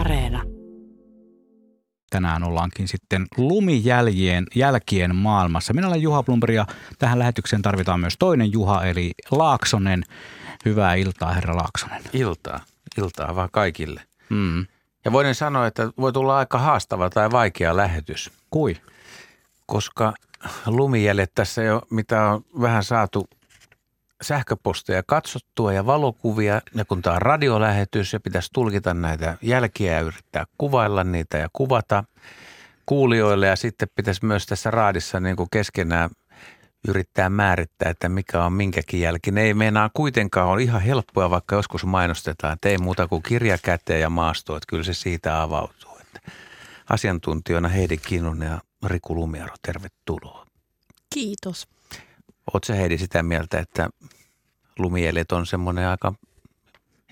Areena. Tänään ollaankin sitten lumijälkien maailmassa. Minä olen Juha Blomberg ja tähän lähetykseen tarvitaan myös toinen Juha eli Laaksonen. Hyvää iltaa, herra Laaksonen. Iltaa vaan kaikille. Ja voin sanoa, että voi tulla aika haastava tai vaikea lähetys. Kui? Koska lumijäljet tässä jo, mitä on vähän saatu sähköposteja katsottua ja valokuvia, ja kun tämä on radiolähetys ja pitäisi tulkita näitä jälkiä ja yrittää kuvailla niitä ja kuvata kuulijoille, ja sitten pitäisi myös tässä raadissa niin kuin keskenään yrittää määrittää, että mikä on minkäkin jälki. Ne ei meinaa kuitenkaan ole ihan helppoja, vaikka joskus mainostetaan, että ei muuta kuin kirja käteen ja maastoon, että kyllä se siitä avautuu. Että asiantuntijoina Heidi Kinnunen ja Riku Lumiaro, tervetuloa. Kiitos. Oletko sä, Heidi, sitä mieltä, että lumijäljet on semmoinen aika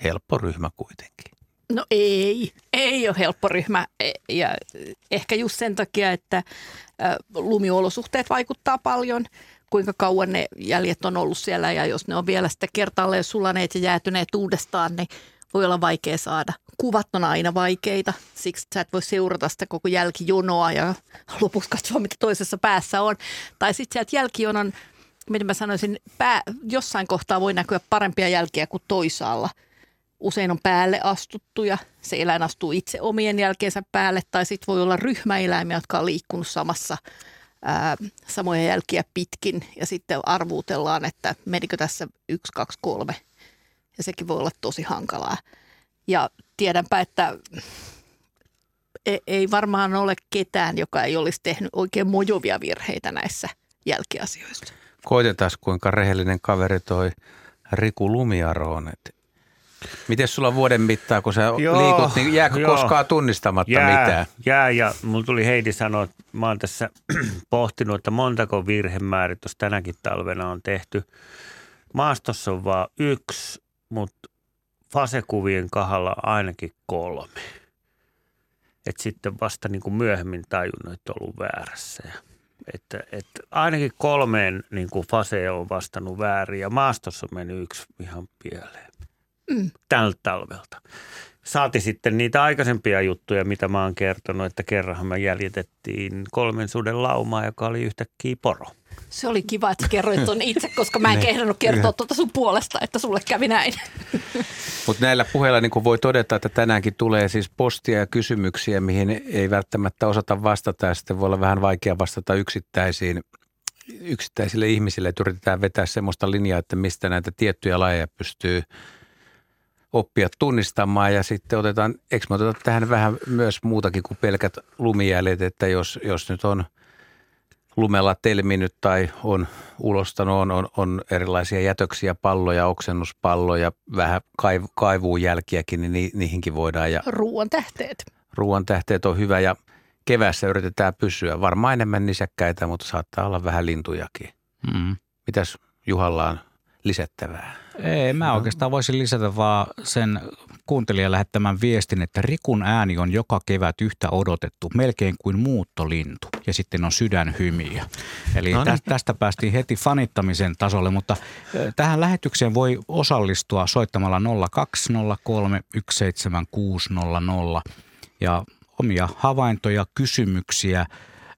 helppo ryhmä kuitenkin? No ei ole helppo ryhmä. Ja ehkä just sen takia, että lumiolosuhteet vaikuttaa paljon, kuinka kauan ne jäljet on ollut siellä. Ja jos ne on vielä sitten kertaalleen sulaneet ja jäätyneet uudestaan, niin voi olla vaikea saada. Kuvat on aina vaikeita, siksi sä et voi seurata sitä koko jälkijonoa ja lopuksi katsoa, mitä toisessa päässä on. Tai sitten sieltä jälkijonon... Miten mä sanoisin, jossain kohtaa voi näkyä parempia jälkiä kuin toisaalla. Usein on päälle astuttu ja se eläin astuu itse omien jälkeensä päälle. Tai sitten voi olla ryhmäeläimiä, jotka on liikkunut samoja jälkiä pitkin. Ja sitten arvuutellaan, että menikö tässä 1, 2, 3. Ja sekin voi olla tosi hankalaa. Ja tiedänpä, että ei varmaan ole ketään, joka ei olisi tehnyt oikein mojovia virheitä näissä jälkiasioissa. Koitetaan, kuinka rehellinen kaveri toi Riku Lumiaro on. Miten sulla vuoden mittaan, kun sä liikut, niin jääkö koskaan tunnistamatta mitään? Jää, ja mulla tuli Heidi sanoa, että mä oon tässä pohtinut, että montako virhemääritystä tänäkin talvena on tehty. Maastossa on vaan 1, mutta fasekuvien kohdalla ainakin 3. Et sitten vasta niin kuin myöhemmin tajunnut, että on ollut väärässä. Että ainakin 3 niin kuin fasea on vastannut väärin ja maastossa on mennyt 1 ihan pieleen tältä talvelta. Saati sitten niitä aikaisempia juttuja, mitä mä oon kertonut, että kerranhan me jäljitettiin 3 suden laumaa, joka oli yhtäkkiä poro. Se oli kiva, että kerroit ton itse, koska mä en kehdannut kertoa tuota sun puolesta, että sulle kävi näin. Mutta näillä puheilla niin kuin voi todeta, että tänäänkin tulee siis postia ja kysymyksiä, mihin ei välttämättä osata vastata. Ja sitten voi olla vähän vaikea vastata yksittäisille ihmisille, että yritetään vetää semmoista linjaa, että mistä näitä tiettyjä lajeja pystyy oppia tunnistamaan. Ja sitten eikö me oteta tähän vähän myös muutakin kuin pelkät lumijäljet, että jos nyt on lumella telminyt tai on ulostanut, on erilaisia jätöksiä, palloja, oksennuspalloja, vähän kaivuujälkiäkin, niin niihinkin voidaan. Ja Ruoantähteet on hyvä ja keväässä yritetään pysyä. Varmaan enemmän nisäkkäitä, mutta saattaa olla vähän lintujakin. Mitäs Juhalla on lisättävää? Ei, mä oikeastaan voisin lisätä vaan sen kuuntelijan lähettämän viestin, että Rikun ääni on joka kevät yhtä odotettu, melkein kuin muuttolintu. Ja sitten on sydänhymiä. Eli tästä päästiin heti fanittamisen tasolle, mutta tähän lähetykseen voi osallistua soittamalla 0203 17600. Ja omia havaintoja, kysymyksiä.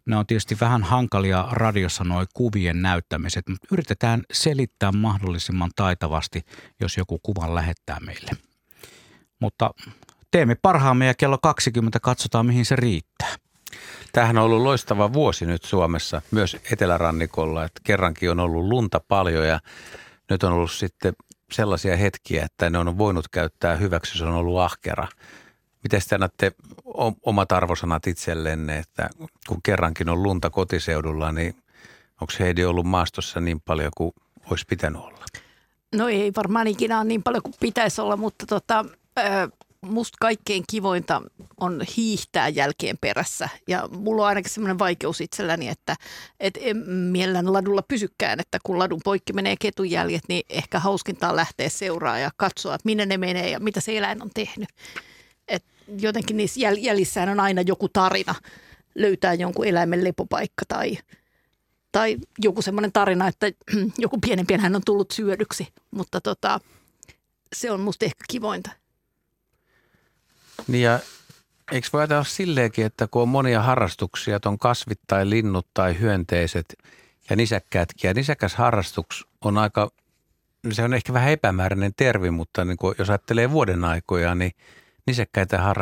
Ne on tietysti vähän hankalia radiossa nuo kuvien näyttämiset, mutta yritetään selittää mahdollisimman taitavasti, jos joku kuvan lähettää meille. Mutta teemme parhaamme ja kello 20 katsotaan, mihin se riittää. Tämähän on ollut loistava vuosi nyt Suomessa, myös etelärannikolla, että kerrankin on ollut lunta paljon ja nyt on ollut sitten sellaisia hetkiä, että ne on voinut käyttää hyväksi, se on ollut ahkera. Miten te annatte omat arvosanat itsellenne, että kun kerrankin on lunta kotiseudulla, niin onko Heidi ollut maastossa niin paljon kuin olisi pitänyt olla? No ei varmaan ikinä ole niin paljon kuin pitäisi olla, mutta musta kaikkein kivointa on hiihtää jälkien perässä. Ja mulla on ainakin semmoinen vaikeus itselläni, että en mielellään ladulla pysykään, että kun ladun poikki menee ketujäljet, niin ehkä hauskinta on lähteä seuraamaan ja katsoa, että minne ne menee ja mitä se eläin on tehnyt. Et jotenkin niissä jäljissään on aina joku tarina, löytää jonkun eläimen lepopaikka tai joku semmoinen tarina, että joku pienempien hän on tullut syödyksi, mutta se on musta ehkä kivointa. Niin ja Eikö voi ajatella silleenkin, että kun on monia harrastuksia, on kasvit tai linnut tai hyönteiset ja nisäkkäätkin, ja nisäkäs harrastus on aika, se on ehkä vähän epämääräinen tervi, mutta niin jos ajattelee vuoden aikoja, niin nisäkkäitä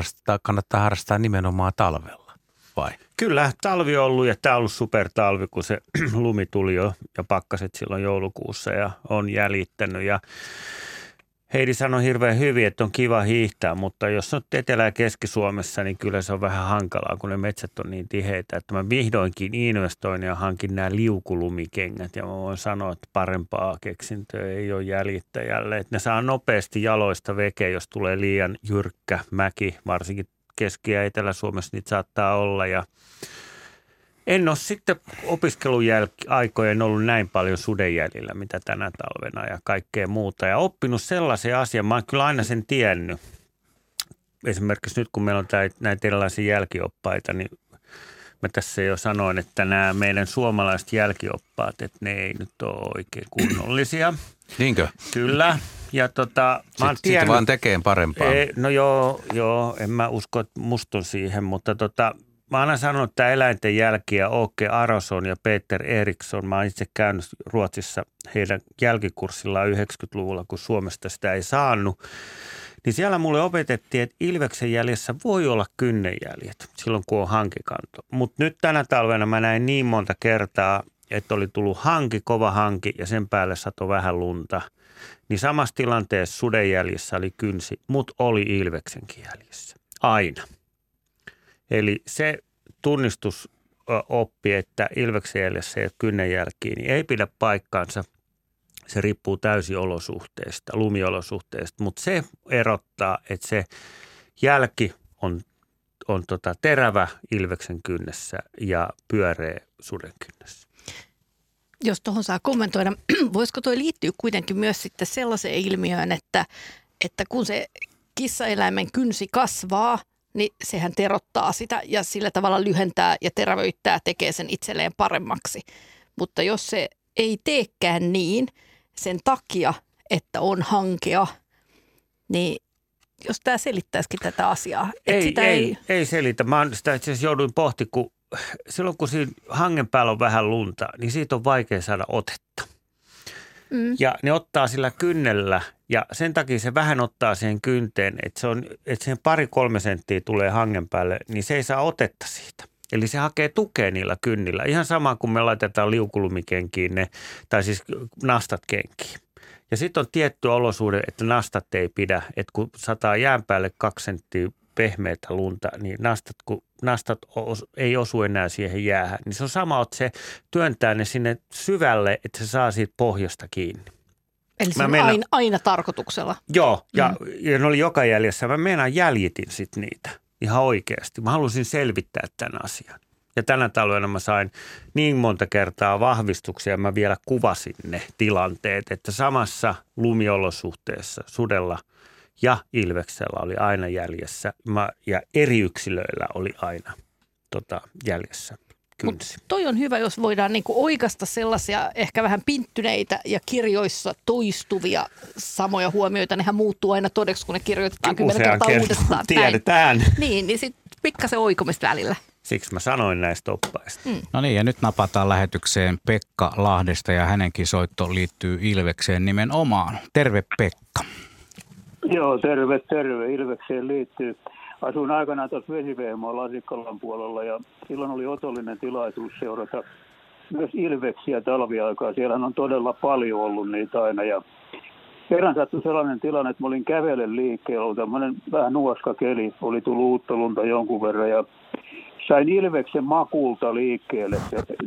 kannattaa harrastaa nimenomaan talvella, vai? Kyllä, talvi on ollut ja tämä on ollut supertalvi, kun se lumi tuli jo ja pakkaset silloin joulukuussa ja on jäljittänyt ja Heidi sanoi hirveän hyvin, että on kiva hiihtää, mutta jos on Etelä- ja Keski-Suomessa, niin kyllä se on vähän hankalaa, kun ne metsät on niin tiheitä. Että mä vihdoinkin investoin ja hankin nämä liukulumikengät ja mä voin sanoa, että parempaa keksintöä ei ole jäljittäjälle. Että ne saa nopeasti jaloista vekeä, jos tulee liian jyrkkä mäki, varsinkin Keski- ja Etelä-Suomessa niitä saattaa olla ja en ole sitten opiskelun aikojen ollut näin paljon sudenjäljillä, mitä tänä talvena ja kaikkea muuta. Ja oppinut sellaisen asian, mä oon kyllä aina sen tiennyt. Esimerkiksi nyt, kun meillä on näitä erilaisia jälkioppaita, niin mä tässä jo sanoin, että nämä meidän suomalaiset jälkioppaat, että ne ei nyt ole oikein kunnollisia. Niinkö? Kyllä. Ja mä oon tiennyt, sitten vaan tekee parempaa. No joo, en mä usko, että musta on siihen, mutta mä oon aina sanonut, että eläinten jälkiä Åke Arason ja Peter Eriksson. Mä oon itse käynyt Ruotsissa heidän jälkikurssillaan 90-luvulla, kun Suomesta sitä ei saanut. Niin siellä mulle opetettiin, että ilveksen jäljessä voi olla kynnenjäljet silloin, kun on hankikanto. Mutta nyt tänä talvena mä näin niin monta kertaa, että oli tullut hanki, kova hanki ja sen päälle satoi vähän lunta. Niin samassa tilanteessa sudenjäljissä oli kynsi, mutta oli ilveksenkin jäljissä. Aina. Eli se tunnistusoppi, että ilveksen jäljessä ei ole kynnenjälkiä, niin ei pidä paikkaansa. Se riippuu täysin olosuhteista, lumiolosuhteista, mutta se erottaa, että se jälki on terävä ilveksen kynnessä ja pyöreä suden kynnessä. Jos tuohon saa kommentoida, voisiko tuo liittyä kuitenkin myös sitten sellaiseen ilmiöön, että kun se kissaeläimen kynsi kasvaa, niin sehän terottaa sitä ja sillä tavalla lyhentää ja terävöittää, tekee sen itselleen paremmaksi. Mutta jos se ei teekään niin sen takia, että on hankea, niin jos tämä selittäisikin tätä asiaa. Ei selitä. Mä sitä itse asiassa jouduin pohtimaan, kun silloin kun siinä hangen päällä on vähän lunta, niin siitä on vaikea saada otetta. Ja ne ottaa sillä kynnellä ja sen takia se vähän ottaa siihen kynteen, että sen 2-3 senttiä tulee hangen päälle, niin se ei saa otetta siitä. Eli se hakee tukea niillä kynnillä. Ihan sama kuin me laitetaan liukulumikenkiin tai siis nastat kenkiin. Ja sitten on tietty olosuhde, että nastat ei pidä, että kun sataa jään päälle 2 senttiä pehmeätä lunta, niin nastat ei osu enää siihen jäähän. Niin se on sama, että se työntää ne sinne syvälle, että se saa siitä pohjasta kiinni. Eli se on aina tarkoituksella. Joo, ja ne oli joka jäljessä. Mä meinaan jäljitin sitten niitä ihan oikeasti. Mä halusin selvittää tämän asian. Ja tänä talvena mä sain niin monta kertaa vahvistuksia, mä vielä kuvasin ne tilanteet, että samassa lumiolosuhteessa sudella ja ilveksellä oli aina jäljessä ja eri yksilöillä oli aina jäljessä kynsi. Mut toi on hyvä, jos voidaan niinku oikaista sellaisia ehkä vähän pinttyneitä ja kirjoissa toistuvia samoja huomioita. Nehän muuttuu aina todeksi, kun ne kirjoitetaan 10 kertaa uudestaan. Tiedetään. Niin sitten pikkasen oikomista välillä. Siksi mä sanoin näistä oppaista. No niin, ja nyt napataan lähetykseen Pekka Lahdesta ja hänenkin soitto liittyy ilvekseen nimenomaan. Terve Pekka. Joo, terve. Ilvekseen liittyy. Asuin aikanaan tuossa Vesivehmoa Lasikkalan puolella ja silloin oli otollinen tilaisuus seurata myös ilveksiä talviaikaa. Siellähän on todella paljon ollut niitä aina ja kerran sattui sellainen tilanne, että mä olin kävellen liikkeellä. Tämmöinen vähän nuoska keli, oli tullut uutta lunta jonkun verran ja sain ilveksen makulta liikkeelle.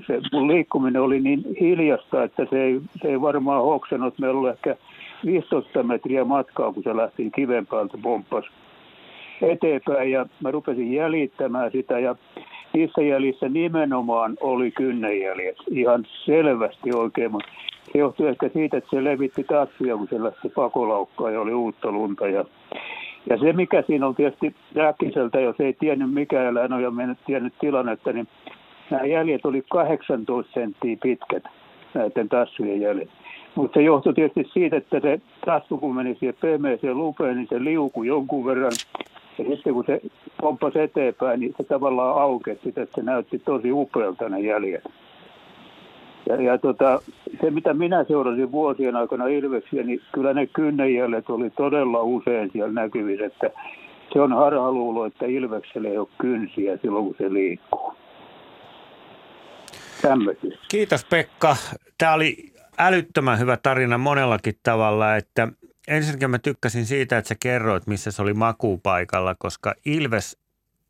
Se mun liikkuminen oli niin hiljasta, että se ei varmaan hoksannut. Meillä oli ehkä 15 metriä matkaa, kun se lähti kiven päältä, pomppasi eteenpäin ja mä rupesin jäljittämään sitä ja niissä jäljissä nimenomaan oli kynnenjäljet. Ihan selvästi oikein, mutta se johtui ehkä siitä, että se levitti tatsuja, kun se lähti pakolaukkaan ja oli uutta lunta. Ja se, mikä siinä on tietysti äkkiseltä, jos ei tiennyt mikä eläin on ja me en tiennyt tilannetta, niin nämä jäljet oli 18 senttiä pitkät, näiden tassujen jäljet. Mutta se johtui tietysti siitä, että se tassu, kun meni siihen pehmeeseen lupeen, niin se liukui jonkun verran. Ja sitten kun se pomppasi eteenpäin, niin se tavallaan aukesi, että se näytti tosi upealta ne jäljet. Ja se, mitä minä seurasin vuosien aikana Ilveksiä, niin kyllä ne kynnenjäljet oli todella usein siellä näkyvissä, että se on harhaluulo, että Ilveksellä ei ole kynsiä silloin, kun se liikkuu. Tämmöisiä. Kiitos Pekka. Tämä oli älyttömän hyvä tarina monellakin tavalla, että ensinnäkin mä tykkäsin siitä, että sä kerroit, missä se oli makuupaikalla, koska Ilves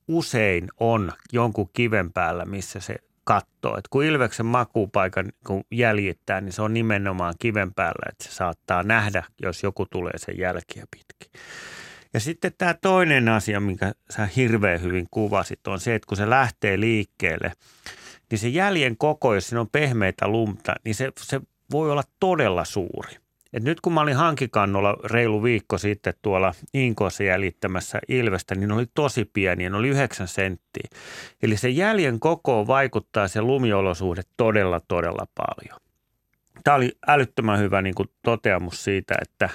usein on jonkun kiven päällä, missä se katsoo. Et kun Ilveksen makuupaikan kun jäljittää, niin se on nimenomaan kiven päällä, että se saattaa nähdä, jos joku tulee sen jälkiä pitkin. Ja sitten tämä toinen asia, minkä sä hirveän hyvin kuvasit, on se, että kun se lähtee liikkeelle, niin se jäljen koko, jos siinä on pehmeitä lunta, niin se voi olla todella suuri. Et nyt kun mä olin Hankikannolla reilu viikko sitten tuolla Inkoossa jäljittämässä Ilvestä, niin ne oli tosi pieniä, ne oli 9 senttiä. Eli se jäljen kokoon vaikuttaa se lumiolosuhde todella, todella paljon. Tämä oli älyttömän hyvä niin kuin toteamus siitä, että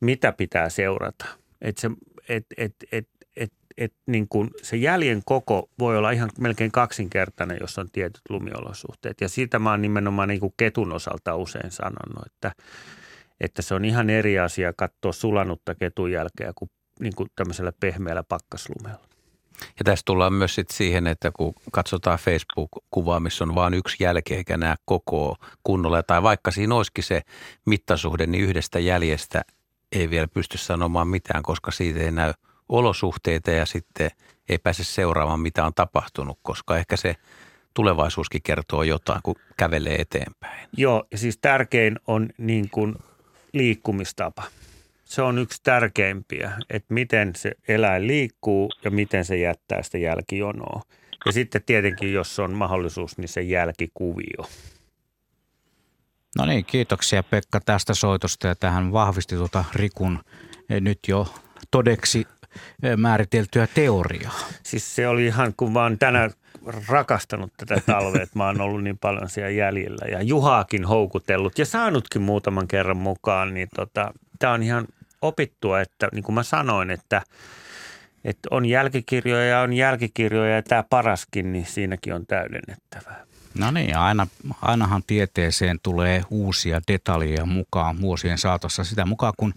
mitä pitää seurata. Niin kuin se jäljen koko voi olla ihan melkein kaksinkertainen, jos on tietyt lumiolosuhteet. Ja siitä mä oon nimenomaan niin kuin ketun osalta usein sanonut, että se on ihan eri asia katsoa sulanutta ketun jälkeä kuin, tämmöisellä pehmeällä pakkaslumella. Ja tässä tullaan myös sit siihen, että kun katsotaan Facebook-kuvaa, missä on vain yksi jälki eikä nää koko kunnolla. Tai vaikka siinä olisikin se mittasuhde, niin yhdestä jäljestä ei vielä pysty sanomaan mitään, koska siitä ei näy olosuhteita ja sitten ei pääse seuraamaan, mitä on tapahtunut, koska ehkä se tulevaisuuskin kertoo jotain, kun kävelee eteenpäin. Joo, ja siis tärkein on niin kuin liikkumistapa. Se on yksi tärkeimpiä, että miten se eläin liikkuu ja miten se jättää sitä jälkijonoa. Ja sitten tietenkin, jos on mahdollisuus, niin se jälkikuvio. No niin, kiitoksia Pekka tästä soitosta ja tähän vahvisti Rikun nyt jo todeksi määriteltyä teoriaa. Siis se oli ihan, kun mä oon tänään rakastanut tätä talvea, että mä oon ollut niin paljon siellä jäljellä ja Juhaakin houkutellut ja saanutkin muutaman kerran mukaan, niin tää on ihan opittua, että niin kuin mä sanoin, että on jälkikirjoja, ja tää paraskin, niin siinäkin on täydennettävää. No niin, ainahan tieteeseen tulee uusia detaljeja mukaan vuosien saatossa sitä mukaan, kun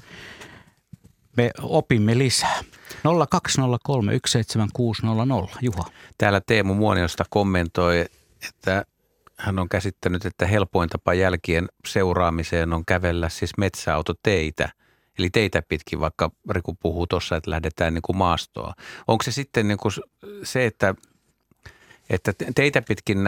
me opimme lisää. 020317600. Juha. Täällä Teemu Muoniosta kommentoi, että hän on käsittänyt, että helpoin tapa jälkien seuraamiseen on kävellä siis metsäautoteitä. Eli teitä pitkin, vaikka Riku puhuu tuossa, että lähdetään niin kuin maastoon. Onko se sitten niin kuin se, että teitä pitkin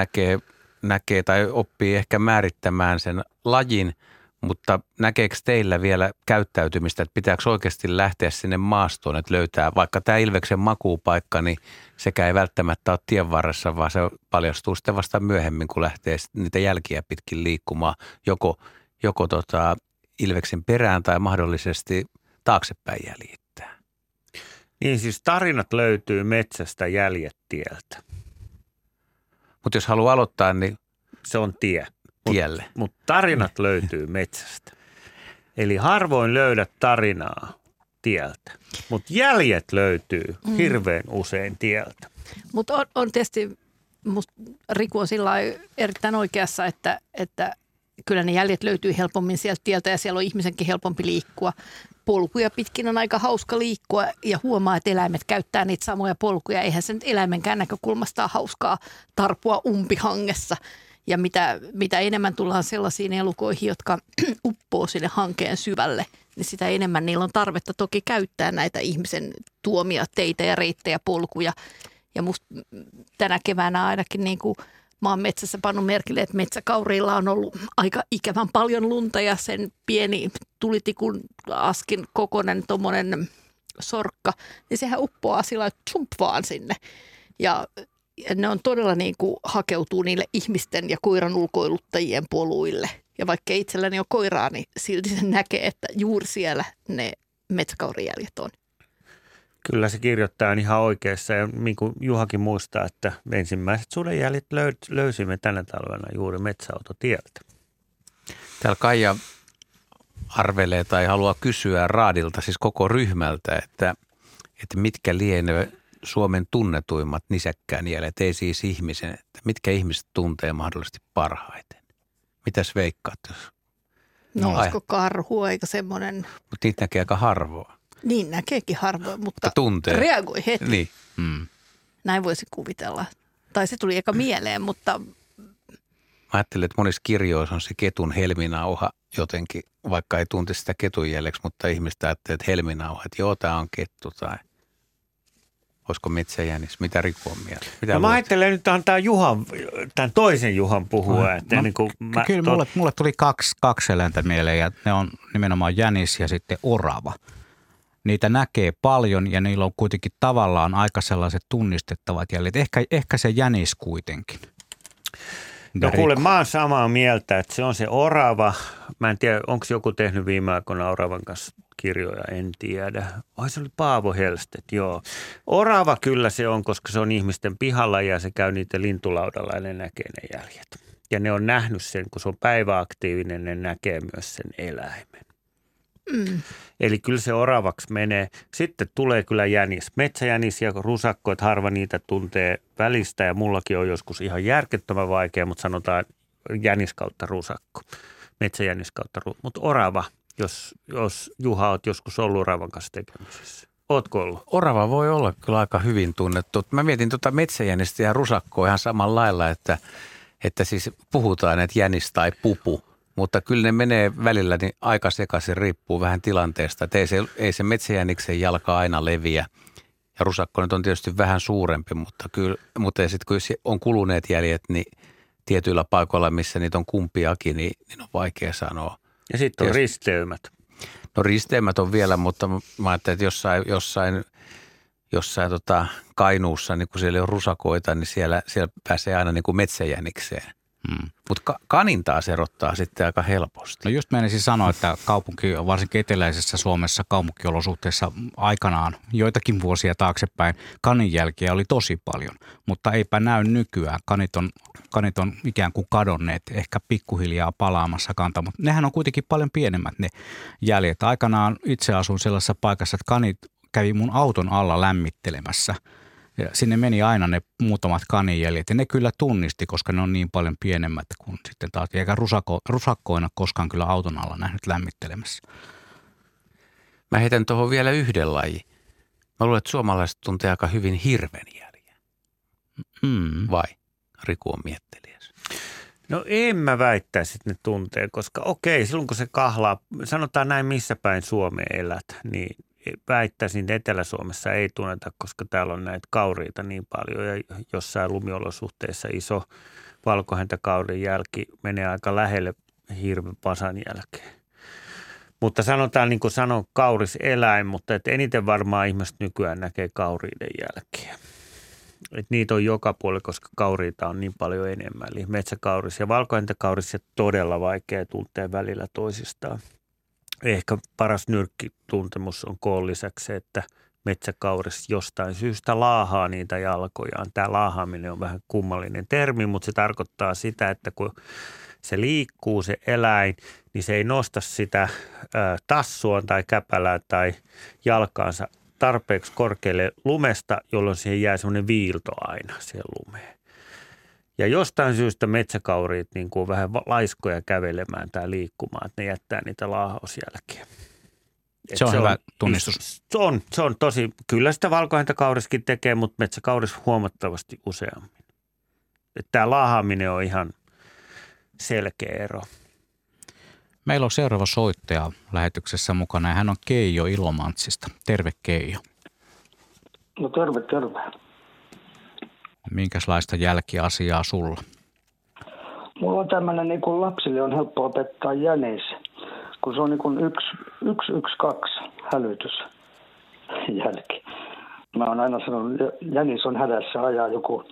näkee tai oppii ehkä määrittämään sen lajin, mutta näkeekö teillä vielä käyttäytymistä, että pitääkö oikeasti lähteä sinne maastoon, että löytää vaikka tämä Ilveksen makuupaikka, niin sekä ei välttämättä ole tien varressa, vaan se paljastuu sitten vasta myöhemmin, kun lähtee niitä jälkiä pitkin liikkumaan joko Ilveksen perään tai mahdollisesti taaksepäin jäljittää. Niin siis tarinat löytyy metsästä jäljetieltä. Mutta jos haluaa aloittaa, niin se on tie. Mutta tarinat löytyy metsästä. Eli harvoin löydät tarinaa tieltä, mutta jäljet löytyy hirveän usein tieltä. Mutta on tietysti, musta Riku on sillä lailla erittäin oikeassa, että kyllä ne jäljet löytyy helpommin sieltä tieltä ja siellä on ihmisenkin helpompi liikkua. Polkuja pitkin on aika hauska liikkua ja huomaa, että eläimet käyttää niitä samoja polkuja. Eihän se nyt eläimenkään näkökulmasta ole hauskaa tarpua umpihangessa. Ja mitä enemmän tullaan sellaisiin elukoihin, jotka uppoo sinne hankeen syvälle, niin sitä enemmän niillä on tarvetta toki käyttää näitä ihmisen tuomia teitä ja reittejä, polkuja. Ja musta tänä keväänä ainakin niin kuin mä oon metsässä pannut merkille, että metsäkauriilla on ollut aika ikävän paljon lunta ja sen pieni tulitikun askin kokoinen tommonen sorkka, niin sehän uppoaa sillä lailla tsump vaan sinne. Ja ne on todella niin kuin hakeutuu niille ihmisten ja koiran ulkoiluttajien poluille. Ja vaikka itselläni on koiraa, niin silti sen näkee, että juuri siellä ne metsäkaurijäljet on. Kyllä se kirjoittaa on ihan oikeassa. Ja niin kuin Juhakin muistaa, että ensimmäiset sudenjäljet löysimme tänä talvena juuri metsäautotieltä. Täällä Kaija arvelee tai haluaa kysyä raadilta, siis koko ryhmältä, että että mitkä lienevät Suomen tunnetuimmat nisäkkäänielet, ei siis ihmisen, että mitkä ihmiset tuntee mahdollisesti parhaiten. Mitäs veikkaat? No olisiko karhu, eikä semmoinen. Mutta niitä näkee aika harvoa. Niin näkeekin harvoin, mutta tuntee. Reagoi heti. Niin. Mm. Näin voisi kuvitella. Tai se tuli eka mieleen, mutta... Mä ajattelin, että monissa kirjoissa on se ketun helminauha jotenkin, vaikka ei tunti sitä ketun jäljeksi, mutta ihmiset ajattelee, että helminauha, että joo, tää on kettu tai... Olisiko metsäjänis? Mitä Riku on mielessä? No mä ajattelen, nyt antaa Juhan, tämän toisen Juhan puhua. Kyllä mulle tuli kaksi eläintä mieleen ja ne on nimenomaan jänis ja sitten orava. Niitä näkee paljon ja niillä on kuitenkin tavallaan aika sellaiset tunnistettavat jäljet. Ehkä se jänis kuitenkin. No kuule, mä oon samaa mieltä, että se on se orava. Mä en tiedä, onko joku tehnyt viime aikoina oravan kanssa kirjoja, en tiedä. Se oli Paavo Helstedt, joo. Orava kyllä se on, koska se on ihmisten pihalla ja se käy niitä lintulaudalla ja ne näkee ne jäljet. Ja ne on nähnyt sen, kun se on päiväaktiivinen, ne näkee myös sen eläimen. Mm. Eli kyllä se oravaksi menee. Sitten tulee kyllä jänis. Metsäjänis ja rusakko, että harva niitä tuntee välistä ja mullakin on joskus ihan järkettömän vaikea, mutta sanotaan jänis kautta rusakko. Metsäjänis kautta rusakko. Mutta orava, jos Juha, oot joskus ollut oravan kanssa tekemisissä. Ootko ollut? Orava voi olla kyllä aika hyvin tunnettu. Mä mietin tuota metsäjänistä ja rusakkoa ihan samalla lailla, että siis puhutaan, että jänis tai pupu. Mutta kyllä ne menee välillä niin aika sekaisin, riippuu vähän tilanteesta. Että ei se metsäjäniksen jalka aina leviä. Ja rusakko nyt on tietysti vähän suurempi, mutta sitten kun on kuluneet jäljet, niin tietyillä paikoilla, missä niitä on kumpiakin, niin on vaikea sanoa. Ja sitten on risteymät. No risteymät on vielä, mutta mä ajattelin, että jossain Kainuussa, niin kun siellä on rusakoita, niin siellä pääsee aina niin kuin metsäjänikseen. Hmm. Mutta kanin taas erottaa sitten aika helposti. No just menisin sanoa, että kaupunki, varsinkin eteläisessä Suomessa kaupunkiolosuhteissa aikanaan joitakin vuosia taaksepäin kaninjälkiä oli tosi paljon, mutta eipä näy nykyään. Kanit on ikään kuin kadonneet, ehkä pikkuhiljaa palaamassa kantaa, mutta nehän on kuitenkin paljon pienemmät ne jäljet. Aikanaan itse asuin sellaisessa paikassa, että kanit kävi mun auton alla lämmittelemässä. Ja sinne meni aina ne muutamat kaninjäljet ja ne kyllä tunnisti, koska ne on niin paljon pienemmät kuin sitten taas. Eikä rusakkoina koskaan kyllä auton alla nähnyt lämmittelemässä. Mä heitän tuohon vielä yhden lajin. Mä luulen, että suomalaiset tuntee aika hyvin hirvenjäljen. Mm. Vai? Riku on miettelijäs. No en mä väittäisi, että ne tuntee, koska okei, silloin kun se kahlaa, sanotaan näin missä päin Suomeen elät, niin – väittäisin, Etelä-Suomessa ei tunneta, koska täällä on näitä kauriita niin paljon ja jossain lumiolosuhteissa iso valkohäntäkaurin jälki menee aika lähelle hirven pasan jälkeen. Mutta sanotaan, niin kuin sanon, kauris eläin, mutta et eniten varmaan ihmiset nykyään näkee kauriiden jälkiä. Et niitä on joka puolella, koska kauriita on niin paljon enemmän. Eli metsäkauris ja valkohäntäkauris on todella vaikea tuntea välillä toisistaan. Ehkä paras nyrkkituntemus on koon lisäksi se, että metsäkauris jostain syystä laahaa niitä jalkojaan. Tämä laahaaminen on vähän kummallinen termi, mutta se tarkoittaa sitä, että kun se liikkuu se eläin, niin se ei nosta sitä tassuaan tai käpälää tai jalkaansa tarpeeksi korkealle lumesta, jolloin siihen jää semmoinen viilto aina siihen lumeen. Ja jostain syystä metsäkauriit niin kuin vähän laiskoja kävelemään tai liikkumaan, että ne jättää niitä laahausjälkiä. Se on hyvä tunnistus. Se on tosi, kyllä sitä valkohäntäkauriskin tekee, mutta metsäkauris huomattavasti useammin. Että tämä laahaaminen on ihan selkeä ero. Meillä on seuraava soittaja lähetyksessä mukana ja hän on Keijo Ilomantsista. Terve Keijo. No terve. Minkälaista jälkiasiaa sulla? Mulla on tämmöinen, niin kuin lapsille on helppo opettaa jänis, kun se on niin kuin 112 hälytysjälki. Mä oon aina sanonut, että jänis on hädässä, ajaa joku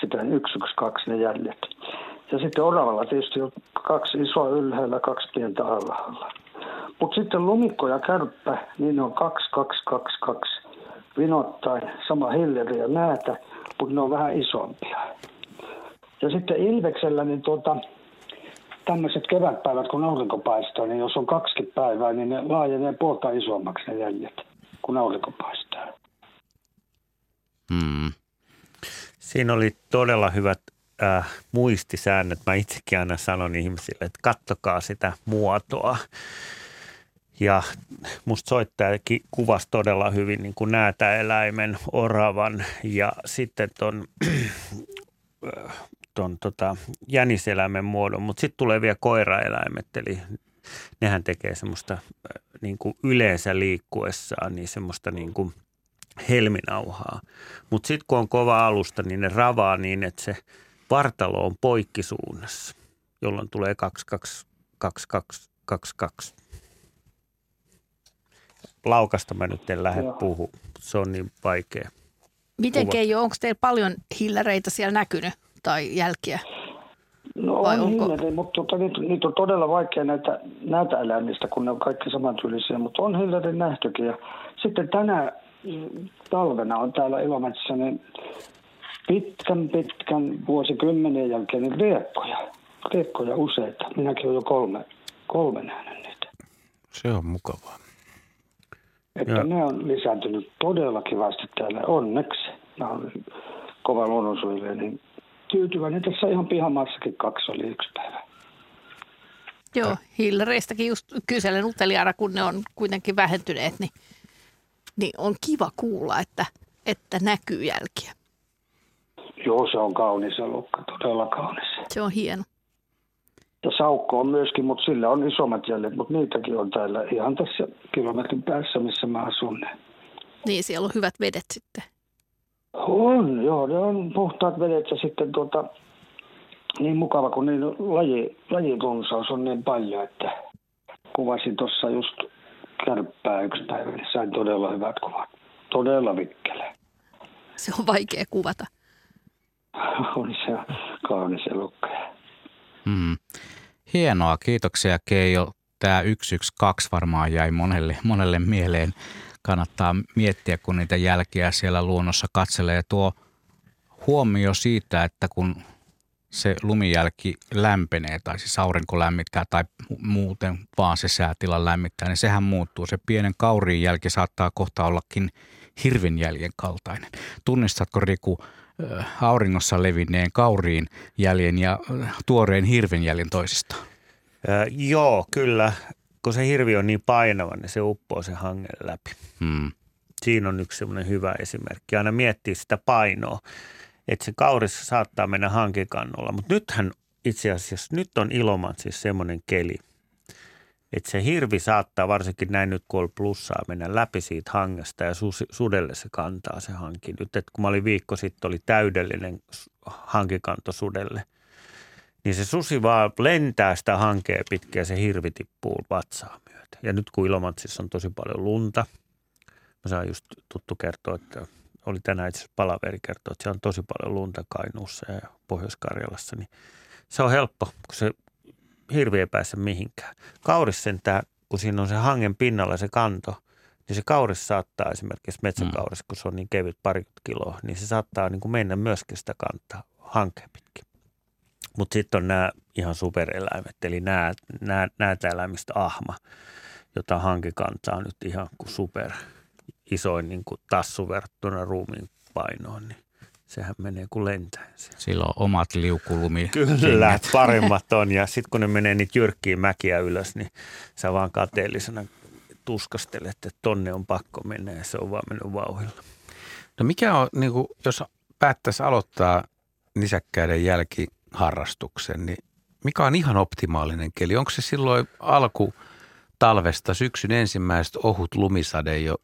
sitä 112 ne jäljet. Ja sitten oravalla tietysti on 2 isoa ylhäällä, 2 pientä alhaalla. Mutta sitten lumikko ja kärppä, niin on 2222 vinottain, sama hilleri ja näätä. Mutta ne on vähän isompia. Ja sitten ilveksellä, niin tämmöiset kevätpäivät, kun aurinko paistaa, niin jos on 20 päivää, niin ne laajenee puolta isommaksi ne jäljet, kun aurinko paistaa. Mm. Siinä oli todella hyvät muistisäännöt. Mä itsekin aina sanon ihmisille, että katsokaa sitä muotoa. Ja musta soittajakin kuvasi todella hyvin niin kuin näätäeläimen, oravan ja sitten ton jäniseläimen muodon. Mutta sitten tulee vielä koiraeläimet, eli nehän tekee semmoista niin kuin yleensä liikkuessaan niin semmoista niin kuin helminauhaa. Mutta sitten kun on kova alusta, niin ne ravaa niin, että se vartalo on poikkisuunnassa, jolloin tulee 2-2-2-2-2-2. Laukasta mä nyt en lähde puhumaan. Se on niin vaikea. Miten Keijo, onko teillä paljon hillereitä siellä näkynyt tai jälkiä? No vai on hilleri, mutta niitä on todella vaikea näitä eläimistä, kun ne on kaikki samantyylisiä, mutta on hilleri nähtykin. Ja sitten tänä talvena on täällä Ilomantsissa niin pitkän vuosikymmenien jälkeen niin riekkoja useita. Minäkin olen jo kolme nähnyt niitä. Se on mukavaa. Että ne on lisääntynyt todella kivasti täällä, onneksi. Mä olen kova luonnonsuojelija, niin tyytyväinen. Tässä ihan pihamaassakin 2 oli 1 päivä. Joo, hillereistäkin just kyselen uteliaana, kun ne on kuitenkin vähentyneet, niin on kiva kuulla, että näkyy jälkiä. Joo, se on kaunis elukka, todella kaunis. Se on hieno. Ja saukko on myöskin, mutta sillä on isommat jäljet, mutta niitäkin on täällä ihan tässä kilometrin päässä, missä mä asun. Niin, siellä on hyvät vedet sitten. On, joo, ne on puhtaat vedet ja sitten niin mukava, kun niin lajitunsaus on niin paljon, että kuvasin tuossa just kärppää 1 päivä, niin sain todella hyvät kuvat. Todella vikkelä. Se on vaikea kuvata. On se kaunis elukka. Mm. Hienoa, kiitoksia Keijo. Tämä 112 varmaan jäi monelle mieleen. Kannattaa miettiä, kun niitä jälkiä siellä luonnossa katselee. Tuo huomio siitä, että kun se lumijälki lämpenee tai siis aurinko lämmittää tai muuten vaan se säätila lämmittää, niin sehän muuttuu. Se pienen kauriin jälki saattaa kohta ollakin hirvinjäljen kaltainen. Tunnistatko, Riku, auringossa levinneen kauriin jäljen ja tuoreen hirvenjäljen toisistaan? Joo, kyllä. Kun se hirvi on niin painava, niin se uppoo sen hangen läpi. Hmm. Siinä on yksi semmoinen hyvä esimerkki. Aina miettii sitä painoa, että se kaurissa saattaa mennä hankikannolla. Mutta nythän itse asiassa, nyt on Ilomantsissa semmoinen keli, että se hirvi saattaa varsinkin näin nyt, kun on plussaa, mennä läpi siitä hangesta ja sudelle se kantaa se hanki. Nyt, että kun mä olin viikko sitten, oli täydellinen hankikanto sudelle, niin se susi vaan lentää sitä hankea pitkin ja se hirvi tippuu vatsaa myötä. Ja nyt kun Ilomantsissa on tosi paljon lunta, mä saan just tuttu kertoa, että oli tänään itse asiassa palaveri kertoa, että siellä on tosi paljon lunta Kainuussa ja Pohjois-Karjalassa, niin se on helppo, kun se hirvi ei pääse mihinkään. Kauris sentään, kun siinä on se hangen pinnalla se kanto, niin se kauris saattaa esimerkiksi metsäkauris, kun se on niin kevyt 20 kiloa, niin se saattaa niin kuin mennä myöskin sitä kantaa hankeen pitkin. Mutta sitten on nämä ihan supereläimet, eli näitä eläimistä ahma, jota hanki kantaa nyt ihan kuin super isoin niin kuin tassu verrattuna ruumiin painoon, niin sehän menee kuin lentäen. Sillä on omat liukulumi. Kyllä, paremmat on. Ja sitten kun ne menee niitä jyrkkiä mäkiä ylös, niin sä vaan kateellisena tuskastelet, että tonne on pakko mennä ja se on vaan mennyt vauhilla. No mikä on, niin kun, jos päättäisi aloittaa nisäkkäiden jälkiharrastuksen, niin mikä on ihan optimaalinen keli? Onko se silloin alkutalvesta syksyn ensimmäiset ohut lumisade jo,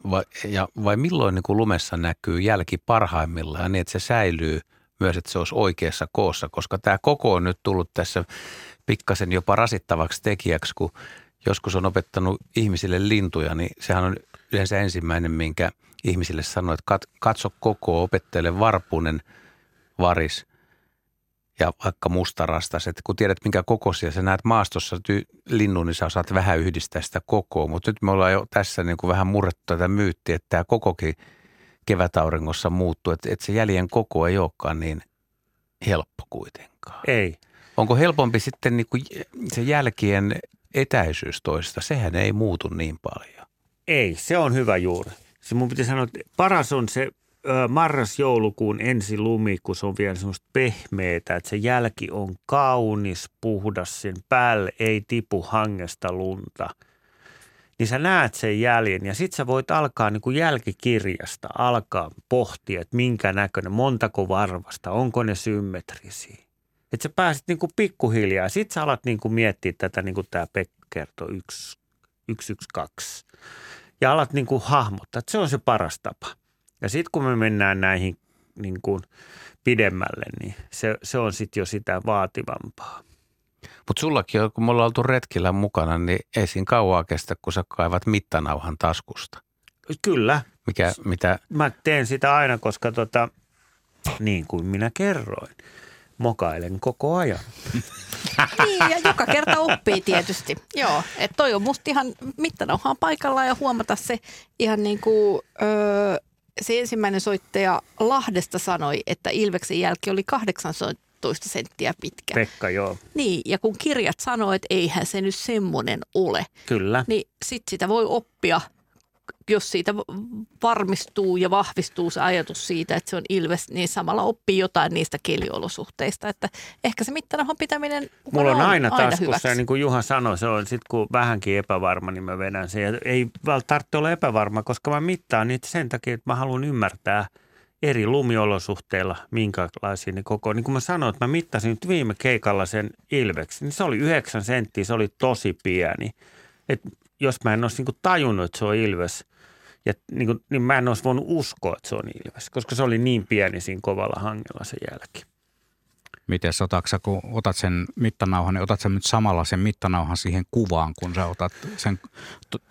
vai milloin niin kuin lumessa näkyy jälki parhaimmillaan niin, että se säilyy myös, että se olisi oikeassa koossa, koska tämä koko on nyt tullut tässä pikkasen jopa rasittavaksi tekijäksi, kun joskus on opettanut ihmisille lintuja, niin sehän on yleensä ensimmäinen, minkä ihmisille sanoo, että katso koko, opettele varpunen, varis ja vaikka mustarastaset. Kun tiedät, minkä kokoisia sä näet maastossa linnun, niin sä osaat vähän yhdistää sitä kokoa. Mutta nyt me ollaan jo tässä niin kuin vähän murrettu tätä myyttiä, että tämä kokokin kevätauringossa muuttuu. Että se jäljen koko ei olekaan niin helppo kuitenkaan. Ei. Onko helpompi sitten niin kuin se jälkien etäisyys toisesta? Sehän ei muutu niin paljon. Ei, se on hyvä juuri. Se mun pitää sanoa, että paras on se marras-joulukuun ensi lumi, kun se on vielä semmoista pehmeetä, että se jälki on kaunis, puhdas, sen päälle ei tipu hangesta lunta. Niin sä näet sen jäljen ja sit sä voit alkaa niin kuin jälkikirjasta, alkaa pohtia, että minkä näköinen, montako varvasta, onko ne symmetrisiä. Että sä pääset niin kuin pikkuhiljaa. Sit sä alat niin kuin miettiä tätä, niin kuin tää Pekka kertoi, 112. Ja alat niin kuin hahmottaa, että se on se paras tapa. Ja sitten kun me mennään näihin niin kuin pidemmälle, niin se on sitten jo sitä vaativampaa. Mutta sullakin on, kun me ollaan oltu retkillä mukana, niin ei siinä kauaa kestä, kun sä kaivat mittanauhan taskusta. Kyllä. Mitä? Mä teen sitä aina, koska niin kuin minä kerroin, mokailen koko ajan. Niin, ja joka kerta oppii tietysti. Joo, että toi on musta ihan mittanauhaan paikallaan ja huomata se ihan niin kuin... Se ensimmäinen soittaja Lahdesta sanoi, että Ilveksen jälki oli 18 senttiä pitkä. Pekka, joo. Niin, ja kun kirjat sanoo, että eihän se nyt semmoinen ole. Kyllä. Niin sit sitä voi oppia, jos siitä varmistuu ja vahvistuu se ajatus siitä, että se on Ilves, niin samalla oppii jotain niistä keliolosuhteista. Että ehkä se mittanauhan pitäminen mulla on aina taskussa, ja niin kuin Juha sanoi, se on sitten kun vähänkin epävarma, niin mä vedän sen. Ja ei tarvitse olla epävarma, koska mä mittaan niitä sen takia, että mä haluan ymmärtää eri lumiolosuhteilla, minkälaisia ne koko. Niin kuin mä sanoin, että mä mittasin nyt viime keikalla sen Ilveksi, niin se oli 9 senttiä, se oli tosi pieni. Että jos mä en olisi niinku tajunnut, että se on Ilves, ja niinku, niin mä en olisi voinut uskoa, että se on Ilves, koska se oli niin pieni siinä kovalla hangella se jälki. Miten otatko, kun otat sen mittanauhan, niin otat sen nyt samalla sen mittanauhan siihen kuvaan, kun sä otat sen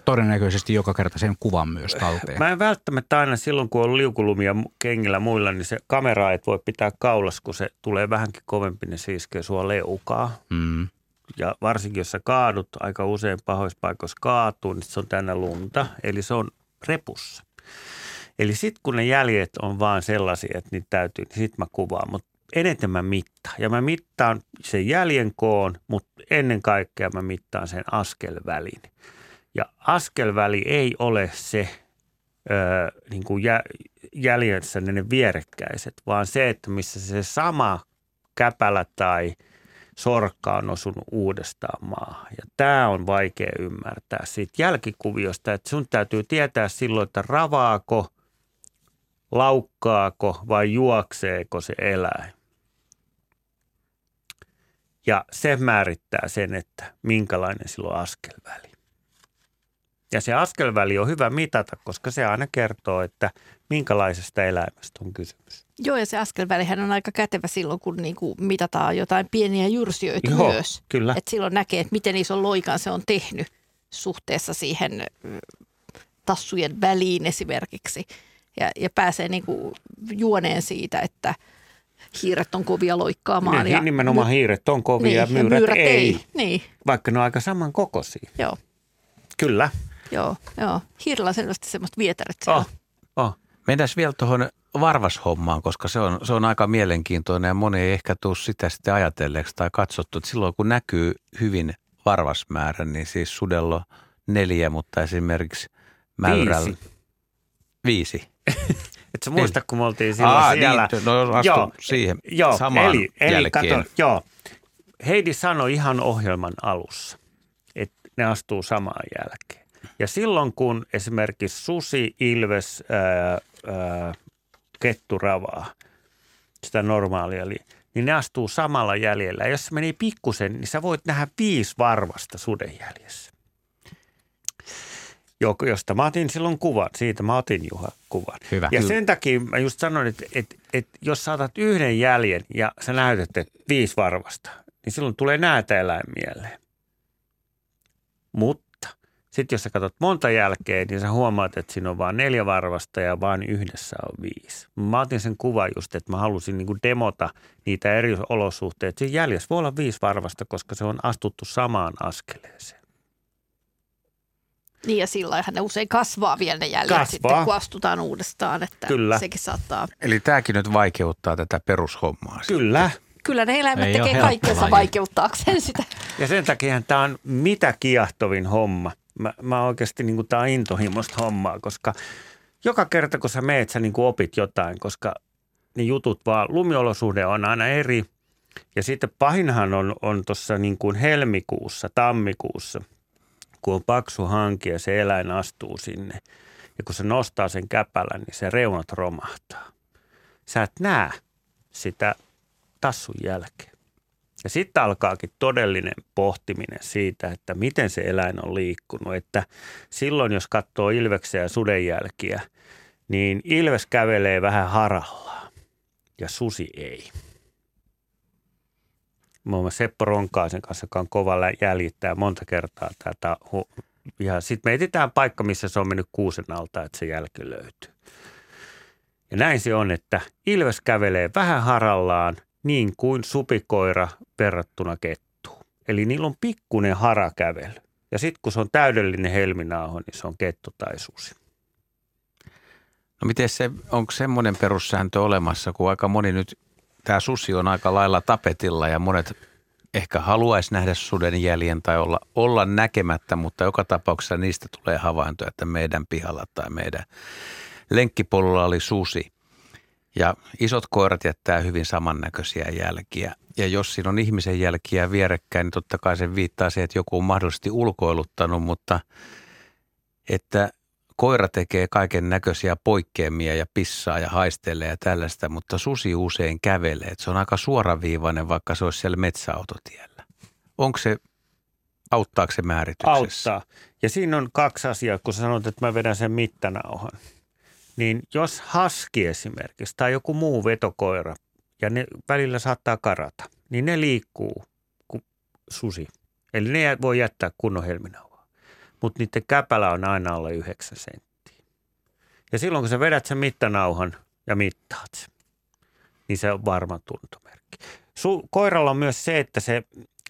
todennäköisesti joka kerta sen kuvan myös talteen? Mä en välttämättä aina silloin, kun on liukulumia kengillä muilla, niin se kamera et voi pitää kaulas, kun se tulee vähänkin kovempi, niin se iskee sua leukaa. Mm. Ja varsinkin, jos sä kaadut, aika usein pahoissa paikoissa kaatuu, niin se on täynnä lunta. Eli se on repussa. Eli sitten kun ne jäljet on vaan sellaisia, että niitä täytyy, niin sitten mä kuvaan. Mutta eniten mä mittaan. Ja mä mittaan sen jäljen koon, mutta ennen kaikkea mä mittaan sen askelvälin. Ja askelväli ei ole se niin kuin jäljensä ne vierekkäiset, vaan se, että missä se sama käpälä tai sorkka on osunut uudestaan maahan. Ja tämä on vaikea ymmärtää siitä jälkikuviosta, että sun täytyy tietää silloin, että ravaako, laukkaako vai juokseeko se eläin. Ja se määrittää sen, että minkälainen silloin askelväli. Ja se askelväli on hyvä mitata, koska se aina kertoo, että minkälaisesta eläimestä on kysymys. Joo, ja se askelvälihän on aika kätevä silloin, kun niinku mitataan jotain pieniä jyrsijöitä. Joo, myös. Kyllä. Et silloin näkee, että miten ison loikan se on tehnyt suhteessa siihen tassujen väliin esimerkiksi. Ja pääsee niinku juoneen siitä, että hiiret on kovia loikkaamaan. Niin, ja nimenomaan hiiret on kovia, niin, ja myyrät ei. Niin. Vaikka ne on aika samankokoisia. Joo. Kyllä. Joo. Hiirellä on selvästi semmoista vietäret siellä. Mennään vielä tuohon varvashommaan, koska se on aika mielenkiintoinen ja moni ei ehkä tule sitä sitten ajatelleeksi tai katsottu. Että silloin kun näkyy hyvin varvasmäärä, niin siis sudella 4, mutta esimerkiksi mäyrällä 5. Et sä muista, kun me oltiin silloin siellä. Niin, astun siihen samaan jälkeen. Kato, Heidi sanoi ihan ohjelman alussa, että ne astuu samaan jälkeen. Ja silloin, kun esimerkiksi susi, ilves, kettu ravaa, sitä normaalia, niin ne astuu samalla jäljellä. Ja jos se menee pikkusen, niin sä voit nähdä 5 varvasta suden jäljessä. Josta mä otin silloin kuvan, siitä mä otin Juha kuvan. Hyvä. Ja sen takia mä just sanoin, että jos sä otat yhden jäljen ja sä näytät, että 5 varvasta, niin silloin tulee näätä eläin mieleen. Mutta sitten jos sä katsot monta jälkeen, niin sä huomaat, että siinä on vaan 4 varvasta ja vaan yhdessä on 5. Mä otin sen kuvan just, että mä halusin niin kuin demota niitä eri olosuhteita. Siinä jäljessä voi olla 5 varvasta, koska se on astuttu samaan askeleeseen. Niin, ja silloinhan ne usein kasvaa vielä ne jäljet sitten, kun astutaan uudestaan. Että kyllä. Sekin saattaa. Eli tämäkin nyt vaikeuttaa tätä perushommaa. Kyllä. Sitten. Kyllä ne eläimet tekee kaikkensa vaikeuttaakseen sitä. Ja sen takia tämä on mitä kiehtovin homma. Mä oikeasti niin kuin, tämä on intohimoista hommaa, koska joka kerta, kun sä meet, sä niin kuin opit jotain, koska ne jutut vaan, lumiolosuhde on aina eri. Ja sitten pahinhan on tuossa niin kuin helmikuussa, tammikuussa, kun on paksu hanki ja se eläin astuu sinne. Ja kun se nostaa sen käpälän, niin se reunat romahtaa. Sä et näe sitä tassun jälkeen. Ja sitten alkaakin todellinen pohtiminen siitä, että miten se eläin on liikkunut. Että silloin, jos katsoo ilveksiä ja sudenjälkiä, niin ilves kävelee vähän harallaan ja susi ei. Mä oon Seppo Ronkaisen kanssa, joka on kova jäljittää monta kertaa tätä. Ja sitten me etsitään paikka, missä se on mennyt kuusen alta, että se jälki löytyy. Ja näin se on, että ilves kävelee vähän harallaan niin kuin supikoira verrattuna kettuun. Eli niillä on pikkuinen harakävely. Ja sitten kun se on täydellinen helminaaho, niin se on kettu tai susi. No miten se, onko semmoinen perussääntö olemassa, kun aika moni nyt, tämä susi on aika lailla tapetilla ja monet ehkä haluaisi nähdä suden jäljen tai olla näkemättä, mutta joka tapauksessa niistä tulee havaintoja, että meidän pihalla tai meidän lenkkipolulla oli susi. Ja isot koirat jättää hyvin samannäköisiä jälkiä. Ja jos siinä on ihmisen jälkiä vierekkäin, niin totta kai se viittaa siihen, että joku on mahdollisesti ulkoiluttanut, mutta että koira tekee kaiken näköisiä poikkeamia ja pissaa ja haistelee ja tällaista, mutta susi usein kävelee. Että se on aika suoraviivainen, vaikka se olisi siellä metsäautotiellä. Onko se, auttaako se määrityksessä? Auttaa. Ja siinä on kaksi asiaa, kun sä sanot, että mä vedän sen mittanauhan. Niin jos haski esimerkiksi tai joku muu vetokoira, ja ne välillä saattaa karata, niin ne liikkuu kuin susi. Eli ne voi jättää kunnon helminauhaa. Mutta niiden käpälä on aina alle 9 senttiä. Ja silloin kun sä vedät sen mittanauhan ja mittaat sen, niin se on varma tuntomerkki. Koiralla on myös se, että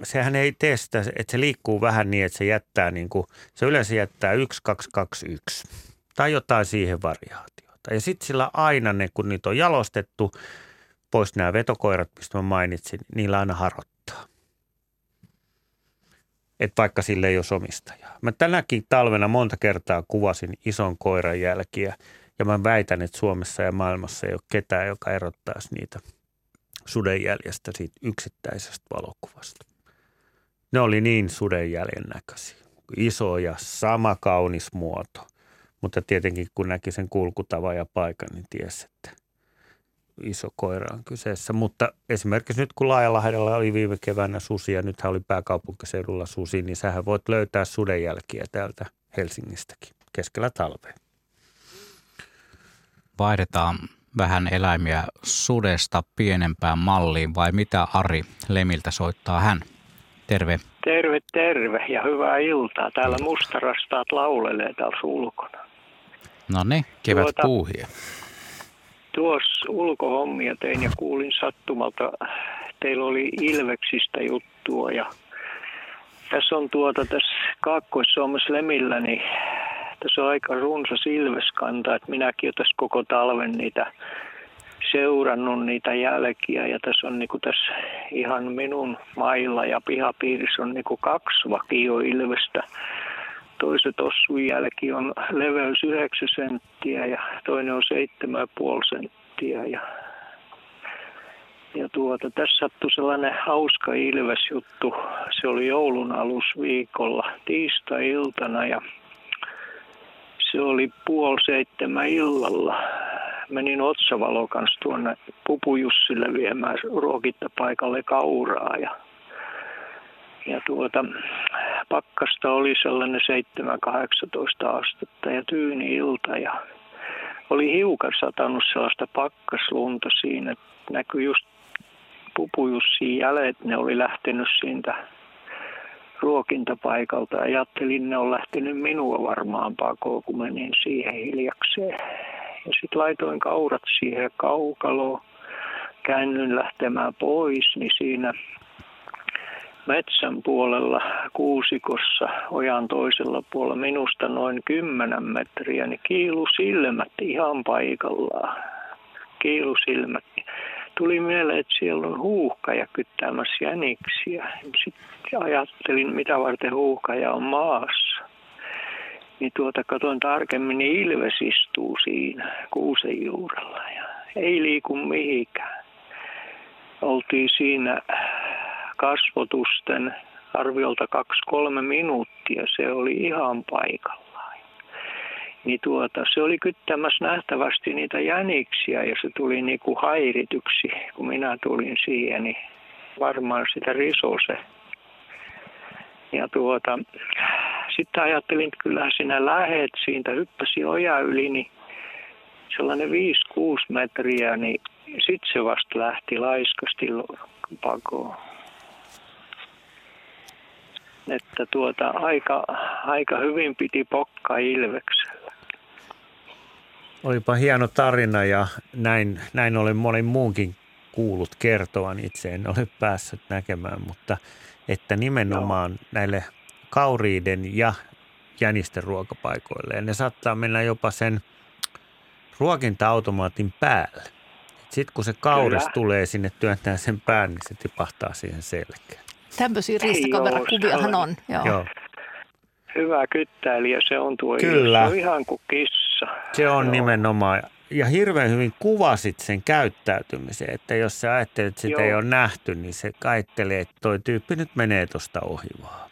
sehän ei tee sitä, että se liikkuu vähän niin, että se jättää niin kuin, se yleensä jättää 1, 2, 2, 1. Tai jotain siihen variaatiota. Ja sitten sillä aina ne, kun niitä on jalostettu, pois nämä vetokoirat, mistä mä mainitsin, niillä aina harottaa. Et vaikka sillä ei ole omistajaa. Mä tänäkin talvena monta kertaa kuvasin ison koiran jälkiä. Ja mä väitän, että Suomessa ja maailmassa ei ole ketään, joka erottaisi niitä sudenjäljestä siitä yksittäisestä valokuvasta. Ne oli niin sudenjäljen näköisiä. Iso ja sama kaunis muoto. Mutta tietenkin, kun näki sen kulkutavan ja paikan, niin tiesi, että iso koira on kyseessä. Mutta esimerkiksi nyt, kun Laajalahdella oli viime keväänä susi ja nythän oli pääkaupunkiseudulla susi, niin sähän voit löytää sudenjälkiä täältä Helsingistäkin keskellä talvea. Vaihdetaan vähän eläimiä sudesta pienempään malliin, vai mitä Ari Lemiltä soittaa hän? Terve. Terve, terve ja hyvää iltaa. Täällä mustarastaat laulelee täällä ulkona. No niin, kevät puuhia. Tuossa ulkohommia tein ja kuulin sattumalta. Teillä oli ilveksistä juttua ja tässä on tässä Kaakkois-Suomessa Lemillä, niin tässä on aika runsas ilveskanta, että minäkin olen tässä koko talven niitä seurannut niitä jälkiä ja tässä on niinku tässä ihan minun mailla ja pihapiirissä on niinku 2 vakioilvestä. Toiset ossun jälki on leveys 9 senttiä ja toinen on 7,5 senttiä ja tässä sattui sellainen hauska ilvesjuttu. Se oli joulun alusviikolla tiistai-iltana ja se oli 6:30 illalla. Menin otsavalon kanssa tuonne Pupujussille viemään ruokintapaikalle kauraa ja pakkasta oli sellainen 7-18 astetta ja tyyni ilta ja oli hiukan satanut sellaista pakkaslunta siinä, että näkyi just Pupujussin jäljet, ne oli lähtenyt siitä ruokintapaikalta ja ajattelin, ne on lähtenyt minua varmaan pakoon, kun menin siihen hiljakseen. Ja sitten laitoin kaurat siihen kaukaloon, käännyin lähtemään pois, niin siinä metsän puolella kuusikossa, ojan toisella puolella minusta noin 10 metriä, niin kiilusilmät ihan paikallaan. Kiilusilmät. Tuli mieleen, että siellä on huuhkaja kyttäämässä jäniksiä. Sitten ajattelin, mitä varten huuhkaja on maassa. niin katson tarkemmin, niin ilves istuu siinä kuusen juurella ja ei liiku mihinkään. Oltiin siinä kasvotusten arviolta 2-3 minuuttia, se oli ihan paikallaan. Niin se oli kyttämässä nähtävästi niitä jäniksiä ja se tuli niinku häirityksi, kun minä tulin siihen, niin varmaan sitä risose. Ja sitten ajattelin, että kyllähän sinä lähet siitä, hyppäsi oja yli, niin sellainen 5-6 metriä, niin sitten se vasta lähti laiskasti pakoon. Että aika hyvin piti pokkaa ilveksellä. Olipa hieno tarina ja näin olen monen muunkin kuullut kertovan. Itse en ole päässyt näkemään, mutta että nimenomaan näille kauriiden ja jänisten ruokapaikoille. Ja ne saattaa mennä jopa sen ruokinta-automaatin päälle. Sitten kun se kauris tulee sinne, työntää sen pään, niin se tipahtaa siihen selkään. Tämmöisiä riistakamerakuviohan on. Joo. Hyvä kyttäilijä se on tuo. Kyllä. Se on ihan kuin kissa. Se on nimenomaan. Ja hirveän hyvin kuvasit sen käyttäytymisen, että jos sä ajattelet, että sitä ei ole nähty, niin se ajattelee, että toi tyyppi nyt menee tuosta ohi vaan.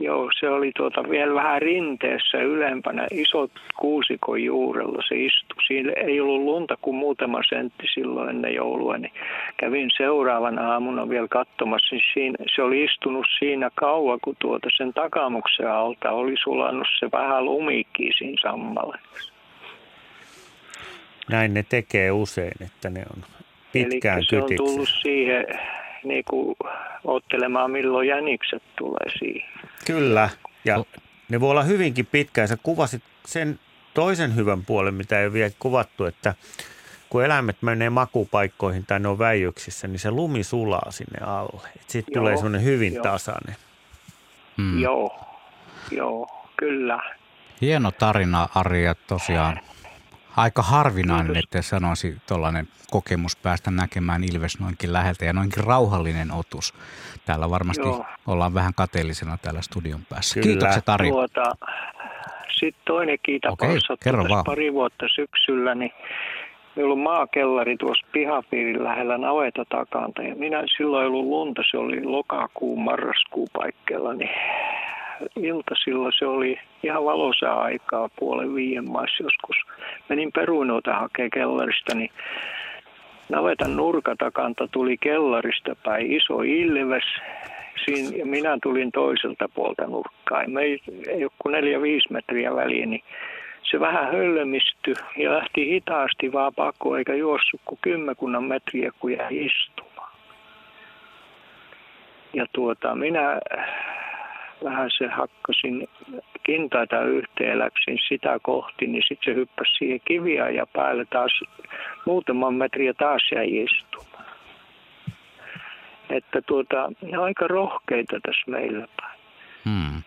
Joo, se oli vielä vähän rinteessä ylempänä, isot kuusikon juurella se istui. Siinä ei ollut lunta kuin muutama sentti silloin ennen joulua, niin kävin seuraavana aamuna vielä katsomassa. Se oli istunut siinä kauan, kun sen takamuksen alta oli sulanut se vähän lumikkiä siinä sammalle. Näin ne tekee usein, että ne on pitkään kytiksessä. Eli se on tullut siihen niinku ottelemaan, milloin jänikset tulee siihen. Kyllä, ja ne voi olla hyvinkin pitkään. Sä kuvasit sen toisen hyvän puolen, mitä ei ole vielä kuvattu, että kun eläimet menee makupaikkoihin tai ne on väijyksissä, niin se lumi sulaa sinne alle. Sitten tulee semmoinen hyvin tasainen. Mm. Joo, kyllä. Hieno tarina, Ari, tosiaan. Aika harvinainen, että sanoisi tuollainen kokemus päästä näkemään ilves noinkin läheltä ja noinkin rauhallinen otus. Täällä varmasti ollaan vähän kateellisena täällä studion päässä. Kyllä. Kiitokset, Ari. Sitten toinen kiitapassa. Pari vuotta syksyllä, niin meillä on maakellari tuossa pihapiirin lähellä naveta takanta. Ja minä silloin ei ollut lunta, se oli lokakuun, marraskuun paikkeilla, niin iltasilla se oli ihan valoisaa aikaa 4:30 maissa joskus. Menin peruinoita hakemaan kellarista, niin navetan nurkatakanta tuli kellarista päin iso ilves. Ja minä tulin toiselta puolta nurkkaan. Ei ole kuin 4-5 metriä väliä, niin se vähän höllömistyi ja lähti hitaasti vaan pakoon, eikä juossut kuin 10 metriä, kun jäi istumaan. Ja minä vähän se hakkasin kintaita yhteen, läksin sitä kohti, niin sitten se hyppäsi siihen kiviä ja päälle taas muutaman metriä taas jäi istumaan. Että ne on aika rohkeita tässä meillä päin. Hmm.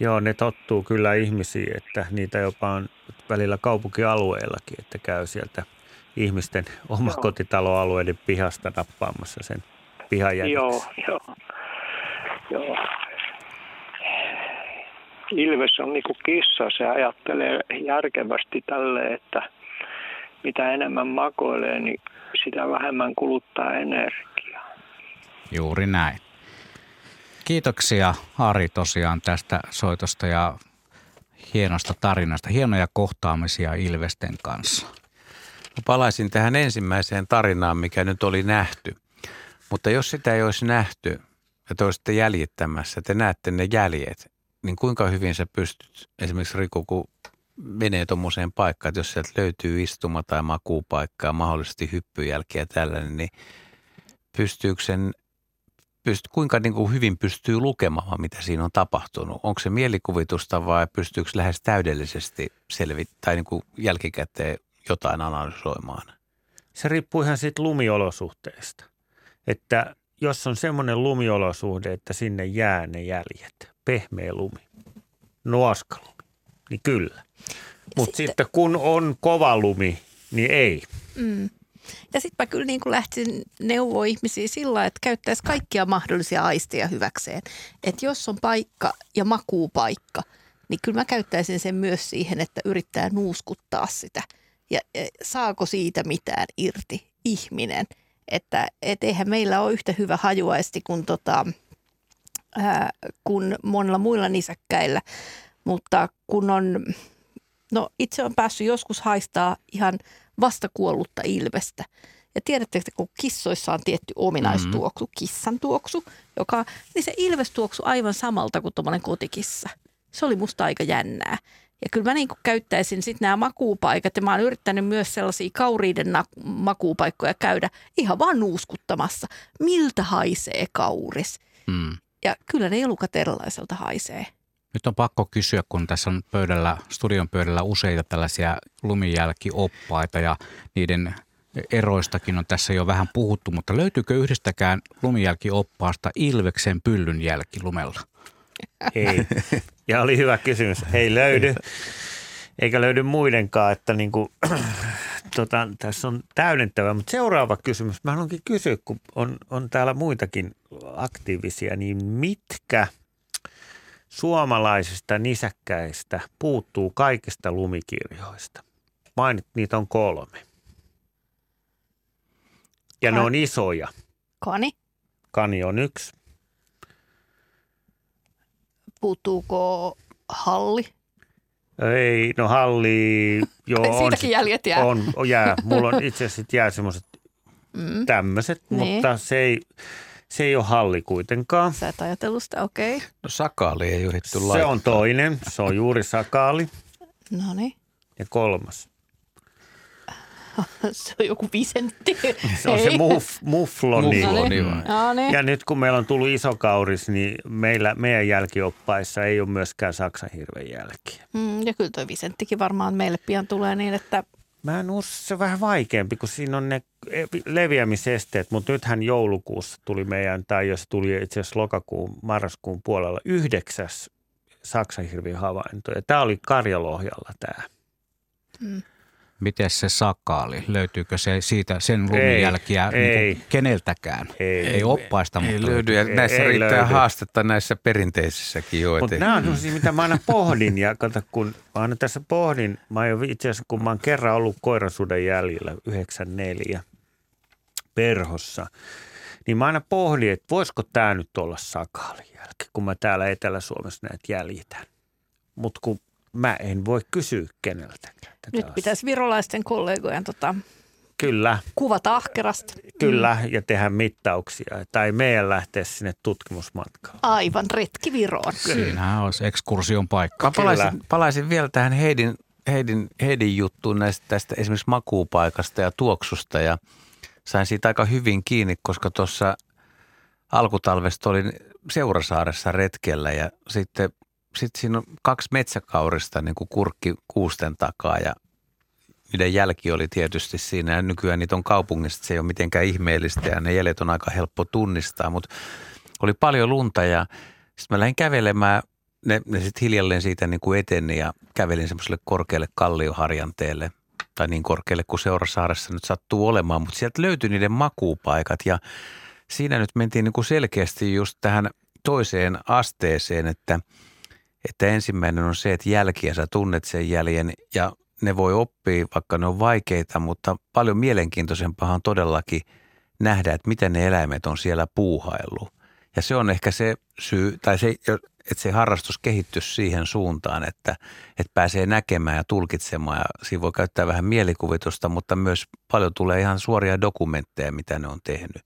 Joo, ne tottuu kyllä ihmisiin, että niitä jopa on välillä kaupunkialueillakin, että käy sieltä ihmisten omakotitaloalueiden pihasta nappaamassa sen pihajänneksi. Joo. Ilves on niinku kissa, se ajattelee järkevästi tälleen, että mitä enemmän makoilee, niin sitä vähemmän kuluttaa energiaa. Juuri näin. Kiitoksia, Ari, tosiaan tästä soitosta ja hienosta tarinasta. Hienoja kohtaamisia ilvesten kanssa. Palaisin tähän ensimmäiseen tarinaan, mikä nyt oli nähty. Mutta jos sitä ei olisi nähty ja te olisitte jäljittämässä, te näette ne jäljet, niin kuinka hyvin sä pystyt, esimerkiksi Riku, kun menee tuommoiseen paikkaan, että jos sieltä löytyy istuma- tai makuupaikkaa, mahdollisesti hyppyjälkiä tällainen, niin kuinka niin kuin hyvin pystyy lukemaan, mitä siinä on tapahtunut? Onko se mielikuvitusta vai pystyykö lähes täydellisesti selvittämään niin kuin jälkikäteen jotain analysoimaan? Se riippuu ihan siitä lumiolosuhteesta, että jos on semmoinen lumiolosuhde, että sinne jää ne jäljet, pehmeä lumi, nuoskalumi, niin kyllä. Mutta sitten kun on kova lumi, niin ei. Mm. Ja sitten mä kyllä niin kuin lähtin neuvoa ihmisiä sillä lailla, että käyttäisi kaikkia mahdollisia aisteja hyväkseen. Että jos on paikka ja makuupaikka, niin kyllä mä käyttäisin sen myös siihen, että yrittää nuuskuttaa sitä. Ja saako siitä mitään irti ihminen? Että et eihän meillä ole yhtä hyvä hajuaisti kuin, kuin monilla muilla nisäkkäillä, mutta kun on, no itse on päässyt joskus haistaa ihan vastakuollutta ilvestä. Ja tiedättekö, kun kissoissa on tietty ominaistuoksu, kissan tuoksu, joka, niin se ilves tuoksu aivan samalta kuin tuommoinen kotikissa. Se oli musta aika jännää. Ja kyllä mä niin kuin käyttäisin sitten nämä makuupaikat, ja mä oon yrittänyt myös sellaisia kauriiden makuupaikkoja käydä ihan vaan nuuskuttamassa. Miltä haisee kauris? Mm. Ja kyllä ne elukat erilaiselta haisee. Nyt on pakko kysyä, kun tässä on pöydällä, studion pöydällä useita tällaisia lumijälkioppaita ja niiden eroistakin on tässä jo vähän puhuttu, mutta löytyykö yhdestäkään lumijälkioppaasta ilveksen pyllynjälki lumella? Ei. Ja oli hyvä kysymys. Ei löydy. Eikä löydy muidenkaan, että niinku, tässä on täydentävä. Mutta seuraava kysymys. Mä haluankin kysyä, kun on täällä muitakin aktiivisia, niin mitkä suomalaisista nisäkkäistä puuttuu kaikista lumikirjoista? Mainit, niitä on 3. Ja ne on isoja. Kani. Kani on 1. Puuttuuko halli? Ei, no halli, joo. Siitäkin jäljet jää. On, jää. Mulla on itse asiassa jää semmoiset tämmöiset, niin. Mutta se ei ole halli kuitenkaan. Sä et ajatellut sitä, okei. Okay. No sakaali ei yritetty laittaa. Se on toinen, se on juuri sakaali. No niin. Ja 3. Se on joku Visentti. Se on se muffloni. Ja nyt kun meillä on tullut isokauris, niin meidän jälkioppaissa ei ole myöskään saksanhirven jälkiä. Ja kyllä tuo Visenttikin varmaan meille pian tulee niin, että... Mä en usko, se on vähän vaikeampi, kun siinä on ne leviämisesteet, mutta nythän joulukuussa tuli meidän, tai jos tuli itse asiassa marraskuun puolella, 9. saksanhirvin havainto. Ja tämä oli Karjalohjalla tämä. Mm. Miten se sakaali? Löytyykö se siitä sen lumijälkiä niin keneltäkään? Ei oppaista, mutta ei löydy. Ja näissä riittää haastetta näissä perinteisissäkin jo. Mutta nämä on sellaisia, mitä mä aina pohdin. Ja kato, kun mä aina tässä pohdin, mä jo itse asiassa, kun mä oon kerran ollut koirasuden jäljellä 94 perhossa, niin mä aina pohdin, että voisiko tämä nyt olla sakaalin jälki, kun mä täällä Etelä-Suomessa näitä jäljitän. Mutta kun mä en voi kysyä keneltäkään. Nyt pitäisi virolaisten kollegojen kyllä. Kuvata ahkerasti. Kyllä, ja tehdä mittauksia. Tai meidän lähteä sinne tutkimusmatkalle. Aivan, retki Viroon. Siinähän olisi ekskursion paikka. Mä palaisin vielä tähän Heidin juttuun tästä esimerkiksi makuupaikasta ja tuoksusta. Ja sain siitä aika hyvin kiinni, koska tuossa alkutalvesta olin Seurasaaressa retkellä ja sitten siinä on 2 metsäkaurista niin kuin kurkki kuusten takaa ja niiden jälki oli tietysti siinä. Ja nykyään niitä on kaupungista, se ei ole mitenkään ihmeellistä ja ne jäljet on aika helppo tunnistaa. Mutta oli paljon lunta ja sitten mä lähdin kävelemään, ne sitten hiljalleen siitä niin kuin eteni ja kävelin semmoiselle korkealle kallioharjanteelle. Tai niin korkealle kuin Seurasaaressa nyt sattuu olemaan, mutta sieltä löytyi niiden makuupaikat ja siinä nyt mentiin niin kuin selkeästi just tähän toiseen asteeseen, että ensimmäinen on se, että jälkiä sä tunnet sen jäljen ja ne voi oppia, vaikka ne on vaikeita, mutta paljon mielenkiintoisempaa on todellakin nähdä, että miten ne eläimet on siellä puuhaillut. Ja se on ehkä se syy, tai se, että se harrastus kehittyisi siihen suuntaan, että pääsee näkemään ja tulkitsemaan ja siinä voi käyttää vähän mielikuvitusta, mutta myös paljon tulee ihan suoria dokumentteja, mitä ne on tehnyt.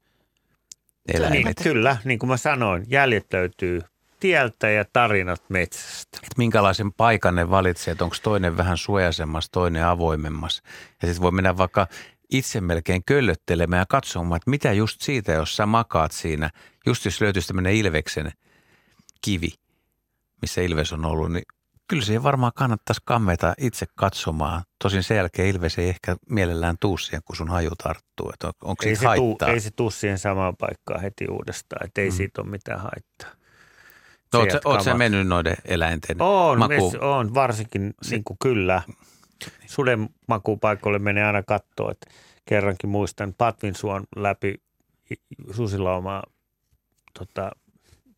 Niin, kyllä, niin kuin mä sanoin, jäljet löytyy tieltä ja tarinat metsästä. Et minkälaisen paikan ne valitsee, että onko toinen vähän suojaisemmassa, toinen avoimemmassa. Ja sitten voi mennä vaikka itse melkein köllöttelemään ja katsomaan, että mitä just siitä, jos sä makaat siinä, just jos löytyisi tämmöinen ilveksen kivi, missä ilves on ollut, niin kyllä siihen varmaan kannattaisi kammeta itse katsomaan. Tosin sen jälkeen ilves ei ehkä mielellään tuu siihen, kun sun haju tarttuu. Et onko siitä haittaa? Ei se tuu siihen samaan paikkaan heti uudestaan, että ei siitä ole mitään haittaa. Oletko sä mennyt noiden eläinten makuun? On, varsinkin niin kuin kyllä. Suden makuupaikoille menee aina katsoa, että kerrankin muistan Patvinsuon läpi susilaumaa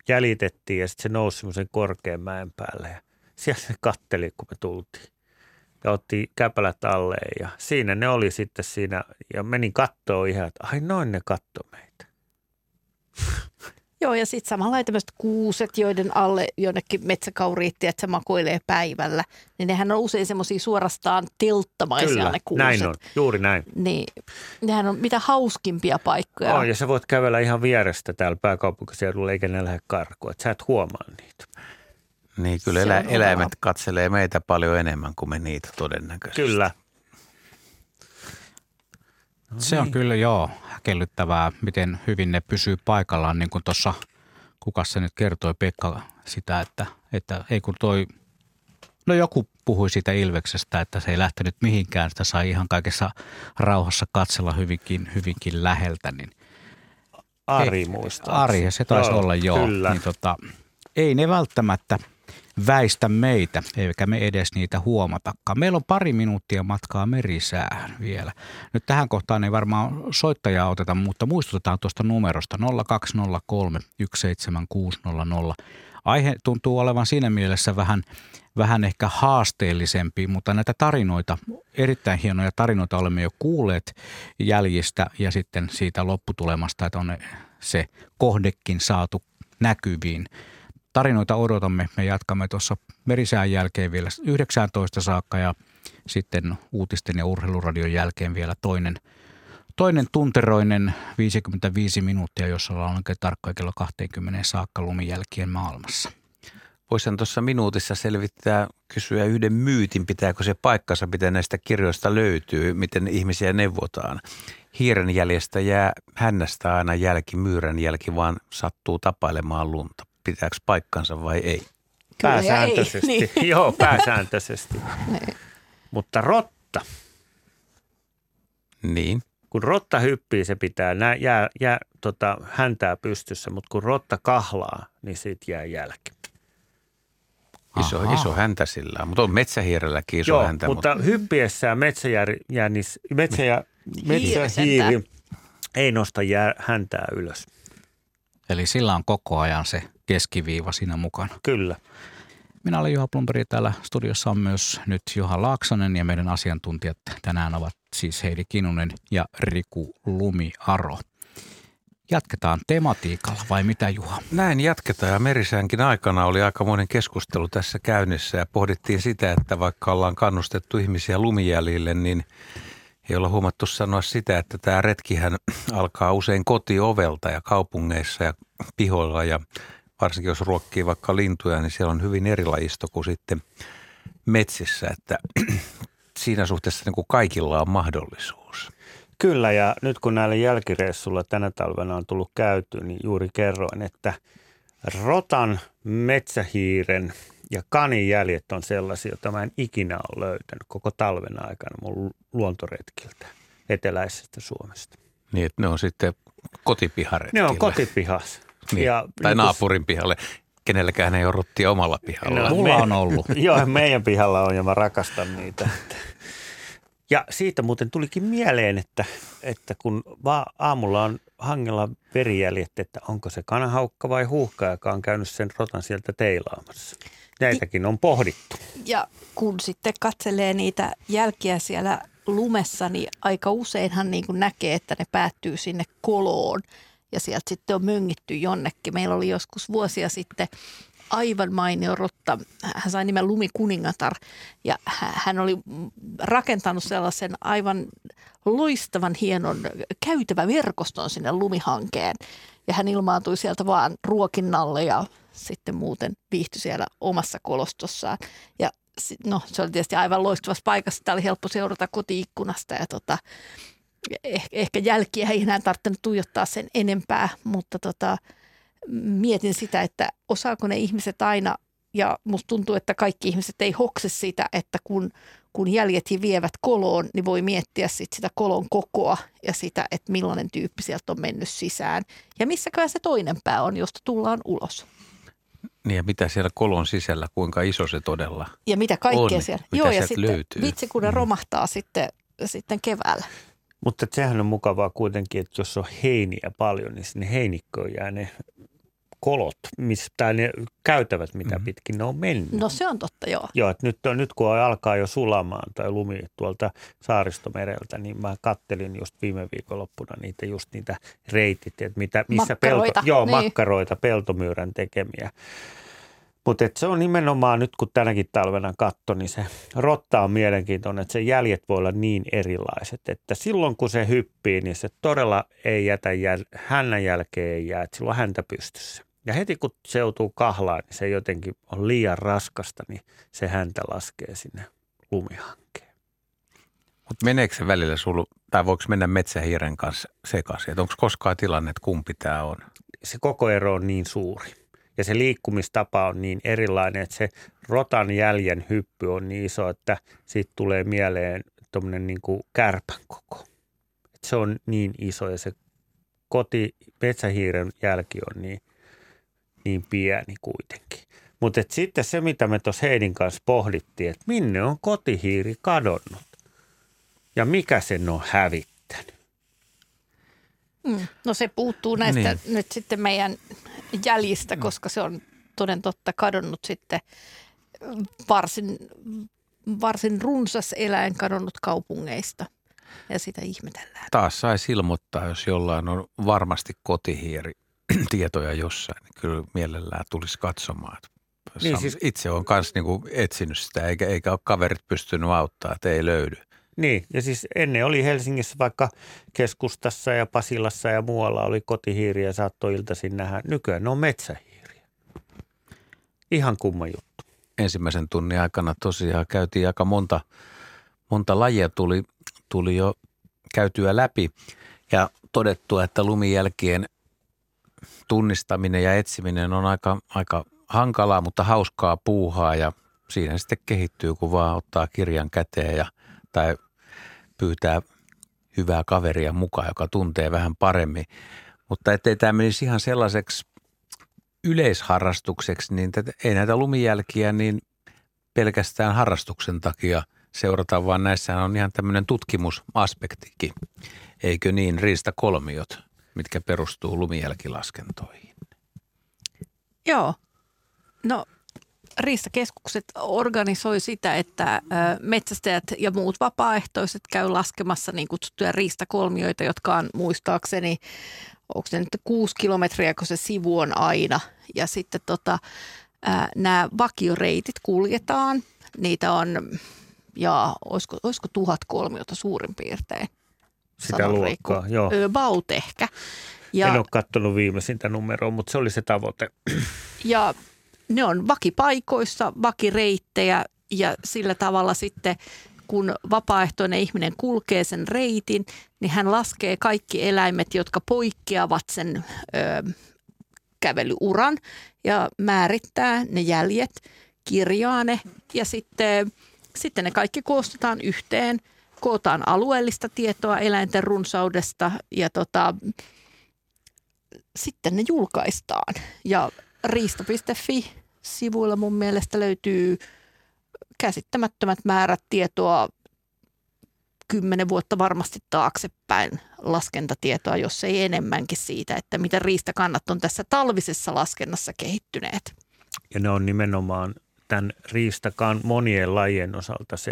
jäljitettiin ja sitten se nousi semmoisen korkean mäen päälle. Ja Siellä ne katteli, kun me tultiin. Ja otti käpälät alle ja siinä ne oli sitten siinä. Ja menin kattoon ihan, että ai noin ne kattoi meitä. Joo, ja sitten samalla ei tämmöiset kuuset, joiden alle jonnekin metsäkauriittia, että se makoilee päivällä. Niin nehän on usein semmoisia suorastaan telttamaisia kyllä, ne kuuset. Näin on, juuri näin. Niin, nehän on mitä hauskimpia paikkoja. On, ja sä voit kävellä ihan vierestä täällä pääkaupunkiseudulla, eikä ne lähde karkuun, että sä et huomaa niitä. Niin, kyllä eläimet katselee meitä paljon enemmän kuin me niitä todennäköisesti. Kyllä. No se niin. On kyllä joo häkellyttävää, miten hyvin ne pysyy paikallaan, niin kuin tuossa, kukas se nyt kertoi, Pekka, sitä, että ei kun toi, no joku puhui siitä ilveksestä, että se ei lähtenyt mihinkään, sitä sai ihan kaikessa rauhassa katsella hyvinkin läheltä. Niin, Ari muistaa. Ari, se taisi olla joo. Kyllä. Niin, ei ne välttämättä väistä meitä, eikä me edes niitä huomatakaan. Meillä on 2 minuuttia matkaa merisäähän vielä. Nyt tähän kohtaan ei varmaan soittajaa oteta, mutta muistutetaan tuosta numerosta 0203 17600. Aihe tuntuu olevan siinä mielessä vähän ehkä haasteellisempi, mutta näitä tarinoita, erittäin hienoja tarinoita olemme jo kuulleet jäljistä ja sitten siitä lopputulemasta, että on se kohdekin saatu näkyviin. Tarinoita odotamme. Me jatkamme tuossa merisään jälkeen vielä 19 saakka ja sitten uutisten ja urheiluradion jälkeen vielä toinen tunteroinen 55 minuuttia, jossa ollaan oikein tarkkoja kello 20 saakka lumijälkien maailmassa. Voisin tuossa minuutissa selvittää, kysyä yhden myytin, pitääkö se paikkansa, miten näistä kirjoista löytyy, miten ihmisiä neuvotaan. Hiirenjäljestä jää hännästä aina jälki, myyrän jälki vaan sattuu tapailemaan lunta. Pitääkö paikkansa vai ei? Kyllä pääsääntöisesti. Ei, niin. Joo, pääsääntöisesti. Mutta rotta. Niin. Kun rotta hyppii, se pitää häntää pystyssä, mutta kun rotta kahlaa, niin siitä jää jälki. Iso häntä sillä on, mutta on metsähiirelläkin iso häntä. Joo, mutta hyppiessään metsähiiri ei nosta häntää ylös. Eli sillä on koko ajan se keskiviiva siinä mukana. Kyllä. Minä olen Juha Blomberg, täällä studiossa on myös nyt Juha Laaksonen ja meidän asiantuntijat tänään ovat siis Heidi Kinnunen ja Riku Lumiaro. Jatketaan tematiikalla vai mitä, Juha? Näin jatketaan ja merisäänkin aikana oli aikamoinen keskustelu tässä käynnissä ja pohdittiin sitä, että vaikka ollaan kannustettu ihmisiä lumijäljille, niin ei olla huomattu sanoa sitä, että tämä retkihän alkaa usein kotiovelta ja kaupungeissa ja pihoilla ja varsinkin jos ruokkii vaikka lintuja, niin siellä on hyvin eri lajisto kuin sitten metsissä, että siinä suhteessa niin kuin kaikilla on mahdollisuus. Kyllä ja nyt kun näillä jälkireissulla tänä talvena on tullut käyty, niin juuri kerroin, että rotan, metsähiiren ja kanin jäljet on sellaisia, joita mä en ikinä ole löytänyt koko talven aikana mun luontoretkiltä eteläisestä Suomesta. Niin, että ne on sitten kotipiharetkillä. Ne on kotipihas. Niin, ja tai niin naapurin pihalle. Kenelläkään ei ole rottia omalla pihalla. No, mulla on ollut. Joo, meidän pihalla on ja mä rakastan niitä. Ja siitä muuten tulikin mieleen, että kun aamulla on hangella verijäljet, että onko se kanahaukka vai huuhka, joka on käynyt sen rotan sieltä teilaamassa. Näitäkin on pohdittu. Ja kun sitten katselee niitä jälkiä siellä lumessa, niin aika useinhan niin kuin näkee, että ne päättyy sinne koloon ja sieltä sitten on möngitty jonnekin. Meillä oli joskus vuosia sitten aivan mainio rotta. Hän sai nimen Lumikuningatar ja hän oli rakentanut sellaisen aivan loistavan hienon käytäväverkoston sinne lumihankeen. Ja hän ilmaantui sieltä vaan ruokinnalle ja sitten muuten viihtyi siellä omassa kolostossaan. Ja no, se oli tietysti aivan loistavassa paikassa. Tämä oli helppo seurata kotiikkunasta ja ehkä jälkiä ei enää tarvinnut tuijottaa sen enempää, mutta mietin sitä, että osaako ne ihmiset aina, ja musta tuntuu, että kaikki ihmiset ei hokse sitä, että kun jäljet vievät koloon, niin voi miettiä sitä kolon kokoa ja sitä, että millainen tyyppi sieltä on mennyt sisään. Ja missäkään se toinen pää on, josta tullaan ulos. Niin ja mitä siellä kolon sisällä, kuinka iso se todella on. Ja mitä kaikkea on, siellä. Mitä joo ja sitten löytyy. Vitsi kun ne romahtaa sitten keväällä. Mutta sehän on mukavaa kuitenkin, että jos on heiniä paljon, niin sinne heinikkoon jää ne kolot, mistä ne käytävät, mitä pitkin ne on mennyt. No se on totta, joo. Joo, että nyt kun alkaa jo sulamaan tai lumi tuolta Saaristomereltä, niin mä kattelin just viime viikonloppuna niitä reitit, että missä makkaroita, peltomyyrän tekemiä. Mutta se on nimenomaan nyt, kun tänäkin talvena katto, niin se rotta on mielenkiintoinen, että se jäljet voi olla niin erilaiset, että silloin kun se hyppii, niin se todella ei jätä, hännän jälkeen ei jää, että silloin häntä pystyssä. Ja heti kun se joutuu kahlaan, niin se jotenkin on liian raskasta, niin se häntä laskee sinne lumihankkeen. Mutta meneekö se välillä sulla, tai voiko mennä metsähiiren kanssa sekaisin? Onko koskaan tilanne, että kumpi tämä on? Se koko ero on niin suuri. Ja se liikkumistapa on niin erilainen, että se rotan jäljen hyppy on niin iso, että siitä tulee mieleen tuommoinen niin kuin kärpän koko. Et se on niin iso ja se metsähiiren jälki on niin pieni kuitenkin. Mutta sitten se, mitä me tuossa Heidin kanssa pohdittiin, että minne on kotihiiri kadonnut ja mikä sen on hävittänyt. No se puuttuu näistä nyt sitten meidän jäljistä, koska se on toden totta kadonnut sitten varsin runsas eläin kadonnut kaupungeista ja sitä ihmetellään. Taas saisi ilmoittaa, jos jollain on varmasti kotihiiri tietoja jossain, niin kyllä mielellään tulisi katsomaan. Niin, siis itse olen myös niinku etsinyt sitä eikä ole kaverit pystynyt auttamaan, että ei löydy. Niin, ja siis ennen oli Helsingissä vaikka keskustassa ja Pasilassa ja muualla oli kotihiiriä ja saattoi iltaisin nähdä. Nykyään ne on metsähiiriä. Ihan kumma juttu. Ensimmäisen tunnin aikana tosiaan käytiin aika monta lajia tuli jo käytyä läpi ja todettua, että lumijälkien tunnistaminen ja etsiminen on aika hankalaa, mutta hauskaa puuhaa ja siinä sitten kehittyy, kun vaan ottaa kirjan käteen ja tai pyytää hyvää kaveria mukaan, joka tuntee vähän paremmin. Mutta ettei tämä menisi ihan sellaiseksi yleisharrastukseksi, niin ei näitä lumijälkiä niin pelkästään harrastuksen takia seurata, vaan näissähän on ihan tämmöinen tutkimusaspektikin. Eikö niin, riistakolmiot, mitkä perustuu lumijälkilaskentoihin? Joo, no riistakeskukset organisoi sitä, että metsästäjät ja muut vapaaehtoiset käy laskemassa niin kutsuttuja riistakolmioita, jotka on muistaakseni, onko se nyt 6 kilometriä, kun se sivu on aina. Ja sitten nämä vakioreitit kuljetaan. Niitä on, ja olisiko 1000 kolmiota suurin piirtein? Sitä luokkaa, joo. About ehkä. Ja en ole katsonut viimeisintä numeroa, mutta se oli se tavoite. Ja ne on vakipaikoissa, vakireittejä ja sillä tavalla sitten, kun vapaaehtoinen ihminen kulkee sen reitin, niin hän laskee kaikki eläimet, jotka poikkeavat sen kävelyuran ja määrittää ne jäljet, kirjaa ne ja sitten ne kaikki koostetaan yhteen, kootaan alueellista tietoa eläinten runsaudesta ja sitten ne julkaistaan ja Riista.fi-sivuilla mun mielestä löytyy käsittämättömät määrät tietoa 10 vuotta varmasti taaksepäin laskentatietoa, jos ei enemmänkin siitä, että mitä riistakannat on tässä talvisessa laskennassa kehittyneet. Ja ne on nimenomaan tämän riistakan monien lajien osalta se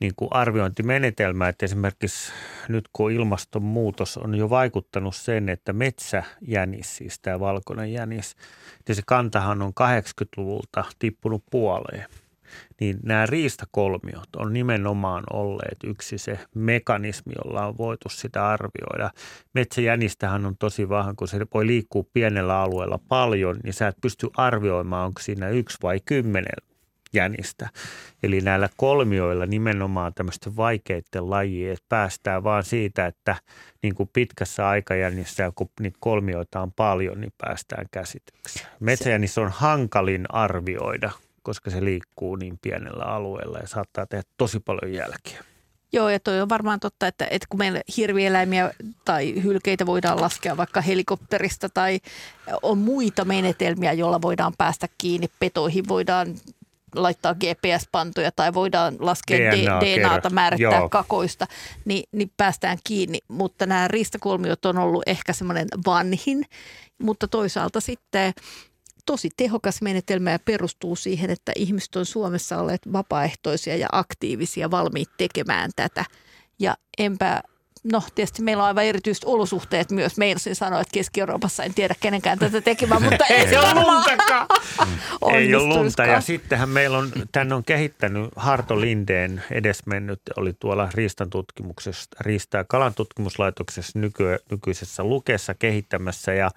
niin kuin arviointimenetelmä, että esimerkiksi nyt kun ilmastonmuutos on jo vaikuttanut sen, että metsäjänis, siis tämä valkoinen jänis, niin se kantahan on 80-luvulta tippunut puoleen. Niin nämä riistakolmiot on nimenomaan olleet yksi se mekanismi, jolla on voitu sitä arvioida. Metsäjänistähän on tosi vähän, kun se voi liikkua pienellä alueella paljon, niin sä et pysty arvioimaan, onko siinä 1 vai 10 jänistä. Eli näillä kolmioilla nimenomaan tämmöisten vaikeiden lajien päästään vaan siitä, että niin kuin pitkässä aikajännissä, kun niitä kolmioita on paljon, niin päästään käsityksi. Metsäjänissä on hankalin arvioida, koska se liikkuu niin pienellä alueella ja saattaa tehdä tosi paljon jälkiä. Joo, ja toi on varmaan totta, että kun meillä hirvieläimiä tai hylkeitä voidaan laskea vaikka helikopterista tai on muita menetelmiä, joilla voidaan päästä kiinni, petoihin voidaan laittaa GPS-pantoja tai voidaan laskea DNAta, määrittää kakoista, niin päästään kiinni. Mutta nämä riistakolmiot on ollut ehkä semmoinen vanhin, mutta toisaalta sitten tosi tehokas menetelmä ja perustuu siihen, että ihmiset on Suomessa olleet vapaaehtoisia ja aktiivisia, valmiit tekemään tätä. Ja tietysti meillä on aivan erityiset olosuhteet myös. Meinasin sanoa, että Keski-Euroopassa en tiedä kenenkään tätä tekemään, mutta ei ole luntakaan. Ei ole lunta. Ja sittenhän meillä on, tämän on kehittänyt Harto Lindeen edesmennyt, oli tuolla Riista- ja Kalantutkimuslaitoksessa nykyisessä Lukessa kehittämässä. Ja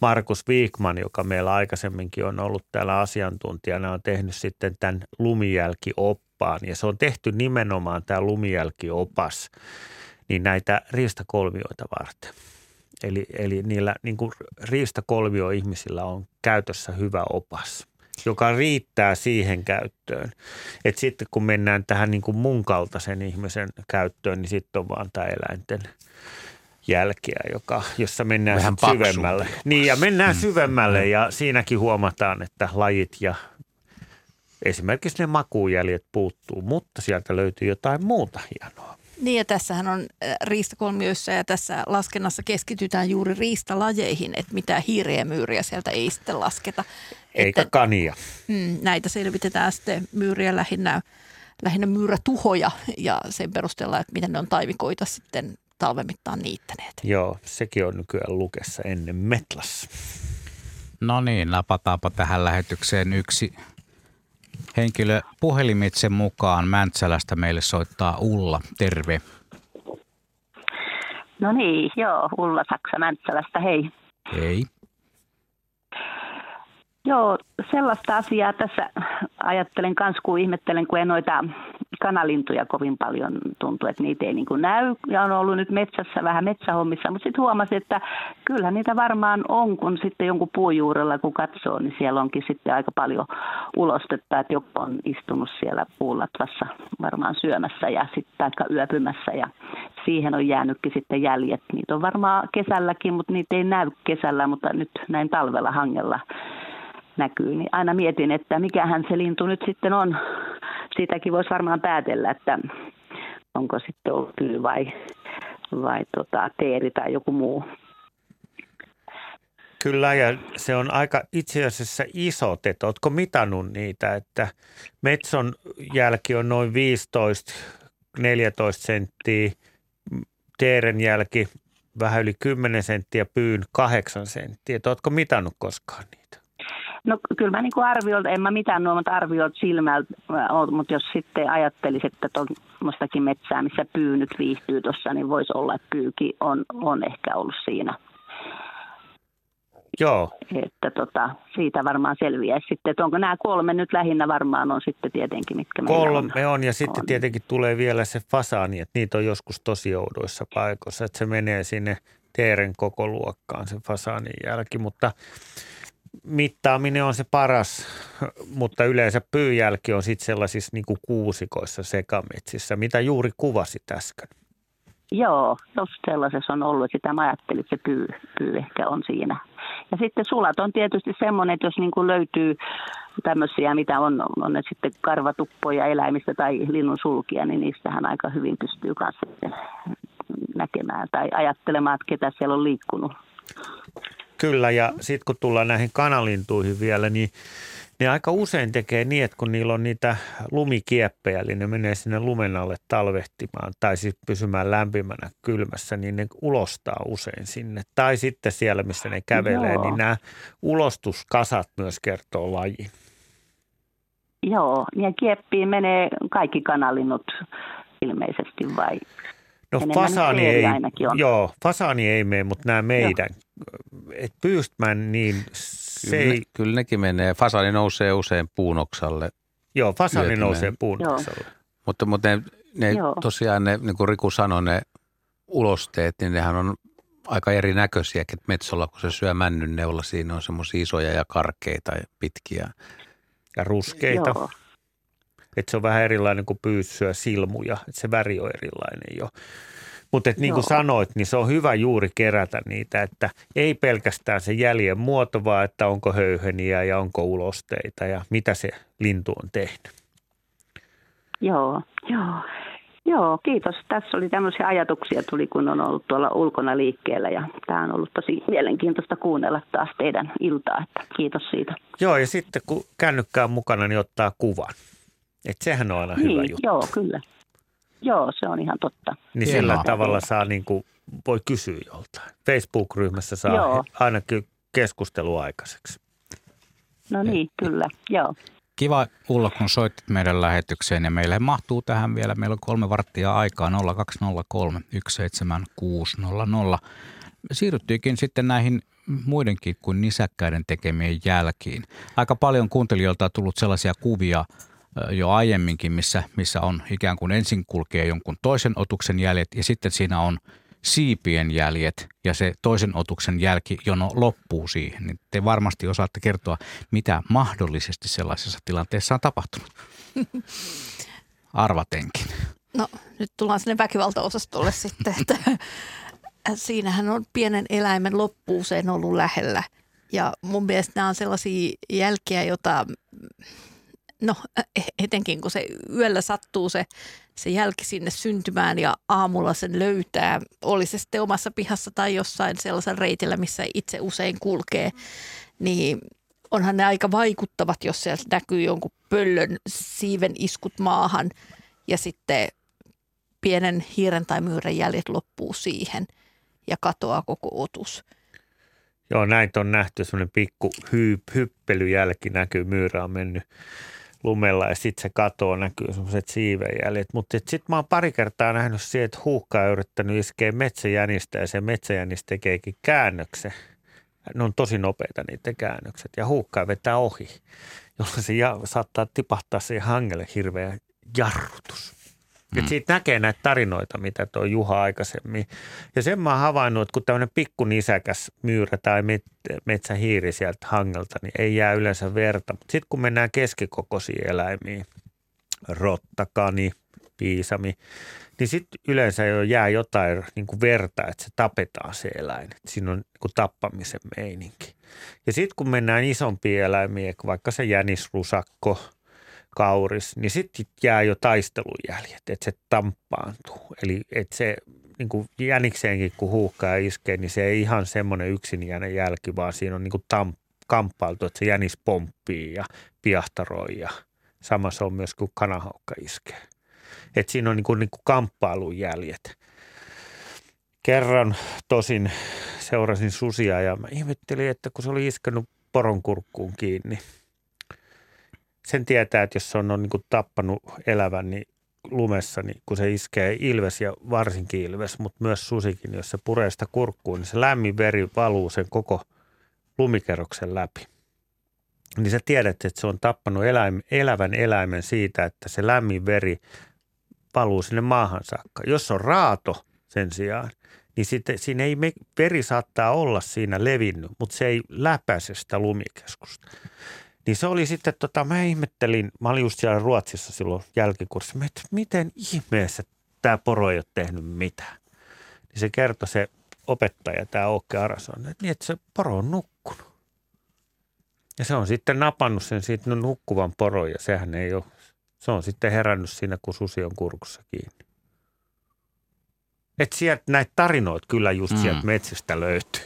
Markus Wiegman, joka meillä aikaisemminkin on ollut täällä asiantuntijana, on tehnyt sitten tämän lumijälkioppaan. Ja se on tehty nimenomaan tämä lumijälkiopas. Niin näitä riistakolmioita varten. Eli niillä niin kuin riistakolmioihmisillä on käytössä hyvä opas, joka riittää siihen käyttöön. Et sitten kun mennään tähän niin kuin mun kaltaisen ihmisen käyttöön, niin sitten on vaan tämä eläinten jälkiä, jossa mennään vähän syvemmälle. Niin ja mennään syvemmälle ja siinäkin huomataan, että lajit ja esimerkiksi ne makujäljet puuttuu, mutta sieltä löytyy jotain muuta hienoa. Niin ja tässähän on riistakolmioissa ja tässä laskennassa keskitytään juuri riistalajeihin, että mitään hiiriä sieltä ei sitten lasketa. Eikä että, kania. Näitä selvitetään sitten myyriä lähinnä myyrätuhoja ja sen perusteella, että miten ne on taimikoita sitten talven mittaan niittäneet. Joo, sekin on nykyään Lukessa ennen Metlassa. No niin, napataanpa tähän lähetykseen yksi henkilö puhelimitse mukaan. Mäntsälästä meille soittaa Ulla. Terve. No niin, joo. Ulla Saksa Mäntsälästä. Hei. Hei. Joo, sellaista asiaa tässä ajattelen kans, kun ihmettelen, kun ei noita kanalintuja kovin paljon tuntuu, että niitä ei niin kuin näy. Ja on ollut nyt metsässä vähän metsähommissa, mutta sitten huomasin, että kyllähän niitä varmaan on, kun sitten jonkun puujuurella kun katsoo, niin siellä onkin sitten aika paljon ulostetta, että joku on istunut siellä puulatvassa varmaan syömässä ja sitten taikka yöpymässä ja siihen on jäänytkin sitten jäljet. Niitä on varmaan kesälläkin, mutta niitä ei näy kesällä, mutta nyt näin talvella hangella näkyy, niin aina mietin, että mikähän se lintu nyt sitten on. Siitäkin voisi varmaan päätellä, että onko sitten ollut tyy vai teeri tai joku muu. Kyllä, ja se on aika itse asiassa isot, että ootko mitannut niitä, että metson jälki on noin 15-14 senttiä, teeren jälki vähän yli 10 senttiä, pyyn 8 senttiä. Että ootko mitannut koskaan niitä? No kyllä mä niin arvioin, en mä mitään nuo, mutta arvioin silmältä, mutta jos sitten ajattelisin, että tuommoistakin metsää, missä pyy nyt viihtyy tuossa, niin voisi olla, että pyyki on ehkä ollut siinä. Joo. Että siitä varmaan selviäisi sitten, että onko nämä kolme nyt lähinnä varmaan on sitten tietenkin, mitkä meillä on. Ja sitten tietenkin tulee vielä se fasaani, että niitä on joskus tosi oudoissa paikoissa, että se menee sinne teeren koko luokkaan se fasaanin jälki, mutta mittaaminen on se paras, mutta yleensä pyyjälki on sitten sellaisissa niin kuin kuusikoissa sekametsissä, mitä juuri kuvasit äsken. Joo, just sellaisessa on ollut. Sitä mä ajattelin, että se pyy ehkä on siinä. Ja sitten sulat on tietysti semmoinen, että jos niin kuin löytyy tämmöisiä, mitä on ne sitten karvatuppoja eläimistä tai linnun sulkia, niin niistähän aika hyvin pystyy myös näkemään tai ajattelemaan, että ketä siellä on liikkunut. Kyllä, ja sitten kun tullaan näihin kanalintuihin vielä, niin ne aika usein tekee niin, että kun niillä on niitä lumikieppejä, eli ne menee sinne lumen alle talvehtimaan tai siis pysymään lämpimänä kylmässä, niin ne ulostaa usein sinne. Tai sitten siellä, missä ne kävelee, niin nämä ulostuskasat myös kertoo lajin. Joo, ja kieppiin menee kaikki kanalinnut ilmeisesti vai? No fasaani ei mene, mutta nämä meidän. Et pyystmän niin se ei. Kyllä nekin menee. Fasaani nousee usein puunoksalle. Joo, fasaani nousee puunoksalle. Mutta ne tosiaan, ne, niin kuin Riku sanoi, ne ulosteet, niin nehän on aika erinäköisiä. Että metsolla, kun se syö männynneula, siinä on semmoisia isoja ja karkeita ja pitkiä. Ja ruskeita. Joo. Että se on vähän erilainen kuin pyyssyä silmuja, että se väri on erilainen jo. Mutta niin kuin sanoit, niin se on hyvä juuri kerätä niitä, että ei pelkästään se jäljen muoto, vaan että onko höyheniä ja onko ulosteita ja mitä se lintu on tehnyt. Joo, kiitos. Tässä oli tämmöisiä ajatuksia tuli, kun on ollut tuolla ulkona liikkeellä ja tämä on ollut tosi mielenkiintoista kuunnella taas teidän iltaa, että kiitos siitä. Joo, ja sitten kun kännykkä on mukana, niin ottaa kuvan. Että sehän on aina niin, hyvä juttu. Joo, kyllä. Joo, se on ihan totta. Niin sillä tavalla saa niin kuin, voi kysyä joltain. Facebook-ryhmässä saa ainakin keskustelua aikaiseksi. No niin, kyllä, joo. Kiva kuulla, kun soitit meidän lähetykseen ja meille mahtuu tähän vielä. Meillä on 3 varttia aikaa 0203 17600. Siirryttyykin sitten näihin muidenkin kuin nisäkkäiden tekemien jälkiin. Aika paljon kuuntelijoilta on tullut sellaisia kuvia jo aiemminkin, missä on ikään kuin ensin kulkee jonkun toisen otuksen jäljet ja sitten siinä on siipien jäljet ja se toisen otuksen jälki jono loppuu siihen. Te varmasti osaatte kertoa, mitä mahdollisesti sellaisessa tilanteessa on tapahtunut. Arvatenkin. No nyt tullaan sinne väkivaltaosastolle sitten, että siinähän on pienen eläimen loppu usein ollut lähellä. Ja mun mielestä nämä on sellaisia jälkiä, joita... No etenkin kun se yöllä sattuu se jälki sinne syntymään ja aamulla sen löytää, oli se sitten omassa pihassa tai jossain sellaisen reitillä, missä itse usein kulkee, niin onhan ne aika vaikuttavat, jos sieltä näkyy jonkun pöllön siiven iskut maahan ja sitten pienen hiiren tai myyrän jäljet loppuu siihen ja katoaa koko otus. Joo, näitä on nähty, semmoinen pikku hyppelyjälki näkyy, myyrä on mennyt lumella ja sitten se katoo, näkyy semmoiset siivenjäljet. Mutta sitten mä oon pari kertaa nähnyt siihen, että huuhka on yrittänyt iskeä metsäjänistä ja se metsäjänis tekeekin käännöksen. Ne on tosi nopeita niiden käännökset ja huuhka vetää ohi, jolloin se saattaa tipahtaa siihen hangelle hirveä jarrutus. Et siitä näkee näitä tarinoita, mitä tuo Juha aikaisemmin. Ja sen mä oon havainnut, että kun tämmöinen pikkunisäkäs myyrä tai metsähiiri sieltä hangelta, niin ei jää yleensä verta. Mutta sitten kun mennään keskikokoisiin eläimiin, rottakani, piisami, niin sitten yleensä jo jää jotain niin kuin verta, että se tapetaan se eläin. Et siinä on niin kuin tappamisen meininki. Ja sitten kun mennään isompiin eläimiin, vaikka se jänisrusakko, kauris, niin sitten jää jo taistelujäljet, että se tamppaantuu. Eli että se niin kuin jänikseenkin, kun huuhkaa iskee, niin se ei ihan semmoinen yksinjäinen jälki, vaan siinä on niin kuin kamppailtu, että se jänis pomppii ja piahtaroi ja sama se on myös kuin kanahaukka iskee. Että siinä on niin kuin kamppailujäljet. Kerran tosin seurasin susia ja mä ihmettelin, että kun se oli iskenut poronkurkkuun kiinni, sen tietää, että jos se on niin kuin tappanut elävän niin lumessa, niin kun se iskee ilves ja varsinkin ilves, mutta myös susikin, jos se puree sitä kurkkuun, niin se lämmin veri valuu sen koko lumikerroksen läpi. Niin sä tiedät, että se on tappanut elävän eläimen siitä, että se lämmin veri valuu sinne maahan saakka. Jos on raato sen sijaan, niin siinä ei veri saattaa olla siinä levinnyt, mutta se ei läpäise sitä lumikeskusta. Niin se oli sitten, mä ihmettelin, mä olin just siellä Ruotsissa silloin jälkikurssissa, että miten ihmeessä tämä poro ei ole tehnyt mitään. Niin se kertoi se opettaja, tämä Oukke Arason, että se poro on nukkunut. Ja se on sitten napannut sen siitä nukkuvan poron ja sehän ei ole, se on sitten herännyt siinä, kun susi on kurkussa kiinni. Että sieltä näitä tarinoita kyllä just sieltä metsästä löytyy.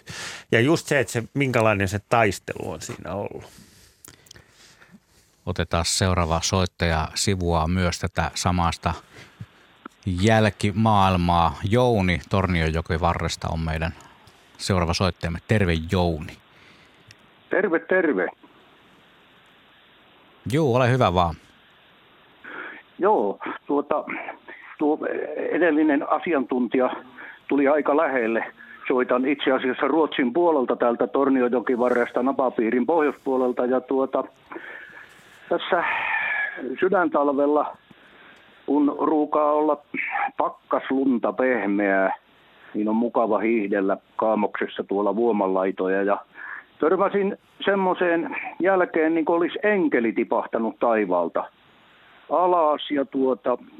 Ja just se, että minkälainen se taistelu on siinä ollut. Otetaan seuraava soittaja sivuaa myös tätä samasta jälkimaailmaa. Jouni Tornionjokivarresta on meidän seuraava soittajamme. Terve Jouni. Terve, terve. Juu, ole hyvä vaan. Joo, tuo edellinen asiantuntija tuli aika lähelle. Soitan itse asiassa Ruotsin puolelta täältä Tornionjokivarresta napapiirin pohjoispuolelta ja tässä sydäntalvella, kun ruukaa olla pakkaslunta pehmeää, niin on mukava hiihdellä kaamoksessa tuolla vuomanlaitoja. Ja törmäsin semmoiseen jälkeen, niin kuin olisi enkeli tipahtanut taivaalta. alas ja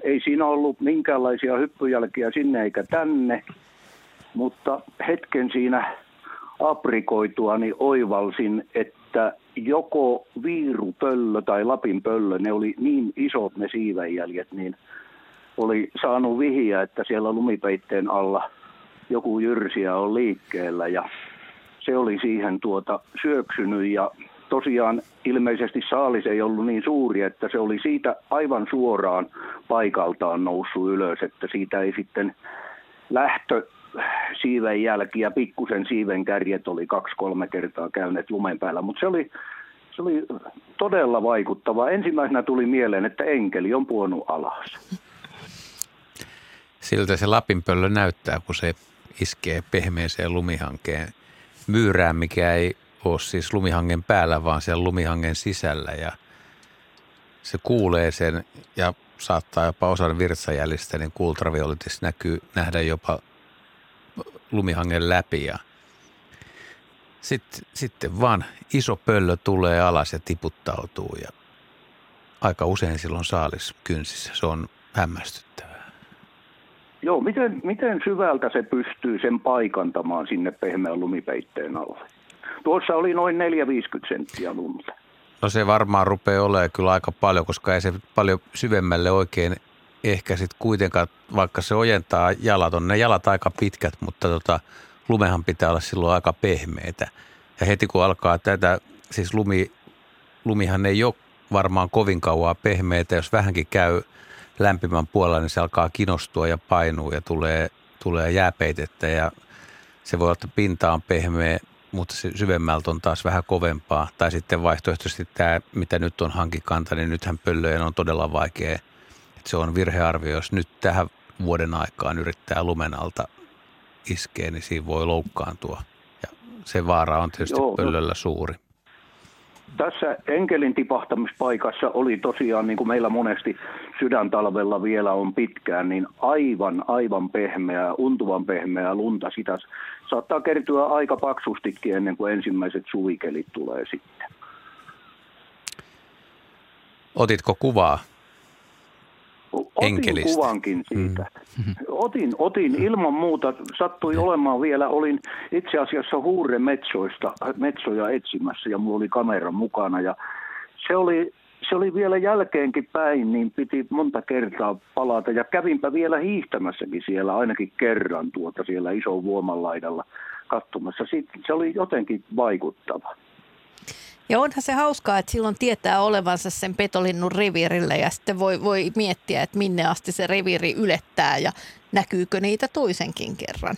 ei siinä ollut minkäänlaisia hyppyjälkiä sinne eikä tänne, mutta hetken siinä aprikoituani oivalsin, että joko viirupöllö tai lapinpöllö, ne oli niin isot ne siivenjäljet, niin oli saanut vihiä, että siellä lumipeitteen alla joku jyrsiä on liikkeellä ja se oli siihen syöksynyt ja tosiaan ilmeisesti saalis ei ollut niin suuri, että se oli siitä aivan suoraan paikaltaan noussut ylös, että siitä ei sitten siiven jälkiä, pikkusen siiven kärjet oli 2-3 kertaa käyneet lumen päällä, mutta se oli todella vaikuttava. Ensimmäisenä tuli mieleen, että enkeli on puonut alas. Siltä se lapinpöllö näyttää, kun se iskee pehmeeseen lumihankeen myyrään, mikä ei ole siis lumihangen päällä, vaan siellä lumihangen sisällä ja se kuulee sen ja saattaa jopa osan virtsajäljistä, niin ultravioletissa nähdä jopa lumihangen läpi ja sitten vaan iso pöllö tulee alas ja tiputtautuu ja aika usein silloin saalis kynsissä. Se on hämmästyttävää. Joo, miten syvältä se pystyy sen paikantamaan sinne pehmeän lumipeitteen alle? Tuossa oli noin 4-50 senttiä lunta. No se varmaan rupeaa olemaan kyllä aika paljon, koska ei se paljon syvemmälle oikein ehkä sitten kuitenkaan, vaikka se ojentaa jalat, on ne jalat aika pitkät, mutta lumehan pitää olla silloin aika pehmeitä. Ja heti kun alkaa siis lumihan ei ole varmaan kovin kauaa pehmeitä. Jos vähänkin käy lämpimän puolella, niin se alkaa kinostua ja painuu ja tulee jääpeitettä. Ja se voi olla, että pinta on pehmeä, mutta se syvemmältä on taas vähän kovempaa. Tai sitten vaihtoehtoisesti tämä, mitä nyt on hankikanta, niin nythän pöllöjen on todella vaikea. Se on virhearvio, jos nyt tähän vuoden aikaan yrittää lumen alta iskeä, niin siinä voi loukkaantua. Ja se vaara on tietysti pöllöllä suuri. Tässä enkelin tipahtamispaikassa oli tosiaan, niin kuin meillä monesti sydäntalvella vielä on pitkään, niin aivan pehmeää, untuvan pehmeää lunta. Sitä saattaa kertyä aika paksustikin ennen kuin ensimmäiset suvikelit tulee sitten. Otitko kuvaa? Otin kuvankin siitä. Otin ilman muuta. Sattui olemaan vielä, olin itse asiassa metsoja etsimässä ja mulla oli kamera mukana. Ja se oli vielä jälkeenkin päin, niin piti monta kertaa palata. Ja kävinpä vielä hiihtämässäkin siellä ainakin kerran siellä ison vuoman laidalla katsomassa. Se oli jotenkin vaikuttava. Ja onhan se hauskaa, että silloin tietää olevansa sen petolinnun reviirillä ja sitten voi miettiä, että minne asti se reviiri ylettää ja näkyykö niitä toisenkin kerran.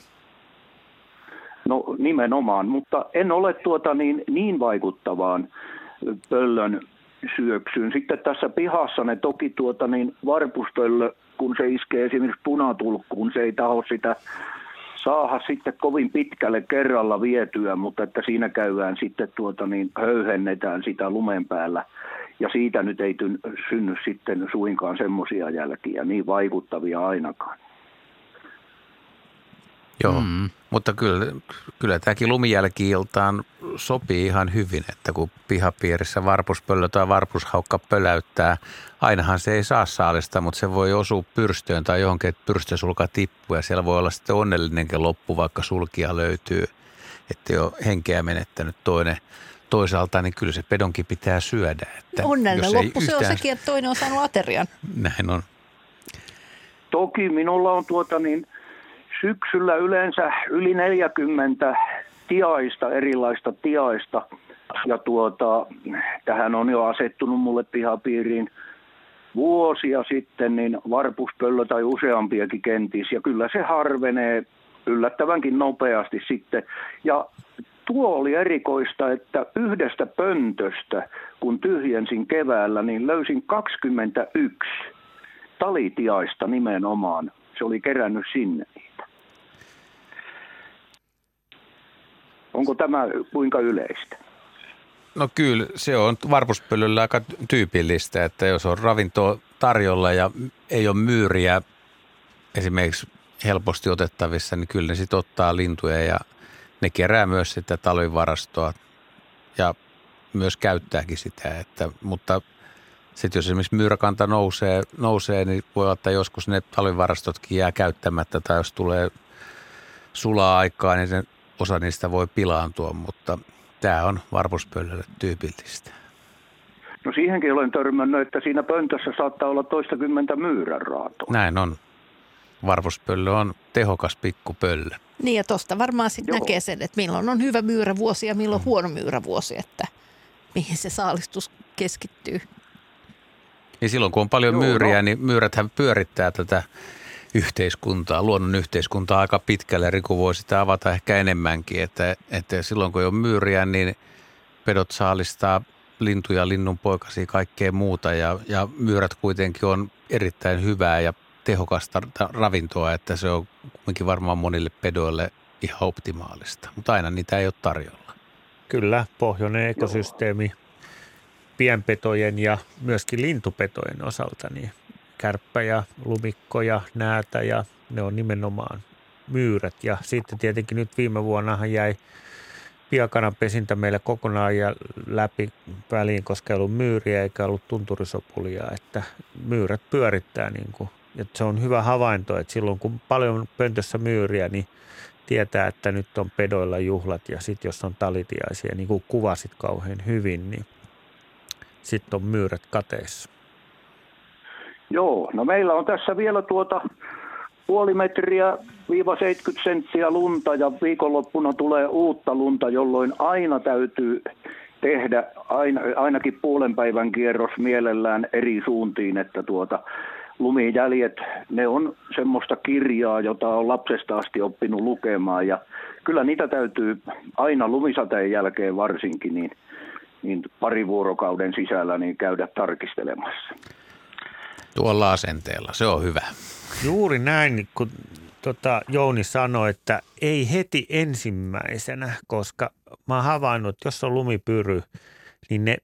No nimenomaan, mutta en ole niin vaikuttavaan pöllön syöksyyn. Sitten tässä pihassa ne toki varpustöllö, kun se iskee esimerkiksi punatulkkuun, se ei taho sitä saada sitten kovin pitkälle kerralla vietyä, mutta että siinä käydään sitten höyhennetään sitä lumen päällä. Ja siitä nyt ei synny sitten suinkaan semmoisia jälkiä, niin vaikuttavia ainakaan. Joo, mutta kyllä tämäkin lumijälki-iltaan sopii ihan hyvin, että kun pihapiirissä varpuspöllö tai varpushaukka pöläyttää, ainahan se ei saa saalista, mutta se voi osua pyrstöön tai johonkin, että pyrstösulka tippuu ja siellä voi olla sitten onnellinenkin loppu, vaikka sulkia löytyy, että ei ole henkeä menettänyt toinen. Toisaalta niin kyllä se pedonkin pitää syödä. Että onnellinen loppu se on sekin, että toinen on saanut aterian. Näin on. Toki minulla on syksyllä yleensä yli 40 erilaista tiaista ja tähän on jo asettunut mulle pihapiiriin vuosia sitten niin varpuspöllö tai useampiakin kenties ja kyllä se harvenee yllättävänkin nopeasti sitten ja tuo oli erikoista, että yhdestä pöntöstä kun tyhjensin keväällä niin löysin 21 talitiaista nimenomaan, se oli kerännyt sinne. Onko tämä kuinka yleistä? No kyllä, se on varpuspöllöllä aika tyypillistä, että jos on ravintoa tarjolla ja ei ole myyriä esimerkiksi helposti otettavissa, niin kyllä ne sitten ottaa lintuja ja ne kerää myös sitä talvivarastoa ja myös käyttääkin sitä. Mutta Sitten jos esimerkiksi myyräkanta nousee, niin voi olla, että joskus ne talvivarastotkin jää käyttämättä, tai jos tulee sulaa aikaa, niin osa niistä voi pilaantua, mutta tämä on varpuspöllölle tyypillistä. No siihenkin olen törmännyt, että siinä pöntössä saattaa olla toistakymmentä myyränraatoa. Näin on. Varpuspöllö on tehokas pikkupöllö. Niin ja tuosta varmaan sitten näkee sen, että milloin on hyvä myyrävuosi ja milloin huono myyrävuosi, että mihin se saalistus keskittyy. Ja silloin kun on paljon myyriä, niin myyräthän pyörittää tätä yhteiskuntaa, luonnon yhteiskuntaa aika pitkälle. Riku voi sitä avata ehkä enemmänkin, että silloin kun ei ole myyriä, niin pedot saalistaa lintuja, linnunpoikasia, kaikkea muuta. Ja myyrät kuitenkin on erittäin hyvää ja tehokasta ravintoa, että se on kuitenkin varmaan monille pedoille ihan optimaalista. Mutta aina niitä ei ole tarjolla. Kyllä, pohjoinen ekosysteemi pienpetojen ja myöskin lintupetojen osalta, niin kärppä ja lumikko ja näätä, ja ne on nimenomaan myyrät. Ja sitten tietenkin nyt viime vuonnahan jäi piakanan pesintä meillä kokonaan ja läpi väliin, koska ei ollut myyriä eikä ollut tunturisopulia, että myyrät pyörittää niin kuin. Se on hyvä havainto, että silloin kun paljon pöntössä myyriä, niin tietää, että nyt on pedoilla juhlat, ja sitten jos on talitiaisia, niin kuin kuvasit kauhean hyvin, niin sitten on myyrät kateissa. Joo, no meillä on tässä vielä puoli metriä viiva 70 senttiä lunta, ja viikonloppuna tulee uutta lunta, jolloin aina täytyy tehdä ainakin puolen päivän kierros mielellään eri suuntiin, että lumijäljet, ne on semmoista kirjaa, jota on lapsesta asti oppinut lukemaan, ja kyllä niitä täytyy aina lumisateen jälkeen varsinkin niin pari vuorokauden sisällä niin käydä tarkistelemassa. Tuolla asenteella, se on hyvä. Juuri näin, kun Jouni sanoi, että ei heti ensimmäisenä, koska mä oon havainnut, että jos on lumipyry, niin ne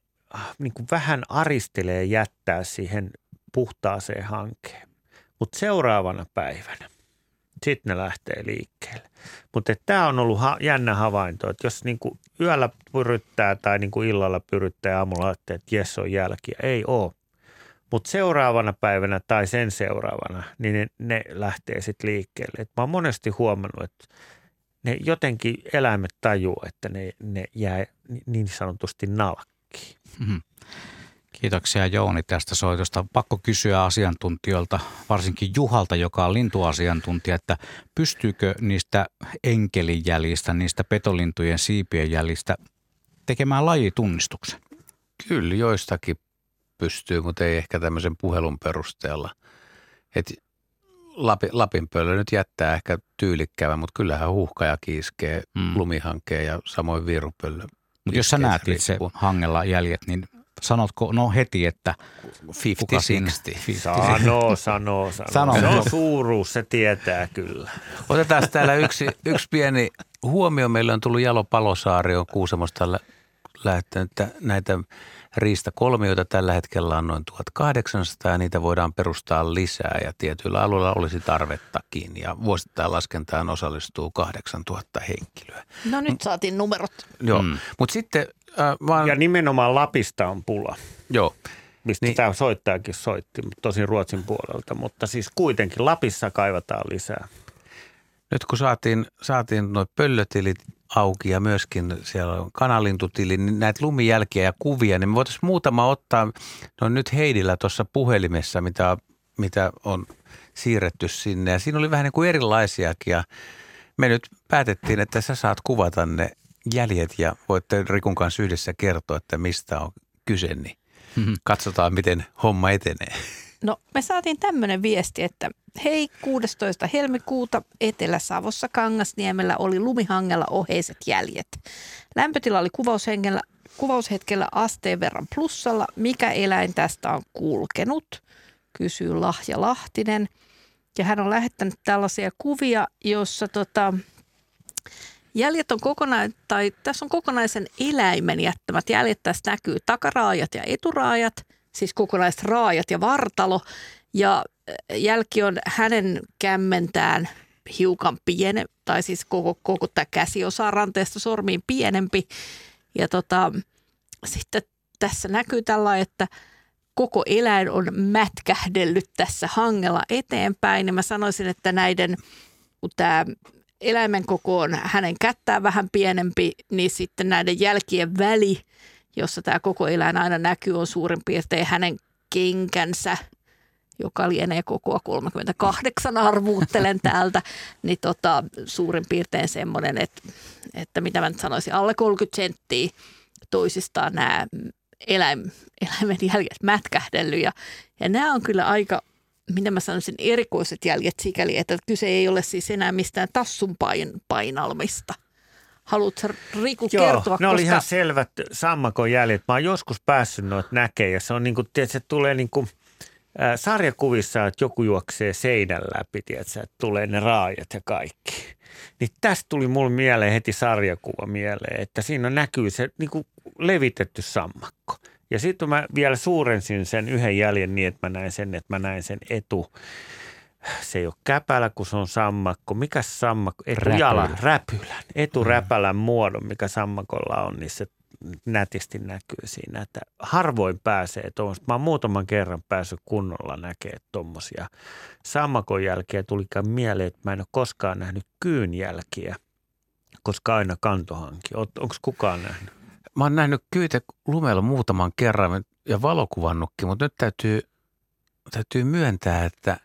niin kuin vähän aristelee jättää siihen puhtaaseen hankeen. Mutta seuraavana päivänä sitten ne lähtee liikkeelle. Mutta tämä on ollut jännä havainto, että jos niinku yöllä pyryttää tai niinku illalla pyryttää ja aamulla ajattelee, että jes on jälkiä. Ei ole. Mutta seuraavana päivänä tai sen seuraavana, niin ne lähtee sitten liikkeelle. Et mä oon monesti huomannut, että ne jotenkin eläimet tajuu, että ne jää niin sanotusti nalkkiin. Mm-hmm. Kiitoksia Jouni tästä soitosta. Pakko kysyä asiantuntijoilta, varsinkin Juhalta, joka on lintuasiantuntija, että pystyykö niistä enkelijäljistä, niistä petolintujen siipien jäljistä tekemään lajitunnistuksen? Kyllä joistakin pystyy, mutta ei ehkä tämmöisen puhelun perusteella. Et lapinpöllö nyt jättää ehkä tyylikkäävän, mutta kyllähän huuhkaja kiiskee lumihankeen ja samoin viirupöllö. Mutta jos sä näet itse hangella jäljet, niin sanotko heti, että 50-60? Sano. Se on suuruus, se tietää kyllä. Otetaan täällä yksi pieni huomio. Meillä on tullut Jalo Palosaari, on Kuusamosta lähtenyt näitä riistakolmioita. Tällä hetkellä on noin 1800 ja niitä voidaan perustaa lisää ja tietyillä alueilla olisi tarvettakin. Ja vuosittain laskentaan osallistuu 8000 henkilöä. No nyt saatiin numerot. Joo, mutta sitten ja nimenomaan Lapista on pula, mistä niin, tämä soittajakin soitti, tosin Ruotsin puolelta, mutta siis kuitenkin Lapissa kaivataan lisää. Nyt kun saatiin nuo pöllötilit auki ja myöskin siellä on kanalintutili, niin näitä lumijälkiä ja kuvia, niin me voitaisiin muutama ottaa, no nyt Heidillä tuossa puhelimessa, mitä on siirretty sinne ja siinä oli vähän niin kuin erilaisiakin ja me nyt päätettiin, että sä saat kuvata ne jäljet ja voitte Rikun kanssa yhdessä kertoa, että mistä on kyse, niin katsotaan, miten homma etenee. No me saatiin tämmöinen viesti, että hei 16. helmikuuta Etelä-Savossa Kangasniemellä oli lumihangella oheiset jäljet. Lämpötila oli kuvaushetkellä asteen verran plussalla. Mikä eläin tästä on kulkenut? Kysyy Lahja Lahtinen. Ja hän on lähettänyt tällaisia kuvia, jossa jäljet on tässä on kokonaisen eläimen jättämät jäljet. Tässä näkyy takaraajat ja eturaajat, siis kokonaiset raajat ja vartalo. Ja jälki on hänen kämmentään hiukan pienempi, tai siis koko tämä käsiosa ranteesta sormiin pienempi. Ja sitten tässä näkyy tällainen, että koko eläin on mätkähdellyt tässä hangella eteenpäin. Ja mä sanoisin, että näiden, kun tämä eläimen koko on hänen kättään vähän pienempi, niin sitten näiden jälkien väli, jossa tämä koko eläin aina näkyy, on suurin piirtein hänen kenkänsä, joka lienee kokoa 38, arvuuttelen täältä, niin suurin piirtein semmoinen, että mitä mä nyt sanoisin, alle 30 senttiä toisistaan nämä eläimen jäljet mätkähdellyt. Ja nämä on kyllä aika, mitä mä sanoisin, erikoiset jäljet sikäli, että kyse ei ole siis enää mistään tassun painalmista. Haluatko Riku kertoa? Ne oli ihan selvät sammakon jäljet. Mä oon joskus päässyt noita näkemään ja se on niin kuin, tiedätkö, se tulee niin kuin sarjakuvissa, että joku juoksee seinän läpi, tiedätkö, että tulee ne raajat ja kaikki. Niin tästä tuli mulle mieleen heti sarjakuva mieleen, että siinä näkyy se niin kuin levitetty sammakko. Ja sitten mä vielä suurensin sen yhden jäljen niin, että mä näin sen etu. Se ei ole käpälä, kun se on sammakko. Mikä sammakko? Räpylän. Eturäpälän muodon, mikä sammakolla on, niin se nätisti näkyy siinä. Että harvoin pääsee tuommoista. Mä oon muutaman kerran päässyt kunnolla näkemään tuommoisia. Sammakon jälkiä tulikaan mieleen, että mä en ole koskaan nähnyt kyyn jälkiä, koska aina kantohanki. Onko kukaan nähnyt? Mä oon nähnyt kyytä lumella muutaman kerran ja valokuvannutkin, mutta nyt täytyy myöntää, että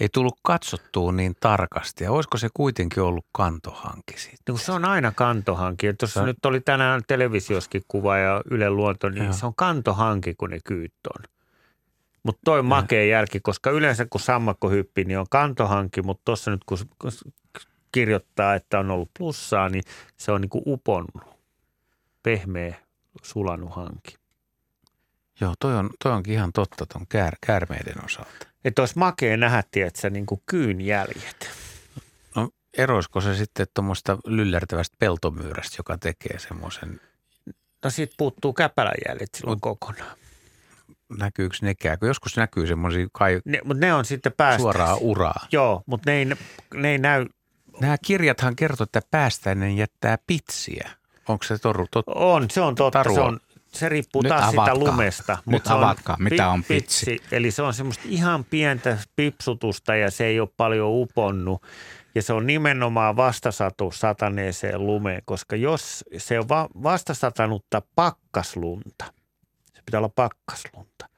ei tullut katsottua niin tarkasti. Ja olisiko se kuitenkin ollut kantohanki sitten? No, se on aina kantohanki. Tuossa on... nyt oli tänään televisioskin kuva ja Yle Luonto, niin se on kantohanki, kun ne kyyt on. Mutta toi on makea jälki, koska yleensä kun sammakko hyppii, niin on kantohanki. Mutta tuossa nyt kun kirjoittaa, että on ollut plussaa, niin se on niinku uponnut. Pehmeä, sulanut hanki. Joo, toi onkin ihan totta ton käärmeiden osalta. Että olisi makea nähdä, tiedätkö, niin kuin kyyn jäljet. No eroisiko se sitten tuommoista lyllärtävästä peltomyyrästä, joka tekee semmoisen? No siitä puuttuu käpälänjäljet silloin kokonaan. Näkyykö nekään? Kun joskus näkyy semmoisia kai ne on sitten suoraa uraa. Joo, mutta ne ei näy. Nämä kirjathan kertovat, että päästäinen jättää pitsiä. Onko se totta? On, se on totta. Tarua. Se riippuu nyt taas avatkaa sitä lumesta. Mutta avatkaa, mitä on pitsi. Eli se on semmoista ihan pientä pipsutusta ja se ei ole paljon uponnut. Ja se on nimenomaan vastasatu sataneeseen lumeen, koska jos se on vastasatanutta pakkaslunta, se pitää olla pakkaslunta,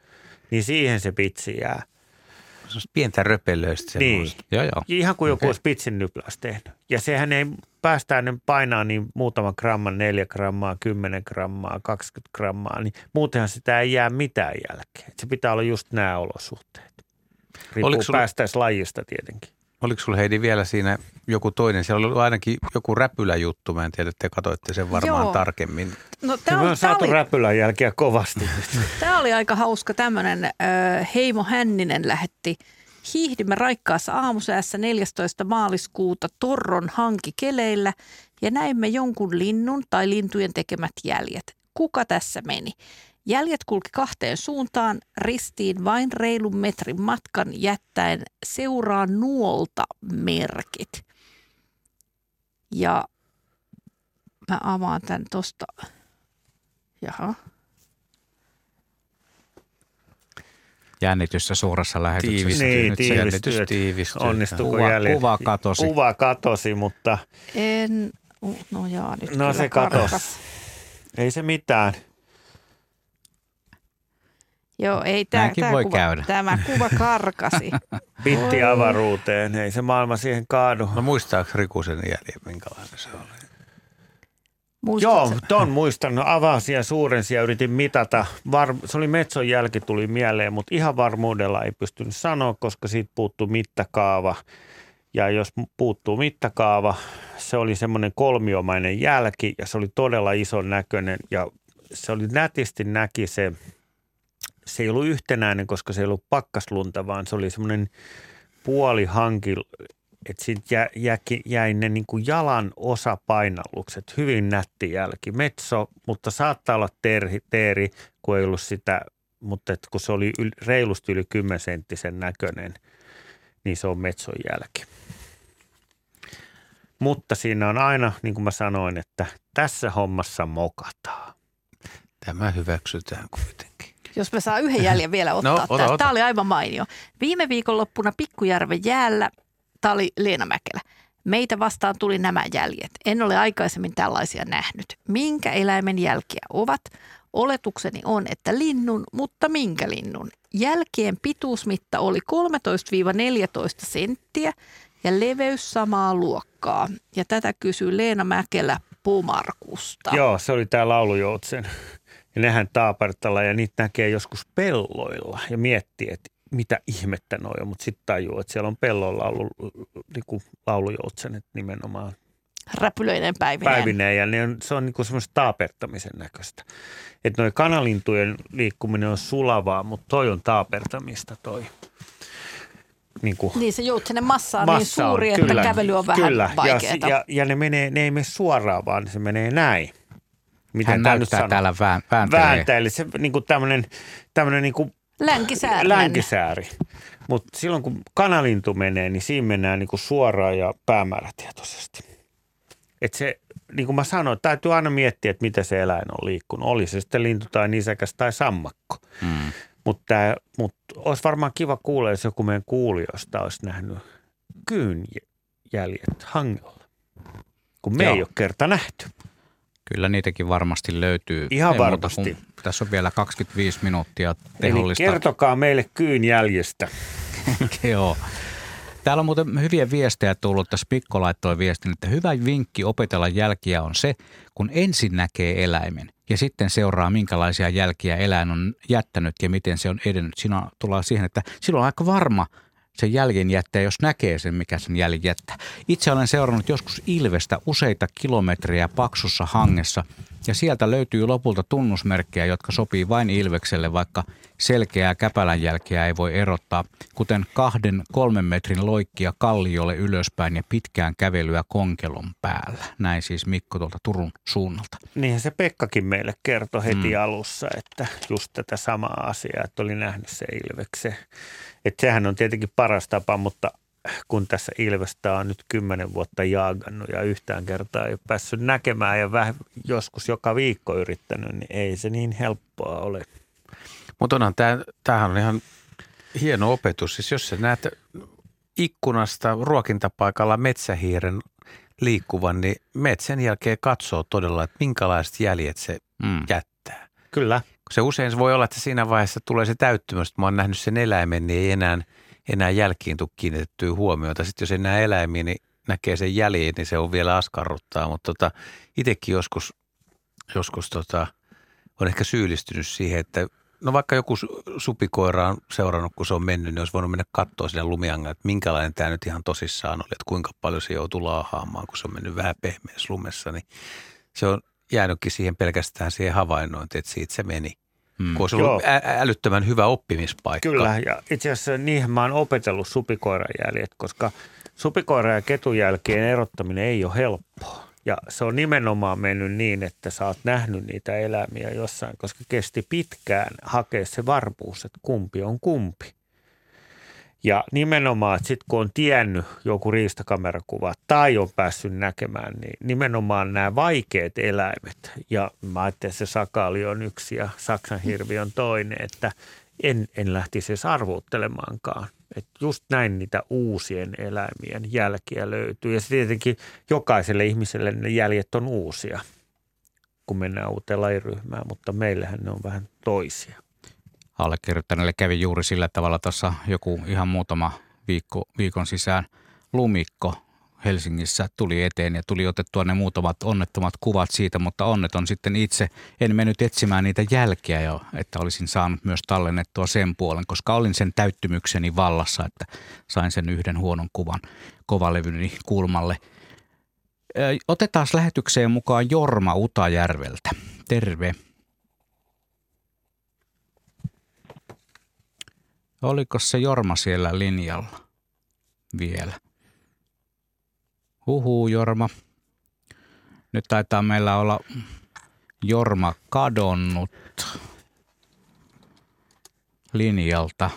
niin siihen se pitsi jää. Se on pientä röpelöistä. Niin, joo. Ihan kuin joku olisi pitsin nypläs tehnyt. Ja sehän ei päästäinen painaa niin muutama gramma, 4 grammaa, 10 grammaa, 20 grammaa, niin muutenhan sitä ei jää mitään jälkeen. Se pitää olla just nämä olosuhteet. Riippuu päästäislajista tietenkin. Oliko sulla, Heidi, vielä siinä joku toinen? Siellä oli ainakin joku räpyläjuttu. Mä en tiedä, että te katsoitte sen varmaan tarkemmin. No, me on saatu räpylän jälkeä kovasti. Tämä oli aika hauska tämmöinen. Heimo Hänninen lähetti: hiihdimme raikkaassa aamusäässä 14. maaliskuuta Torron hankikeleillä ja näimme jonkun linnun tai lintujen tekemät jäljet. Kuka tässä meni? Jäljet kulki 2 suuntaan, ristiin vain reilun metrin matkan jättäen seuraa nuolta merkit. Ja mä avaan tämän tosta. Jaha. Jännityssä suurassa lähetyksessä. Tiivistyy. Onnistuuko jälleen? Kuva katosi, mutta... se katosi. Ei se mitään. Joo, ei tämä kuva karkasi. Pitti avaruuteen, ei se maailma siihen kaadu. No muistaako Riku sen jäljen, minkälainen se oli? Joo, muistan. Avasin ja suurensin ja yritin mitata. Se oli Metson jälki, tuli mieleen, mutta ihan varmuudella ei pystynyt sanoa, koska siitä puuttuu mittakaava. Ja jos puuttuu mittakaava, se oli semmoinen kolmiomainen jälki ja se oli todella ison näköinen. Ja se oli nätisti näki se. Se ei ollut yhtenäinen, koska se ei ollut pakkaslunta, vaan se oli semmoinen puolihanki, että sitten jäi ne niin kuin jalan osapainallukset. Hyvin nätti jälki. Metso, mutta saattaa olla teeri, kun ei ollut sitä, mutta et kun se oli reilusti yli 10-senttisen näköinen, niin se on Metson jälki. Mutta siinä on aina, niin kuin mä sanoin, että tässä hommassa mokataan. Tämä hyväksytään kuitenkin. jos mä saan yhden jäljen vielä ottaa. No, ota. Tämä oli aivan mainio. Viime viikonloppuna Pikkujärven jäällä, tämä oli Leena Mäkelä. Meitä vastaan tuli nämä jäljet. En ole aikaisemmin tällaisia nähnyt. Minkä eläimen jälkiä ovat? Oletukseni on, että linnun, mutta minkä linnun? Jälkien pituusmitta oli 13-14 senttiä ja leveys samaa luokkaa. Ja tätä kysyy Leena Mäkelä Pomarkusta. Joo, se oli tämä laulujoutsen. Ja nehän taapertalla ja niitä näkee joskus pelloilla ja miettii, että mitä ihmettä noi on, mutta sitten tajuu, että siellä on pellolla ollut niinku laulujoutsenet nimenomaan. Räpylöinen päivineen. Ja se on niinku semmoista taapertamisen näköistä. Että noi kanalintujen liikkuminen on sulavaa, mutta toi on taapertamista toi. Niin se joutsenen massa on niin suuri, on, että kyllä, kävely on vähän vaikeaa. Ja ne ei mene suoraan, vaan se menee näin. Miten hän näyttää täällä vääntäjille. Se niin kuin tämmöinen niin kuin länkisääri. Mutta silloin kun kanalintu menee, niin siinä mennään niin kuin suoraan ja päämäärätietoisesti. Että se, niin kuin mä sanoin, täytyy aina miettiä, että mitä se eläin on liikkunut. Oli se sitten lintu tai nisäkäs tai sammakko. Mm. Mutta olisi varmaan kiva kuulla, jos joku meidän kuulijoista olisi nähnyt kyyn jäljet hangella, kun me Joo. ei ole kerta nähty. Kyllä niitäkin varmasti löytyy. Ihan ei varmasti. Muuta, tässä on vielä 25 minuuttia tehollista. Eli kertokaa meille kyyn jäljestä. Joo. Täällä on muuten hyviä viestejä tullut. Tässä Pikko laittoi viestin, että hyvä vinkki opetella jälkiä on se, kun ensin näkee eläimen ja sitten seuraa, minkälaisia jälkiä eläin on jättänyt ja miten se on edennyt. Siinä tullaan siihen, että silloin on aika varma sen jäljen jättää, jos näkee sen, mikä sen jäljen jättää. Itse olen seurannut joskus ilvestä useita kilometrejä paksussa hangessa ja sieltä löytyy lopulta tunnusmerkkejä, jotka sopii vain ilvekselle, vaikka selkeää käpälänjälkeä ei voi erottaa, kuten 2-3 metrin loikkia kalliolle ylöspäin ja pitkään kävelyä konkelon päällä. Näin siis Mikko tuolta Turun suunnalta. Niinhän se Pekkakin meille kertoi heti alussa, että just tätä samaa asiaa, että oli nähnyt se ilveksen. Että sehän on tietenkin paras tapa, mutta kun tässä ilvestä on nyt 10 vuotta jaagannut ja yhtään kertaa ei ole päässyt näkemään ja vähän joskus joka viikko yrittänyt, niin ei se niin helppoa ole. Mutta onhan tämähän on ihan hieno opetus. Siis jos sä näet ikkunasta ruokintapaikalla metsähiiren liikkuvan, niin menet sen jälkeen katsoo todella, että minkälaiset jäljet se jättää. Kyllä. Se usein voi olla, että siinä vaiheessa tulee se täyttymys, että mä oon nähnyt sen eläimen, niin ei enää jälkiin tule kiinnitettyä huomiota. Sitten jos ei näe eläimiä, niin näkee sen jäljen, niin se on vielä askarruttaa. Mutta itsekin joskus on ehkä syyllistynyt siihen, että no vaikka joku supikoira on seurannut, kun se on mennyt, niin olisi voinut mennä katsoa sinne lumiangalle, että minkälainen tämä nyt ihan tosissaan oli, että kuinka paljon se joutuu laahaamaan, kun se on mennyt vähän pehmeässä lumessa, niin se on jäänytkin siihen pelkästään siihen havainnointiin, että siitä se meni. Kun olisi ollut älyttömän hyvä oppimispaikka. Kyllä, ja itse asiassa niihin mä oon opetellut supikoirajäljet, koska supikoira- ja ketujälkien erottaminen ei ole helppoa. Ja se on nimenomaan mennyt niin, että sä oot nähnyt niitä eläimiä jossain, koska kesti pitkään hakea se varmuus, että kumpi on kumpi. Ja nimenomaan, että sitten kun on tiennyt joku riistakamerakuva tai on päässyt näkemään, niin nimenomaan nämä vaikeat eläimet. Ja mä ajattelin, että se sakaali on yksi ja saksanhirvi on toinen, että en lähtisi edes arvuuttelemaankaan. Että just näin niitä uusien eläimien jälkiä löytyy. Ja se tietenkin jokaiselle ihmiselle ne jäljet on uusia, kun mennään uuteen lajiryhmään, mutta meillähän ne on vähän toisia. Allekirjoittaneelle kävi juuri sillä tavalla tuossa joku ihan muutama viikon sisään lumikko Helsingissä tuli eteen ja tuli otettua ne muutamat onnettomat kuvat siitä, mutta onneton sitten itse en mennyt etsimään niitä jälkiä jo, että olisin saanut myös tallennettua sen puolen, koska olin sen täyttymykseni vallassa, että sain sen yhden huonon kuvan kovalevyni kulmalle. Otetaan lähetykseen mukaan Jorma Utajärveltä. Terve. Oliko se Jorma siellä linjalla vielä? Huhuu, Jorma. Nyt taitaa meillä olla Jorma kadonnut linjalta.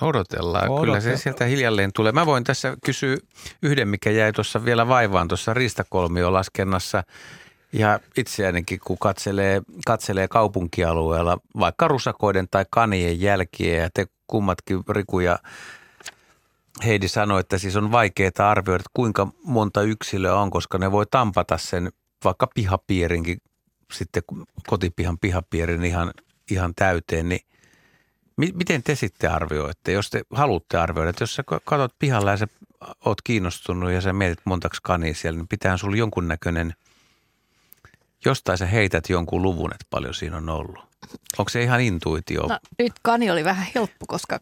Odotellaan. Kyllä se sieltä hiljalleen tulee. Mä voin tässä kysyä yhden, mikä jäi tuossa vielä vaivaan tuossa riistakolmiolaskennossa. Ja itseäänkin, kun katselee kaupunkialueella vaikka rusakoiden tai kanien jälkiä, ja te kummatkin, Riku ja Heidi, sanoi, että siis on vaikeaa arvioida, kuinka monta yksilöä on, koska ne voi tampata sen vaikka pihapiirinkin, sitten kotipihan pihapiirin ihan täyteen, niin miten te sitten arvioitte, jos te haluatte arvioida, että jos sä katsot pihalla ja sä oot kiinnostunut ja sä mietit montaksi kania siellä, niin pitää sulla jonkunnäköinen, jostain sä heität jonkun luvun, että paljon siinä on ollut. Onko se ihan intuitio? No, nyt kani oli vähän helppo, koska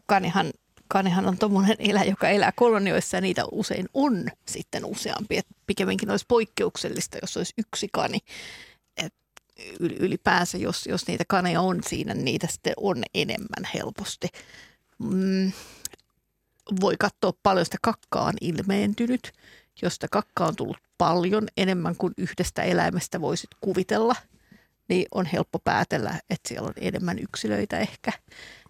kanihan on tommoinen eläin, joka elää kolonioissa ja niitä usein on sitten useampi. Et pikemminkin olisi poikkeuksellista, jos olisi yksi kani. Et ylipäänsä, jos niitä kaneja on siinä, niin niitä sitten on enemmän helposti. Voi katsoa paljon sitä kakkaa on ilmeentynyt, josta kakkaa on tullut paljon enemmän kuin yhdestä eläimestä voisit kuvitella. Niin on helppo päätellä, että siellä on enemmän yksilöitä ehkä.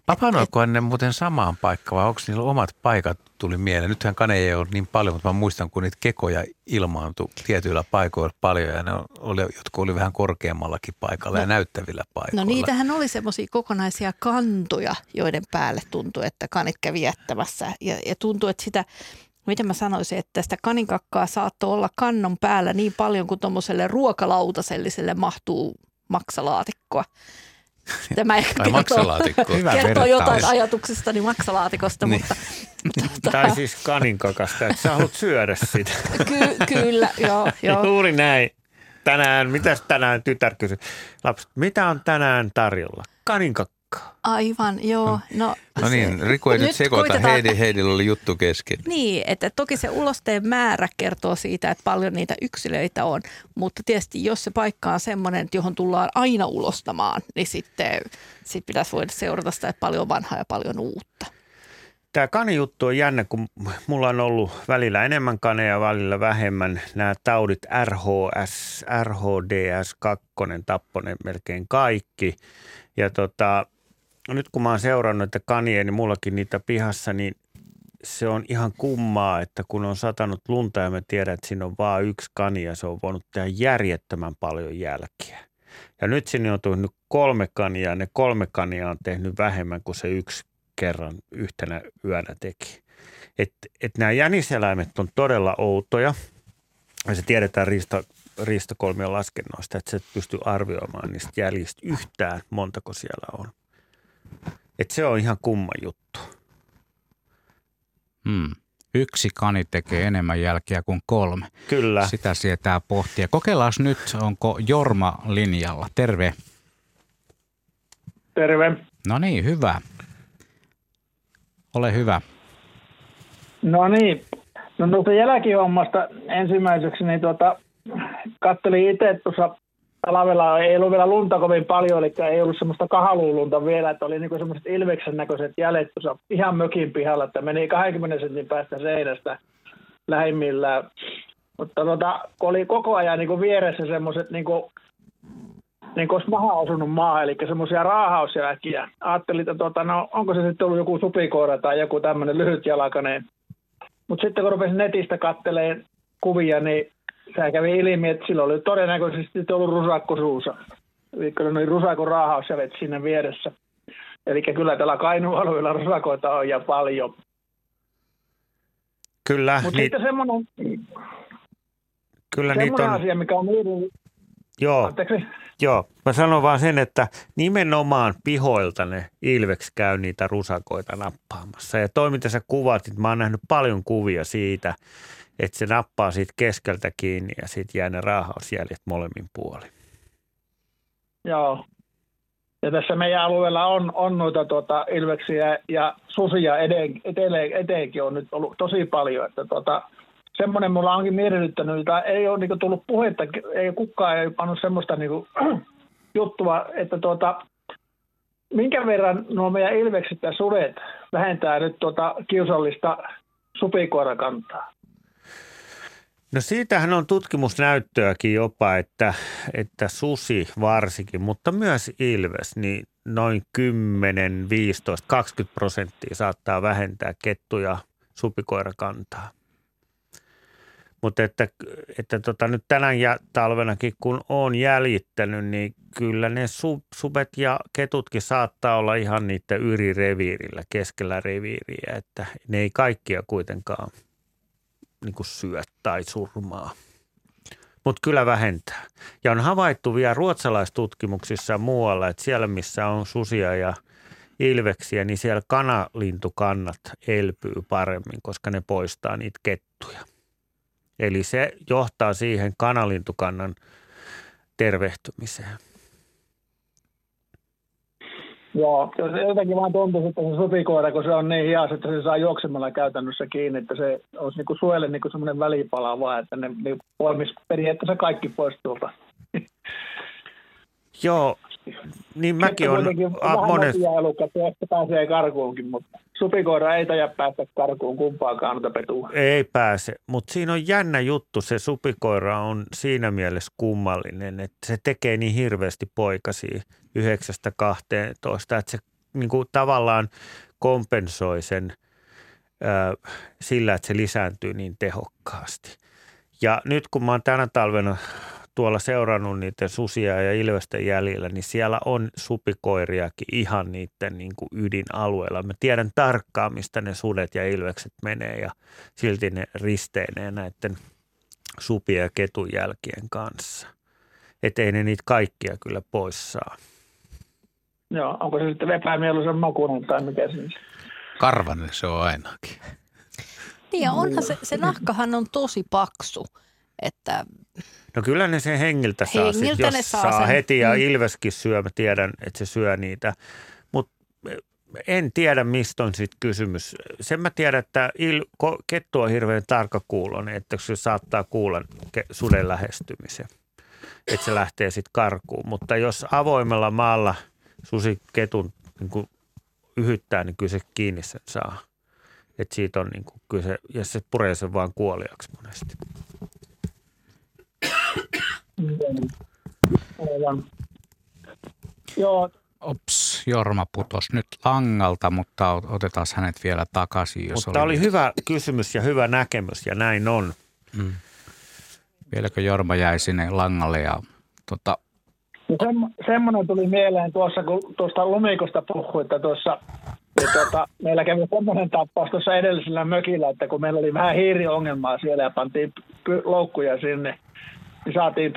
Papanoikohan ne muuten samaan paikkaan vai onko niillä omat paikat tuli mieleen? Nythän kaneja ei ole niin paljon, mutta mä muistan, kun niitä kekoja ilmaantui tietyillä paikoilla paljon ja ne oli, jotka oli vähän korkeammallakin paikalla ja näyttävillä paikoilla. No niitähän oli semmoisia kokonaisia kantoja, joiden päälle tuntui, että kanit kävi jättämässä ja tuntui, että sitä... Miten mä sanoisin, että sitä kaninkakkaa saattoi olla kannon päällä niin paljon kuin tuommoiselle ruokalautaselliselle mahtuu maksalaatikkoa. Tämä ehkä kertoo jotain ajatuksestani maksalaatikosta, niin. Mutta... Tai siis kaninkakasta, että sä haluat syödä sitä. Kyllä, joo. Juuri näin. Tänään, mitäs tänään tytär kysyi? Lapset, mitä on tänään tarjolla? Kaninkakka. Aivan, joo. No niin, Riku ei nyt sekoita. Heidillä oli juttu kesken. Niin, että toki se ulosteen määrä kertoo siitä, että paljon niitä yksilöitä on. Mutta tietysti jos se paikka on semmoinen, johon tullaan aina ulostamaan, niin sitten pitäisi voida seurata sitä, että paljon vanhaa ja paljon uutta. Tämä kanijuttu on jännä, kun mulla on ollut välillä enemmän kaneja, välillä vähemmän. Nämä taudit RHS, RHDS2, tapponen melkein kaikki. Ja nyt kun mä oon seurannut, että kania, niin mullakin niitä pihassa, niin se on ihan kummaa, että kun on satanut lunta ja mä tiedän, että siinä on vaan yksi kania, se on voinut tehdä järjettömän paljon jälkiä. Ja nyt sinne on tullut kolme kaniaa, ne kolme kaniaa on tehnyt vähemmän kuin se yksi kerran yhtenä yönä teki. Että nämä jäniseläimet on todella outoja ja se tiedetään riistokolmion laskennoista, että sä et pysty arvioimaan niistä jäljistä yhtään, montako siellä on. Että se on ihan kumma juttu. Yksi kani tekee enemmän jälkeä kuin kolme. Kyllä. Sitä sietää pohtia. Kokeillaan nyt, onko Jorma linjalla. Terve. Terve. No niin, hyvä. Ole hyvä. No niin. No tuosta jälkihommasta ensimmäiseksi, niin katselin itse tuossa talvella, ei ollut vielä lunta kovin paljon, eli ei ollut semmoista kahaluulunta vielä, että oli niinku semmoiset ilveksen näköiset jäljet tuossa ihan mökin pihalla, että meni 20 sentin päästä seinästä lähimmillään. Mutta kun oli koko ajan niinku vieressä semmoiset, niin kuin olisi maha osunut maahan, eli semmoisia raahausjälkiä. Ajattelin, että onko se sitten ollut joku supikoira tai joku tämmöinen lyhytjalakainen. Mutta sitten kun rupesin netistä katselemaan kuvia, niin se kävi ilmi, että silloin oli todennäköisesti ollut rusakko suussa. Eli kyllä noin rusakon raahausjäljet siinä vieressä. Eli kyllä tällä Kainuun alueella rusakoita on ja paljon. Kyllä. Mutta sitten semmoinen asia, mikä on mielestäni. Joo. Anteeksi. Joo, mä sanon vaan sen, että nimenomaan pihoilta ne ilveks käy niitä rusakoita nappaamassa. Ja toi, mitä sä kuvatit, mä oon nähnyt paljon kuvia siitä, että se nappaa siitä keskeltä kiinni ja siitä jää ne raahausjäljet molemmin puolin. Joo. Ja tässä meidän alueella on noita ilveksiä ja susia eteenkin on nyt ollut tosi paljon, että semmoinen mulla onkin mietityttänyt, että ei ole niinku tullut puhetta, ei kukaan ei pannut semmoista niinku juttua, että minkä verran nuo meidän ilvekset ja sudet vähentää nyt kiusallista supikoirakantaa? No siitähän on tutkimusnäyttöäkin jopa, että susi varsinkin, mutta myös ilves, niin noin 10, 15, 20% saattaa vähentää kettuja supikoirakantaa. Mutta että nyt tänään ja talvenakin, kun olen jäljittänyt, niin kyllä ne suvet ja ketutkin saattaa olla ihan niiden ylireviirillä, keskellä reviiriä. Että ne ei kaikkia kuitenkaan niin kuin syö tai surmaa, mutta kyllä vähentää. Ja on havaittu vielä ruotsalaistutkimuksissa muualla, että siellä missä on susia ja ilveksiä, niin siellä kanalintukannat elpyy paremmin, koska ne poistaa niitä kettuja. Eli se johtaa siihen kanalintukannan tervehtymiseen. Joo, jotenkin vaan tuntuu, että se supikoira, kun se on niin hias, että se saa juoksemalla käytännössä kiinni, että se olisi niin kuin suojelle niin kuin semmoinen välipala vaan, että ne niin poimisi periaatteessa kaikki pois tuolta. Joo, niin mäkin on monesti. Se pääsee karkuunkin, mutta supikoira ei tajaa päästä karkuun kumpaakaan noita petua. Ei pääse, mutta siinä on jännä juttu, se supikoira on siinä mielessä kummallinen, että se tekee niin hirveästi poikasia 9-12, että se niin kuin tavallaan kompensoi sen sillä, että se lisääntyy niin tehokkaasti. Ja nyt kun mä oon tänä talvena tuolla seurannut niiden susia ja ilvesten jäljillä, niin siellä on supikoiriakin ihan niiden niin kuin ydinalueella. Mä tiedän tarkkaan, mistä ne sudet ja ilvekset menee ja silti ne risteinee näiden supien ja ketun jälkien kanssa. Että ei ne niitä kaikkia kyllä pois saa. Joo, onko se sitten epämieluisen makuinen tai mikä se on? Karvanen se on ainakin. Niin ja onhan se nahkahan on tosi paksu, että... No kyllä ne sen hengiltä saa, jos saa heti ja ilveskin syö, mä tiedän, että se syö niitä, mutta en tiedä mistä on sitten kysymys. Sen mä tiedän, että kettu on hirveän tarkkakuuloinen, että se saattaa kuulla suden lähestymisen, että se lähtee sitten karkuun. Mutta jos avoimella maalla susi ketun niin yhyttää, niin kyllä se kiinni sen saa. Että siitä on niin kuin kyse, ja se puree sen vaan kuoliaksi monesti. Ops, Jorma putosi nyt langalta, mutta otetaan hänet vielä takaisin. Jos mutta oli hyvä kysymys ja hyvä näkemys ja näin on. Mm. Vieläkö Jorma jäi sinne langalle? Ja, semmoinen tuli mieleen tuossa, kun tuosta lumikosta puhuitte tuossa. Ja meillä kävi semmoinen tapaus tuossa edellisellä mökillä, että kun meillä oli vähän hiiriongelmaa siellä ja pantiin loukkuja sinne, niin saatiin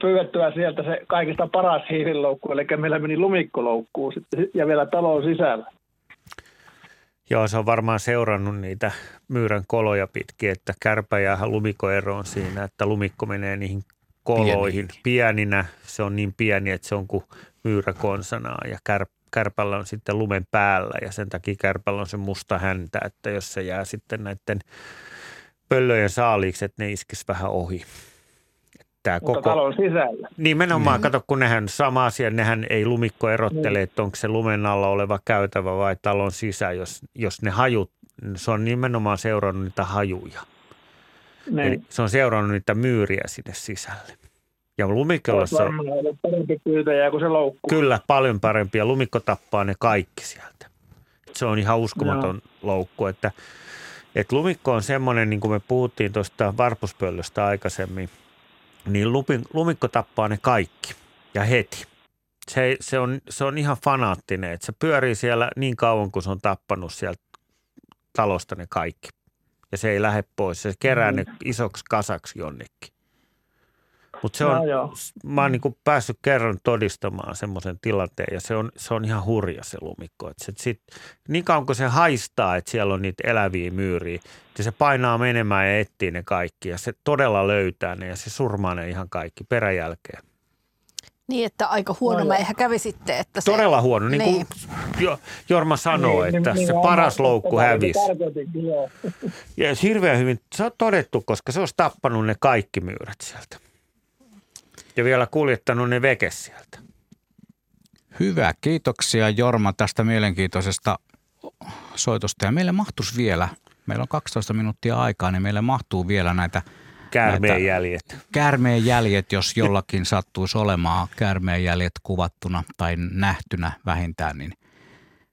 pyydettyä sieltä se kaikista paras hiiriloukku, eli meillä meni lumikkoloukkuun sitten ja vielä talon sisällä. Joo, se on varmaan seurannut niitä myyrän koloja pitkin, että kärpä ja lumikkoero on siinä, että lumikko menee niihin koloihin pieninä. Se on niin pieni, että se on kuin myyrä konsanaan ja kärpällä on sitten lumen päällä ja sen takia kärpällä on se musta häntä, että jos se jää sitten näiden pöllöjen saaliiksi, että ne iskisi vähän ohi. Tämä mutta koko talon sisällä. Nimenomaan, kato kun nehän sama asia, nehän ei lumikko erottele, että onko se lumen alla oleva käytävä vai talon sisä, jos ne hajut, se on nimenomaan seurannut niitä hajuja. Eli se on seurannut niitä myyriä sinne sisälle. Ja lumikolossa on parempi pyytäjä kuin se loukku. Kyllä, paljon parempi ja lumikko tappaa ne kaikki sieltä. Se on ihan uskomaton loukku, että lumikko on semmoinen, niin kuin me puhuttiin tuosta varpuspöllöstä aikaisemmin, niin lumikko tappaa ne kaikki ja heti. Se on ihan fanaattinen, että se pyörii siellä niin kauan, kun se on tappanut sieltä talosta ne kaikki. Ja se ei lähde pois, se kerää ne isoksi kasaksi jonnekin. Mutta se on, mä oon niinku päässyt kerran todistamaan semmoisen tilanteen ja se on ihan hurja se lumikko. Et niin kauan kun se haistaa, että siellä on niitä eläviä myyriä, niin se painaa menemään ja etsii ne kaikki ja se todella löytää ne ja se surmaa ne ihan kaikki peräjälkeen. Niin, että aika huono mä eihän kävi sitten, että se... Todella huono, niin kuin Jorma sanoi, että se paras loukku hävisi. Ja hirveän hyvin, se on todettu, koska se olisi tappanut ne kaikki myyrät sieltä. Ja vielä kuljettanut ne veke sieltä. Hyvä, kiitoksia Jorma tästä mielenkiintoisesta soitosta. Ja meille mahtuisi vielä, meillä on 12 minuuttia aikaa, niin meille mahtuu vielä näitä... Käärmeenjäljet, jos jollakin sattuisi olemaan käärmeenjäljet kuvattuna tai nähtynä vähintään, niin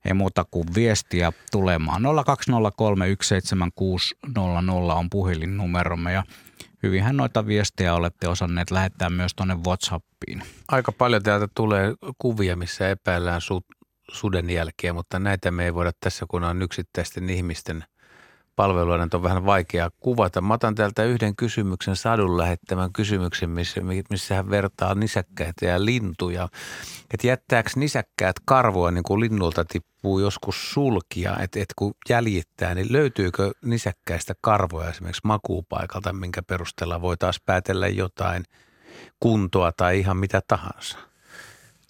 ei muuta kuin viestiä tulemaan. 020317600 on puhelinnumeromme ja hyvinhän noita viestejä olette osanneet lähettää myös tuonne WhatsAppiin. Aika paljon täältä tulee kuvia, missä epäillään suden jälkeä, mutta näitä me ei voida tässä, kun on yksittäisten ihmisten palveluiden, on vähän vaikea kuvata. Mä otan täältä yhden kysymyksen, Sadun lähettämän kysymyksen, missä hän vertaa nisäkkäitä ja lintuja. Että jättääkö nisäkkäät karvoa, niin kuin linnulta tippuu joskus sulkia, että kun jäljittää, niin löytyykö nisäkkäistä karvoja esimerkiksi makuupaikalta, minkä perusteella voi taas päätellä jotain kuntoa tai ihan mitä tahansa?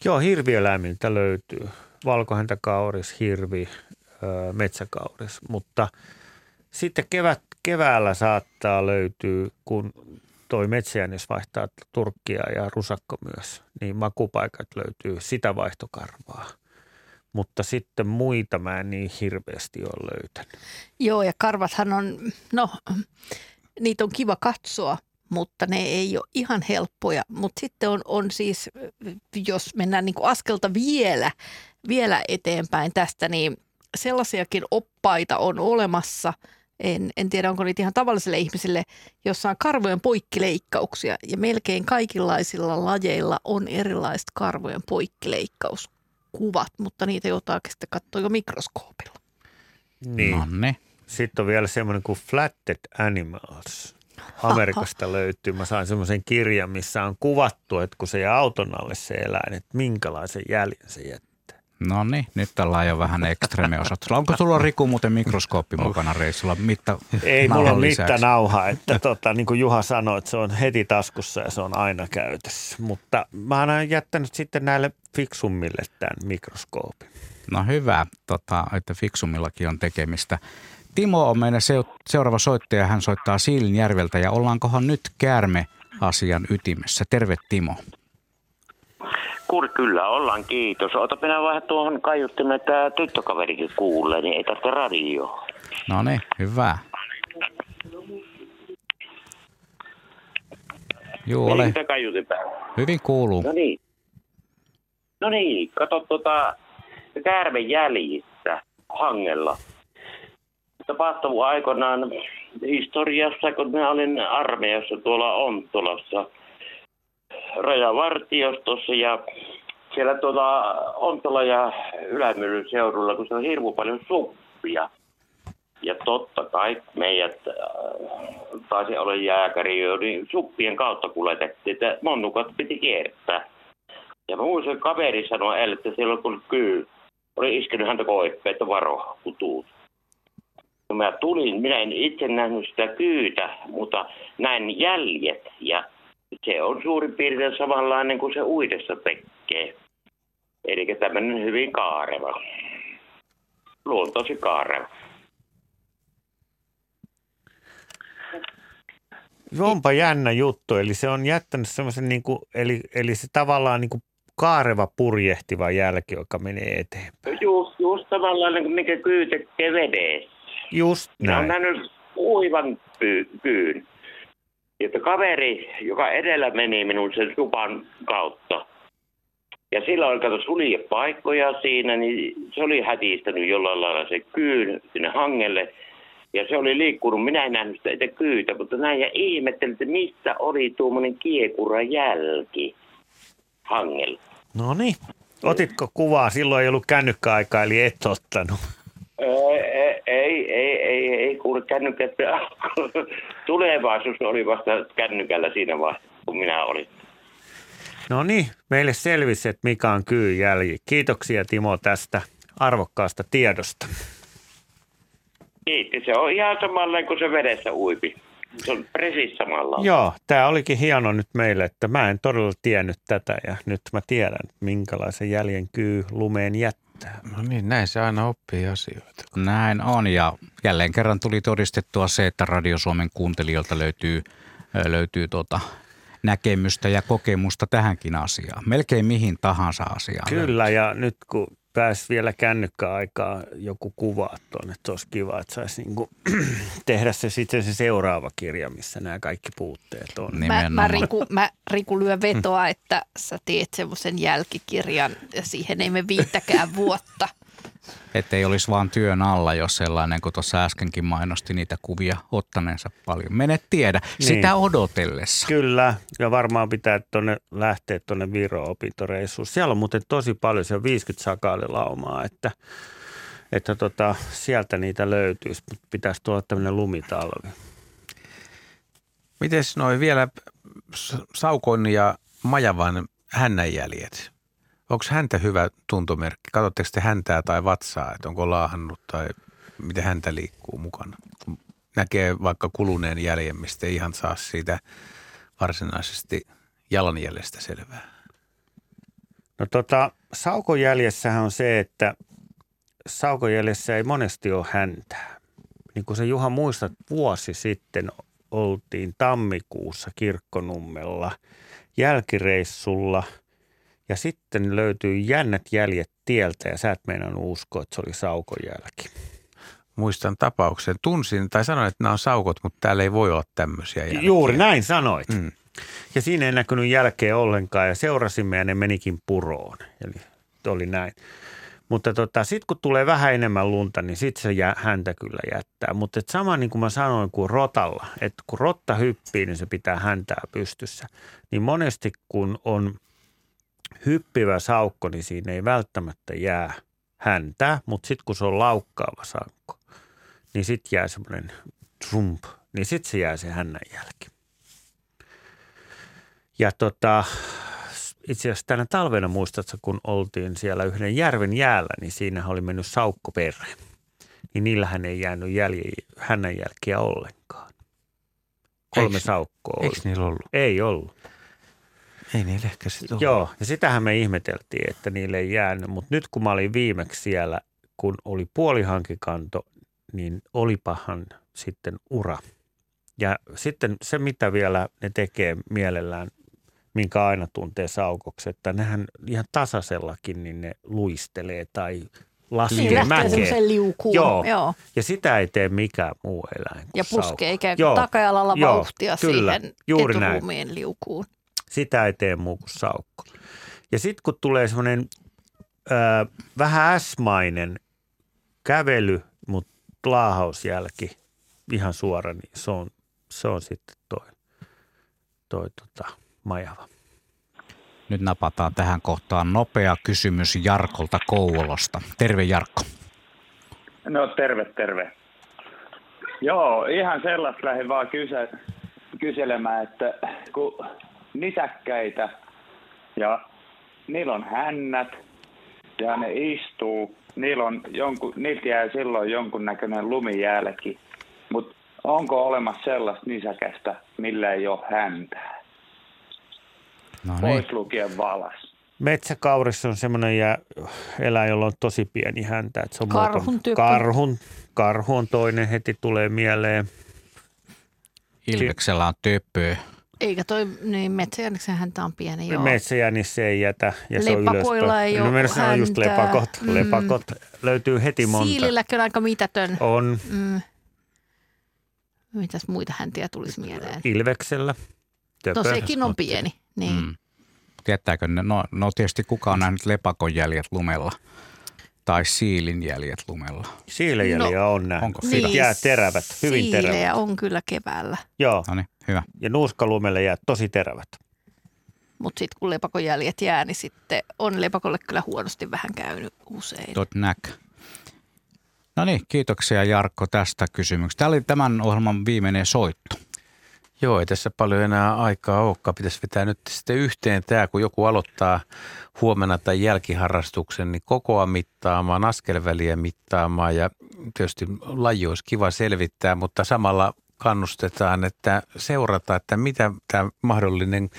Joo, hirvieläimiltä löytyy. Valkohäntäkauris, hirvi, metsäkauris, mutta sitten keväällä saattaa löytyä, kun toi metsäjänis vaihtaa turkkia ja rusakko myös, niin makupaikat löytyy sitä vaihtokarvaa. Mutta sitten muita mä en niin hirveästi ole löytänyt. Joo, ja karvathan on, no niitä on kiva katsoa, mutta ne ei ole ihan helppoja. Mutta sitten on siis, jos mennään niin kuin askelta vielä eteenpäin tästä, niin sellaisiakin oppaita on olemassa. En tiedä, onko niitä ihan tavallisille ihmisille, jossa on karvojen poikkileikkauksia. Ja melkein kaikenlaisilla lajeilla on erilaiset karvojen poikkileikkauskuvat, mutta niitä joutaa sitten katsoa jo mikroskoopilla. Niin. Nonne. Sitten on vielä semmoinen kuin Flatted Animals. Amerikasta löytyy. Mä sain semmoisen kirjan, missä on kuvattu, että kun se jää auton alle se eläin, että minkälaisen jäljen se jättää. No niin, nyt ollaan jo vähän ekstremiosat. Onko sulla Riku muuten mikroskooppi mukana reissulla? Ei mulla ole mittanauhaa, että niin kuin Juha sanoi, että se on heti taskussa ja se on aina käytössä. Mutta mä oon jättänyt sitten näille fiksummille tämän mikroskoopin. No hyvä, että fiksummillakin on tekemistä. Timo on meidän seuraava soittaja, hän soittaa Siilinjärveltä ja ollaankohan nyt käärme-asian ytimessä. Terve Timo. Kyllä, ollaan, kiitos. Ota minä vähän tuohon kaiuttimen, että tyttökaverikin kuulee, niin ei tarvitse radioa. No niin, hyvä. Juu, ole. Mitä kaiutin päällä? Hyvin kuuluu. No niin, kato käärmen jäljistä hangella. Tapahtuu aikoinaan historiassa, kun minä olin armeijassa tuolla Onttolassa. Rajavartiostossa ja siellä Ontola ja Ylämyllyn seudulla, kun se on hirveän paljon suppia. Ja totta kai meidät, taisi olla jääkäri, niin suppien kautta kuljetettiin, että monnukat piti kiertää. Ja mä muistan, kaveri sanoi älle, että silloin kun kyy oli iskenyt häntä koippeen, että varo, kun tuut. Kun mä tulin, minä en itse nähnyt sitä kyytä, mutta näin jäljet ja se on suurin piirtein samanlainen kuin se uidessa tekee. Eli tämmöinen hyvin kaareva. Luontosi kaareva. Onpa jännä juttu. Eli se on jättänyt semmoisen, niin kuin, eli se tavallaan niin kuin kaareva purjehtiva jälki, joka menee eteenpäin. Just tavallaan, mikä kyy tekee vedessä. Just näin. Minä olen nähnyt uivan kyyn. Että kaveri, joka edellä meni minun sen supan kautta, ja sillä oli kato suljepaikkoja siinä, niin se oli hätistänyt jollain lailla se kyyn sinne hangelle, ja se oli liikkunut, minä en nähnyt sitä kyytä, mutta näin, ja ihmettelin, että missä oli tuommoinen kiekuran jälki hangella. No niin, otitko kuvaa? Silloin ei ollut kännykkäaikaa, eli et ottanut. Ei kuule kännykät. Tulevaisuus oli vasta kännykällä siinä vaiheessa, kun minä olin. No niin, meille selvisi, että mikä on kyyn jälji. Kiitoksia Timo tästä arvokkaasta tiedosta. Kiitti, se on ihan samalla kuin se vedessä uipi. Se on precis samalla. Joo, tämä olikin hieno nyt meille, että mä en todella tiennyt tätä ja nyt mä tiedän, minkälaisen jäljen kyy lumeen jättää. No niin, näin se aina oppii asioita. Näin on ja jälleen kerran tuli todistettua se, että Radio Suomen kuuntelijoilta löytyy näkemystä ja kokemusta tähänkin asiaan. Melkein mihin tahansa asiaan. Kyllä löytyy. Ja nyt kun pääsi vielä kännykkäaikaa joku kuvaa tuonne, että olisi kiva, että saisi niinku tehdä se sitten se seuraava kirja, missä nämä kaikki puutteet on. Mä Riku lyön vetoa, että sä teet semmoisen jälkikirjan ja siihen ei me 5 vuotta. Että ei olisi vaan työn alla, jos sellainen, kun tuossa äskenkin mainosti niitä kuvia ottaneensa paljon. Mene tiedä, sitä odotellessa. Kyllä, ja varmaan pitää lähteä tuonne Viroon opintoreissuun. Siellä on muuten tosi paljon, se on 50 sakaalilaumaa, että sieltä niitä löytyisi, mutta pitäisi tulla tämmöinen lumitalvi. Mites noin vielä Saukon ja Majavan hännänjäljet? Onko häntä hyvä tuntomerkki? Katsotteko te häntää tai vatsaa, että onko laahannut tai miten häntä liikkuu mukana? Kun näkee vaikka kuluneen jäljen, mistä ei ihan saa siitä varsinaisesti jalanjäljestä selvää. No Saukon jäljessähän on se, että Saukon jäljessä ei monesti ole häntää. Niin kuin sä Juha muistat, vuosi sitten oltiin tammikuussa Kirkkonummella jälkireissulla ja sitten löytyy jännät jäljet tieltä ja sä et meinannut uskoa, että se oli Saukon jälki. Muistan tapauksen. Tunsin tai sanoin, että nämä on saukot, mutta täällä ei voi olla tämmöisiä jälkiä. Juuri näin sanoit. Mm. Ja siinä ei näkynyt jälkeä ollenkaan ja seurasimme ja ne menikin puroon. Eli oli näin. Mutta sitten kun tulee vähän enemmän lunta, niin sitten se häntä kyllä jättää. Mutta sama niin kuin mä sanoin kuin rotalla, että kun rotta hyppii, niin se pitää häntää pystyssä. Niin monesti kun on hyppivä saukko, niin siinä ei välttämättä jää häntää, mutta sitten kun se on laukkaava saukko, niin sitten jää semmoinen trump, niin sitten se jää se hännän jälki. Ja itse asiassa tänä talvena muistatko, kun oltiin siellä yhden järven jäällä, niin siinä oli mennyt saukkoperhe. Niin niillähän ei jäänyt hännän jälkiä ollenkaan. Kolme saukkoa oli. Eikö niillä ollut? Ei ollut. Ei niillä ehkä sitten ollut. Joo, ja sitähän me ihmeteltiin, että niille ei jäänyt. Mutta nyt kun mä olin viimeksi siellä, kun oli puolihankikanto, niin olipahan sitten ura. Ja sitten se, mitä vielä ne tekee mielellään, minkä aina tuntee saukoksi, että nehän ihan tasaisellakin niin ne luistelee tai laskee mäkeä. Joo. Ja sitä ei tee mikään muu eläin kuin ja puskee ikään kuin takajalalla vauhtia siihen eturuumien liukuun. Sitä ei tee muu kuin saukko. Ja sitten kun tulee semmoinen vähän S-mainen kävely, mutta laahausjälki ihan suora, niin se on sitten toi Majava. Nyt napataan tähän kohtaan nopea kysymys Jarkolta Kouvolasta. Terve Jarkko. No terve. Joo, ihan sellaista lähdin vaan kyselemään, että kun nisäkkäitä ja niillä on hännät ja ne istuu, niiltä jää silloin jonkunnäköinen lumijälki, mutta onko olemassa sellaista nisäkästä, millä ei ole häntää? No niin. Pois lukien valas. Metsäkaurissa on semmoinen eläin, jolla on tosi pieni häntä. Että se on Karhu on toinen, heti tulee mieleen. Ilveksellä on töpöä. Eikä toi metsäjäniksen häntä on pieni, joo. Metsäjänis se ei jätä. Ja lepakoilla se ei ole häntä. On just lepakot. Löytyy heti monta. Siililläkin on aika mitätön. On. Mm. Mitäs muita häntiä tulisi mieleen? Ilveksellä. No sekin on pieni, niin. Mm. Tietääkö ne? No tietysti kukaan on nähnyt lepakon jäljet lumella tai siilin jäljet lumella. Siilen jäljiä on nähnyt. Onko sitä? Jää terävät, hyvin terävät. Siilejä on kyllä keväällä. Joo. No niin, hyvä. Ja nuuskalumelle jää tosi terävät. Mutta sitten kun lepakon jäljet jää, niin sitten on lepakolle kyllä huonosti vähän käynyt usein. No niin, kiitoksia Jarkko tästä kysymyksestä. Tämä oli tämän ohjelman viimeinen soitto. Joo, ei tässä paljon enää aikaa olekaan. Pitäisi vetää nyt sitten yhteen tämä, kun joku aloittaa huomenna tai jälkiharrastuksen, niin kokoa mittaamaan, askelväliä mittaamaan ja tietysti laji olisi kiva selvittää, mutta samalla kannustetaan, että seurata, että mitä tämä mahdollinen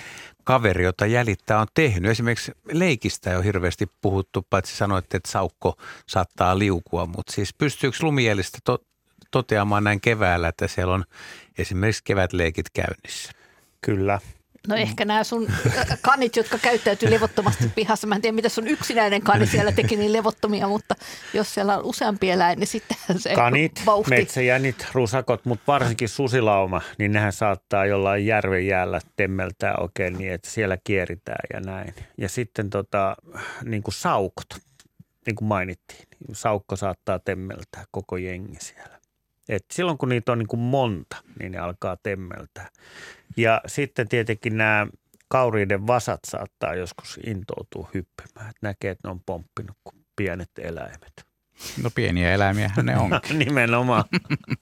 kaveri, jota jäljittää, on tehnyt. Esimerkiksi leikistä ei ole hirveästi puhuttu, paitsi sanoitte, että saukko saattaa liukua, mutta siis pystyykö lumielistä toteamaan näin keväällä, että siellä on esimerkiksi kevätleikit käynnissä. Kyllä. No ehkä nämä sun kanit, jotka käyttäytyy levottomasti pihassa. Mä en tiedä, mitä sun yksinäinen kani siellä teki niin levottomia, mutta jos siellä on useampi eläin, niin sittenhän se kanit, vauhti. Kanit, metsäjänit, rusakot, mutta varsinkin susilauma, niin nehän saattaa jollain järven jäällä temmeltää oikein niin, että siellä kieritään ja näin. Ja sitten niin kuin saukot. niin kuin mainittiin, niin saukko saattaa temmeltää koko jengi siellä. Et silloin kun niitä on niin kuin monta, niin ne alkaa temmeltää. Ja sitten tietenkin nämä kauriiden vasat saattaa joskus intoutua hyppimään. Et näkee, että ne on pomppinut kuin pienet eläimet. No pieniä eläimiähän ne onkin. Nimenomaan.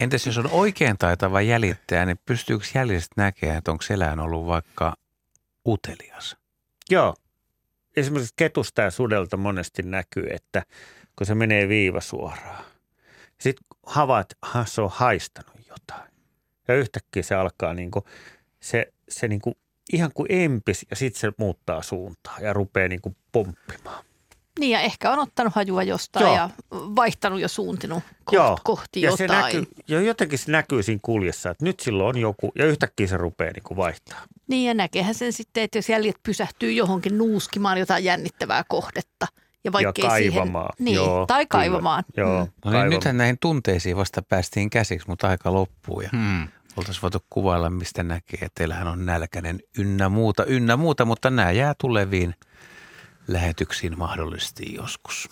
Entäs jos on oikein taitava jäljittäjä, niin pystyykö jäljistä näkemään, että onko eläin ollut vaikka utelias? Joo. Esimerkiksi ketusta ja sudelta monesti näkyy, että kun se menee viiva suoraan. Sitten havaat, se on haistanut jotain. Ja yhtäkkiä se alkaa niinku, se niinku ihan kuin empis ja sitten se muuttaa suuntaa ja rupeaa niinku pomppimaan. Niin ja ehkä on ottanut hajua jostain ja vaihtanut ja suuntinut kohti ja jotain. Se näkyy, ja jotenkin se näkyy siinä kuljessa, että nyt silloin on joku ja yhtäkkiä se rupeaa niinku vaihtaa. Niin ja näkeehän sen sitten, että jos jäljet pysähtyy johonkin nuuskimaan jotain jännittävää kohdetta. Ja kaivamaan. Siihen, niin, joo, tai kaivamaan. Joo, niin nythän näihin tunteisiin vasta päästiin käsiksi, mutta aika loppuu ja oltaisiin voitu kuvailla, mistä näkee, että teillähän on nälkäinen ynnä muuta, mutta nämä jää tuleviin lähetyksiin mahdollisesti joskus.